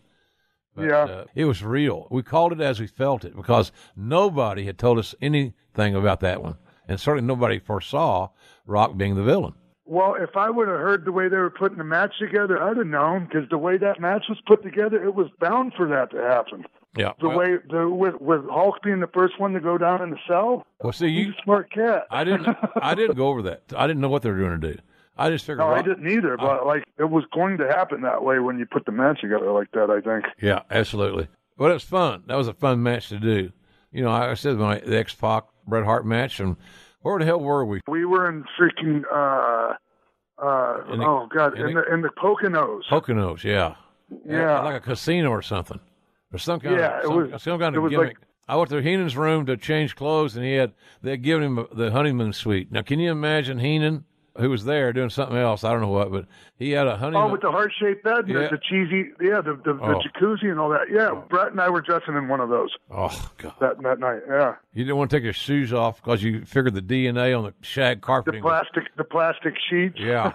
But, yeah. Uh, it was real. We called it as we felt it because nobody had told us anything about that one, and certainly nobody foresaw Rock being the villain. Well, if I would have heard the way they were putting the match together, I'd have known, because the way that match was put together, it was bound for that to happen. Yeah, the well, way the with, with Hulk being the first one to go down in the cell. Well, see, you smart cat. I didn't. I didn't go over that. I didn't know what they were going to do. I just figured. No, Rock, I didn't either. But I, like, it was going to happen that way when you put the match together like that. I think. Yeah, absolutely. But it was fun. That was a fun match to do. You know, I said my the X-Pac Bret Hart match, and where the hell were we? We were in freaking. Uh, uh, in the, oh God! In, in the, the in the Poconos. Poconos, yeah. Yeah, like a casino or something. Or some kind yeah, of, it some, was, some kind of it gimmick. Like, I went to Heenan's room to change clothes, and he had they had given him the honeymoon suite. Now, can you imagine Heenan, who was there doing something else? I don't know what, but he had a honeymoon. Oh, with the heart shaped bed, yeah. the, the cheesy, yeah, the the, oh. the jacuzzi and all that. Yeah, oh. Brett and I were dressing in one of those. Oh God, that that night, yeah. You didn't want to take your shoes off because you figured the D N A on the shag carpeting. The plastic, was... the plastic sheets. Yeah.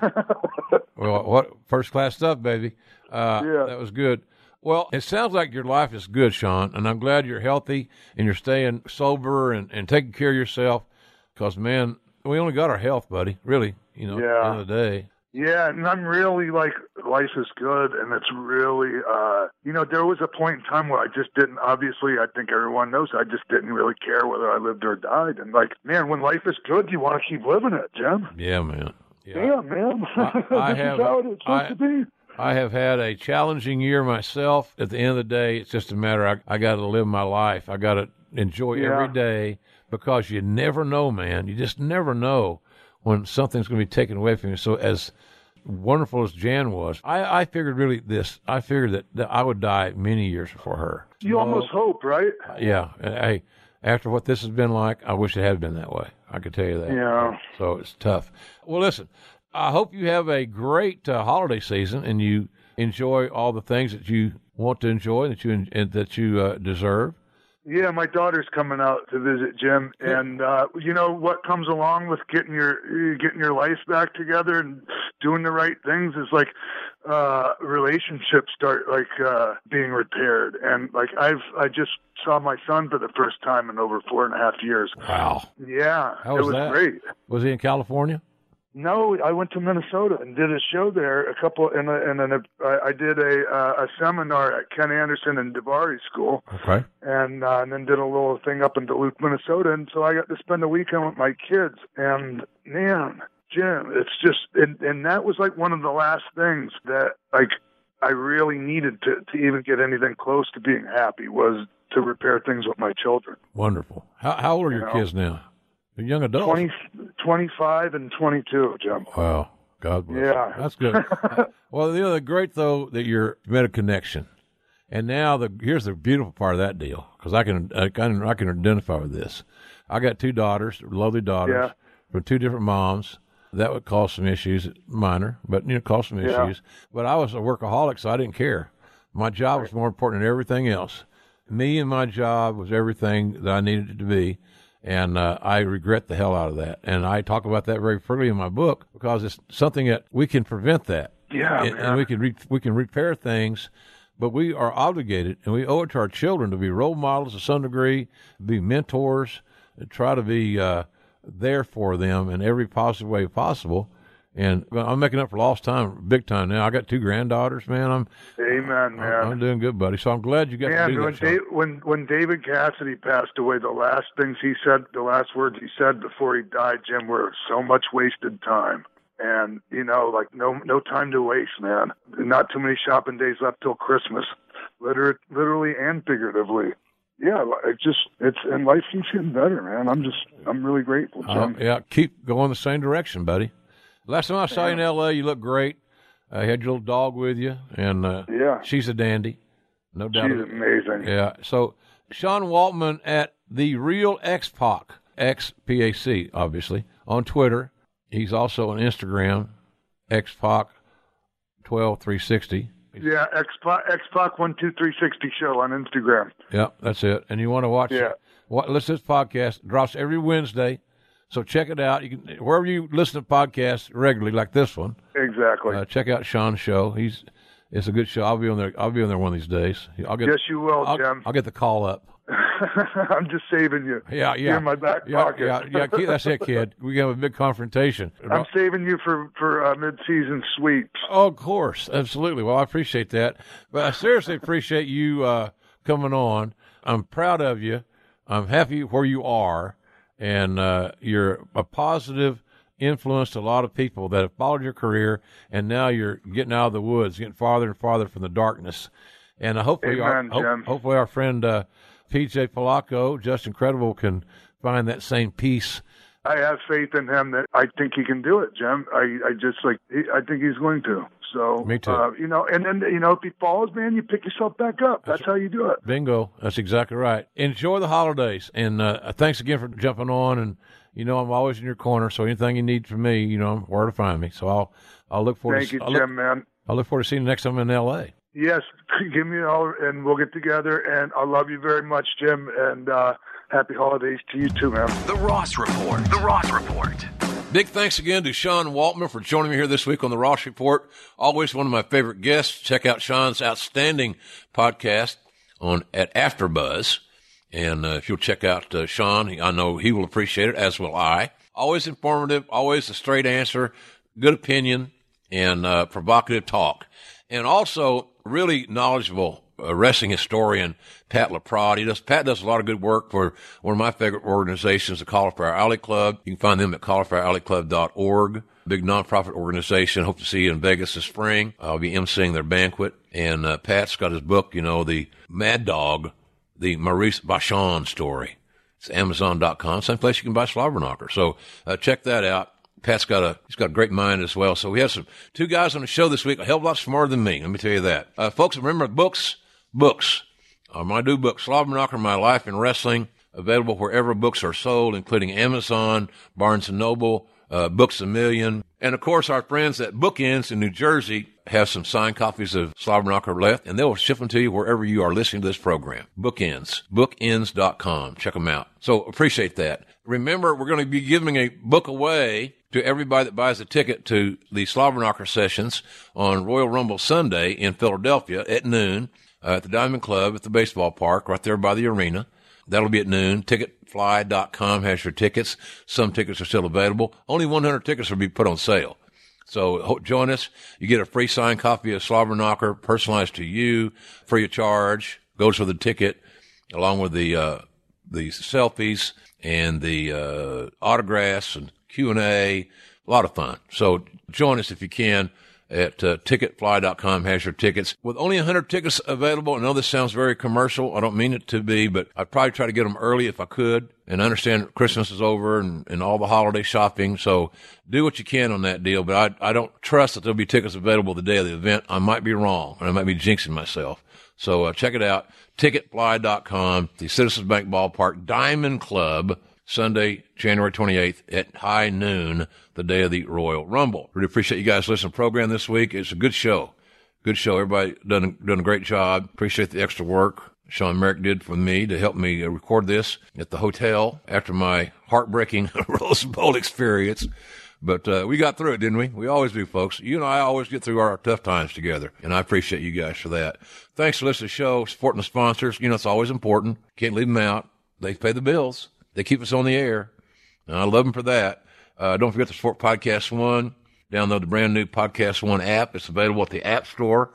Well, what first class stuff, baby. Uh, yeah, that was good. Well, it sounds like your life is good, Sean, and I'm glad you're healthy and you're staying sober and, and taking care of yourself because, man, we only got our health, buddy, really, you know, yeah. at the end of the day. Yeah, and I'm really, like, life is good, and it's really, uh, you know, there was a point in time where I just didn't, obviously, I think everyone knows, I just didn't really care whether I lived or died. And, like, man, when life is good, you want to keep living it, Jim. Yeah, man. Yeah, yeah man. I, I this have, is how it's supposed I, to be. I have had a challenging year myself. At the end of the day, it's just a matter of I, I got to live my life. I got to enjoy yeah. every day because you never know, man. You just never know when something's going to be taken away from you. So as wonderful as Jan was, I, I figured really this. I figured that, that I would die many years before her. You so, almost hope, right? Yeah. Hey, after what this has been like, I wish it had been that way. I could tell you that. Yeah. So it's tough. Well, listen. I hope you have a great uh, holiday season and you enjoy all the things that you want to enjoy that you and that you uh, deserve. Yeah, my daughter's coming out to visit Jim, and uh, you know what comes along with getting your getting your life back together and doing the right things is like uh, relationships start like uh, being repaired, and like I've I just saw my son for the first time in over four and a half years. Wow! Yeah, How was it was that? great. Was he in California? No, I went to Minnesota and did a show there. A couple, and and then I did a uh, a seminar at Ken Anderson and Daivari School. Okay, and uh, and then did a little thing up in Duluth, Minnesota. And so I got to spend a weekend with my kids. And man, Jim, it's just and, and that was like one of the last things that like I really needed to to even get anything close to being happy was to repair things with my children. Wonderful. How how old are you your know? kids now? Young adults. twenty, twenty-five and twenty-two, Jim. Wow. God bless. Yeah. That's good. Well, the other great, though, that you're made a connection. And now the here's the beautiful part of that deal, because I can, I can I can identify with this. I got two daughters, lovely daughters, yeah. from two different moms. That would cause some issues, minor, but you know, cause some issues. Yeah. But I was a workaholic, so I didn't care. My job right. was more important than everything else. Me and my job was everything that I needed it to be. And uh, I regret the hell out of that. And I talk about that very freely in my book because it's something that we can prevent that. Yeah, and, and we can re- we can repair things, but we are obligated and we owe it to our children to be role models to some degree, be mentors, and try to be uh, there for them in every possible way possible. And I'm making up for lost time, big time now. I got two granddaughters, man. I'm, Amen, man. I'm, I'm doing good, buddy. So I'm glad you got man, to do when that. Dave, when when David Cassidy passed away, the last things he said, the last words he said before he died, Jim, were so much wasted time. And, you know, like no no time to waste, man. Not too many shopping days left till Christmas, Liter- literally and figuratively. Yeah, it just it's and life keeps getting better, man. I'm just I'm really grateful, Jim. Uh, yeah, keep going the same direction, buddy. Last time I saw you in L A, you looked great. I uh, had your little dog with you, and uh, yeah. she's a dandy, no doubt. She's amazing. Yeah. So Sean Waltman at the Real X-Pac, X P A C, obviously on Twitter. He's also on Instagram, X Pac one two three six zero. Yeah, X Pac one two three six zero show on Instagram. Yeah, that's it. And you want to watch yeah. what listen to this podcast. It drops every Wednesday, so check it out. You can wherever you listen to podcasts regularly, like this one. Exactly. Uh, check out Sean's show. He's it's a good show. I'll be on there. I'll be on there one of these days. I'll get, yes, you will, I'll, Jim. I'll get the call up. I'm just saving you. Yeah, yeah. You're in my back yeah, pocket. yeah, yeah. That's it, kid. We have a big confrontation. I'm saving you for for uh, mid-season sweeps. Oh, of course, absolutely. Well, I appreciate that, but I seriously appreciate you uh, coming on. I'm proud of you. I'm happy where you are, and uh, you're a positive influence to a lot of people that have followed your career, and now you're getting out of the woods, getting farther and farther from the darkness. And uh, hopefully, Amen, our, ho- hopefully, our friend. Uh, P J Polacco, just incredible, can find that same peace. I have faith in him that I think he can do it, Jim. I, I just like, he, I think he's going to. So, me too. Uh, you know, and then, you know, if he falls, man, you pick yourself back up. That's, That's how you do it. Bingo. That's exactly right. Enjoy the holidays. And uh, thanks again for jumping on. And, you know, I'm always in your corner. So anything you need from me, you know, where to find me. So I'll, I'll look forward Thank to you, I'll Jim, look, man. I'll look forward to seeing you next time I'm in L A. Yes, give me an hour, and we'll get together, and I love you very much, Jim, and uh, happy holidays to you too, man. The Ross Report. The Ross Report. Big thanks again to Sean Waltman for joining me here this week on The Ross Report. Always one of my favorite guests. Check out Sean's outstanding podcast on at AfterBuzz, and uh, if you'll check out uh, Sean, I know he will appreciate it, as will I. Always informative, always a straight answer, good opinion, and uh, provocative talk. And also, really knowledgeable uh, wrestling historian, Pat Laprade. He does, Pat does a lot of good work for one of my favorite organizations, the Cauliflower Alley Club. You can find them at cauliflower alley club dot org. Big nonprofit organization. Hope to see you in Vegas this spring. I'll be emceeing their banquet. And uh, Pat's got his book, you know, The Mad Dog, The Maurice Vachon Story. It's amazon dot com. Same place you can buy Slobberknocker. So uh, check that out. Pat's got a, he's got a great mind as well. So we have some, two guys on the show this week, a hell of a lot smarter than me. Let me tell you that. Uh, folks, remember books, books. Um, I do books, Slobberknocker, My Life in Wrestling, available wherever books are sold, including Amazon, Barnes and Noble, uh, Books a Million. And of course, our friends at Bookends in New Jersey have some signed copies of Slobberknocker left, and they will ship them to you wherever you are listening to this program. Bookends, bookends dot com. Check them out. So appreciate that. Remember, we're going to be giving a book away to everybody that buys a ticket to the Slobberknocker sessions on Royal Rumble Sunday in Philadelphia at noon uh, at the Diamond Club at the baseball park right there by the arena. That'll be at noon. ticket fly dot com has your tickets. Some tickets are still available. Only one hundred tickets will be put on sale. So join us. You get a free signed copy of Slobberknocker personalized to you, free of charge, goes with the ticket along with the uh, the selfies and the uh, autographs and Q and A, a lot of fun. So join us if you can at uh, ticket fly dot com, has your tickets. With only one hundred tickets available, I know this sounds very commercial. I don't mean it to be, but I'd probably try to get them early if I could. And I understand Christmas is over and, and all the holiday shopping, so do what you can on that deal. But I, I don't trust that there'll be tickets available the day of the event. I might be wrong, and I might be jinxing myself. So uh, check it out, ticket fly dot com, the Citizens Bank Ballpark, Diamond Club, Sunday, January twenty-eighth at high noon, the day of the Royal Rumble. Really appreciate you guys listening to the program this week. It's a good show. Good show. Everybody done, done a great job. Appreciate the extra work Sean Merrick did for me to help me record this at the hotel after my heartbreaking Rose Bowl experience. But uh, we got through it, didn't we? We always do, folks. You and I always get through our tough times together, and I appreciate you guys for that. Thanks for listening to the show, supporting the sponsors. You know, it's always important. Can't leave them out. They pay the bills. They keep us on the air, and I love them for that. Uh, don't forget to support Podcast One. Download the brand new Podcast One app. It's available at the App Store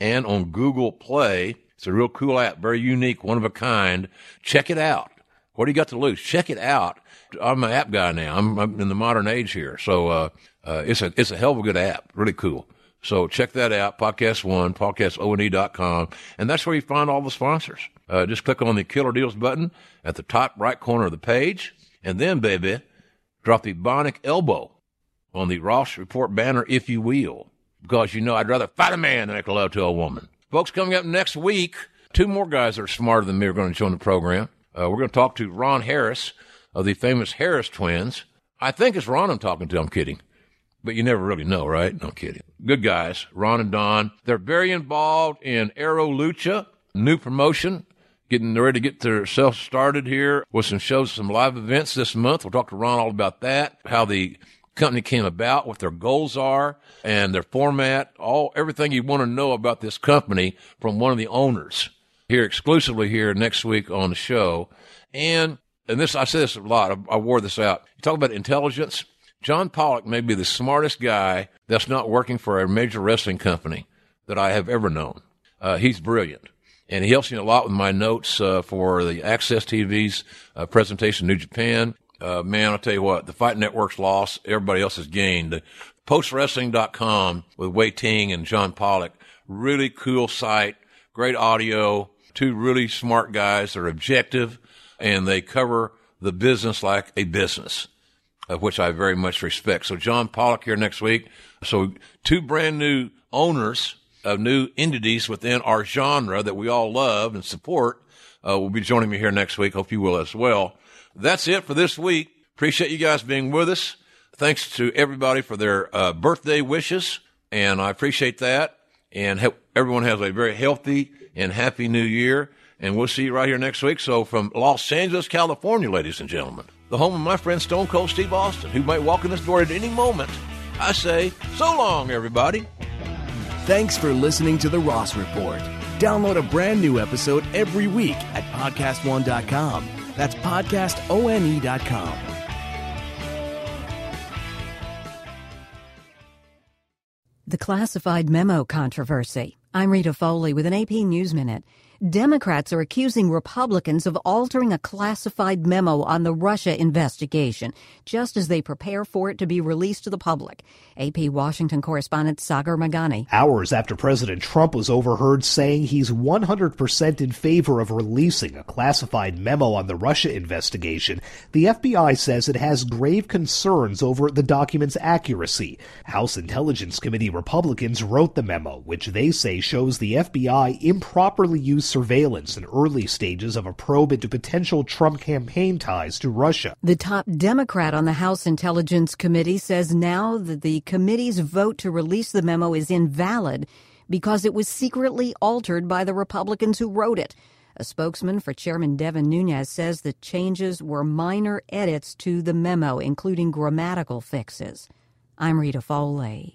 and on Google Play. It's a real cool app, very unique, one of a kind. Check it out. What do you got to lose? Check it out. I'm an app guy now. I'm, I'm in the modern age here, so uh, uh, it's a it's a hell of a good app. Really cool. So check that out, Podcast One, podcast one dot com, and that's where you find all the sponsors. Uh, just click on the Killer Deals button at the top right corner of the page, and then, baby, drop the bionic elbow on the Ross Report banner, if you will, because you know I'd rather fight a man than make love to a woman. Folks, coming up next week, two more guys that are smarter than me are going to join the program. Uh, we're going to talk to Ron Harris of the famous Harris Twins. I think it's Ron I'm talking to. I'm kidding. But you never really know, right? No kidding. Good guys, Ron and Don. They're very involved in Aero Lucha, new promotion. getting ready to get themselves started here with some shows, some live events this month. We'll talk to Ron all about that, how the company came about, what their goals are, and their format, all everything you want to know about this company from one of the owners here exclusively here next week on the show. And and this, I say this a lot, I, I wore this out. You talk about intelligence. John Pollock may be the smartest guy that's not working for a major wrestling company that I have ever known. Uh, he's brilliant. And he helps me a lot with my notes uh, for the A X S T V's uh, presentation in New Japan. Uh, man, I'll tell you what, the Fight Network's lost. Everybody else has gained. Post Wrestling dot com with Wei Ting and John Pollock. Really cool site, great audio, two really smart guys. They're objective, and they cover the business like a business, of which I very much respect. So John Pollock here next week. So two brand new owners of new entities within our genre that we all love and support uh, will be joining me here next week. Hope you will as well. That's it for this week. Appreciate you guys being with us. Thanks to everybody for their uh, birthday wishes, and I appreciate that. And he- everyone has a very healthy and happy new year, and we'll see you right here next week. So from Los Angeles, California, ladies and gentlemen, the home of my friend Stone Cold Steve Austin, who might walk in this door at any moment, I say, so long, everybody. Thanks for listening to The Ross Report. Download a brand new episode every week at podcast one dot com. That's podcast one dot com. The classified memo controversy. I'm Rita Foley with an A P News Minute. Democrats are accusing Republicans of altering a classified memo on the Russia investigation, just as they prepare for it to be released to the public. A P Washington correspondent Sagar Magani. Hours after President Trump was overheard saying he's one hundred percent in favor of releasing a classified memo on the Russia investigation, the F B I says it has grave concerns over the document's accuracy. House Intelligence Committee Republicans wrote the memo, which they say shows the F B I improperly used surveillance in early stages of a probe into potential Trump campaign ties to Russia. The top Democrat on the House Intelligence Committee says now that the committee's vote to release the memo is invalid because it was secretly altered by the Republicans who wrote it. A spokesman for Chairman Devin Nunes says the changes were minor edits to the memo, including grammatical fixes. I'm Rita Foley.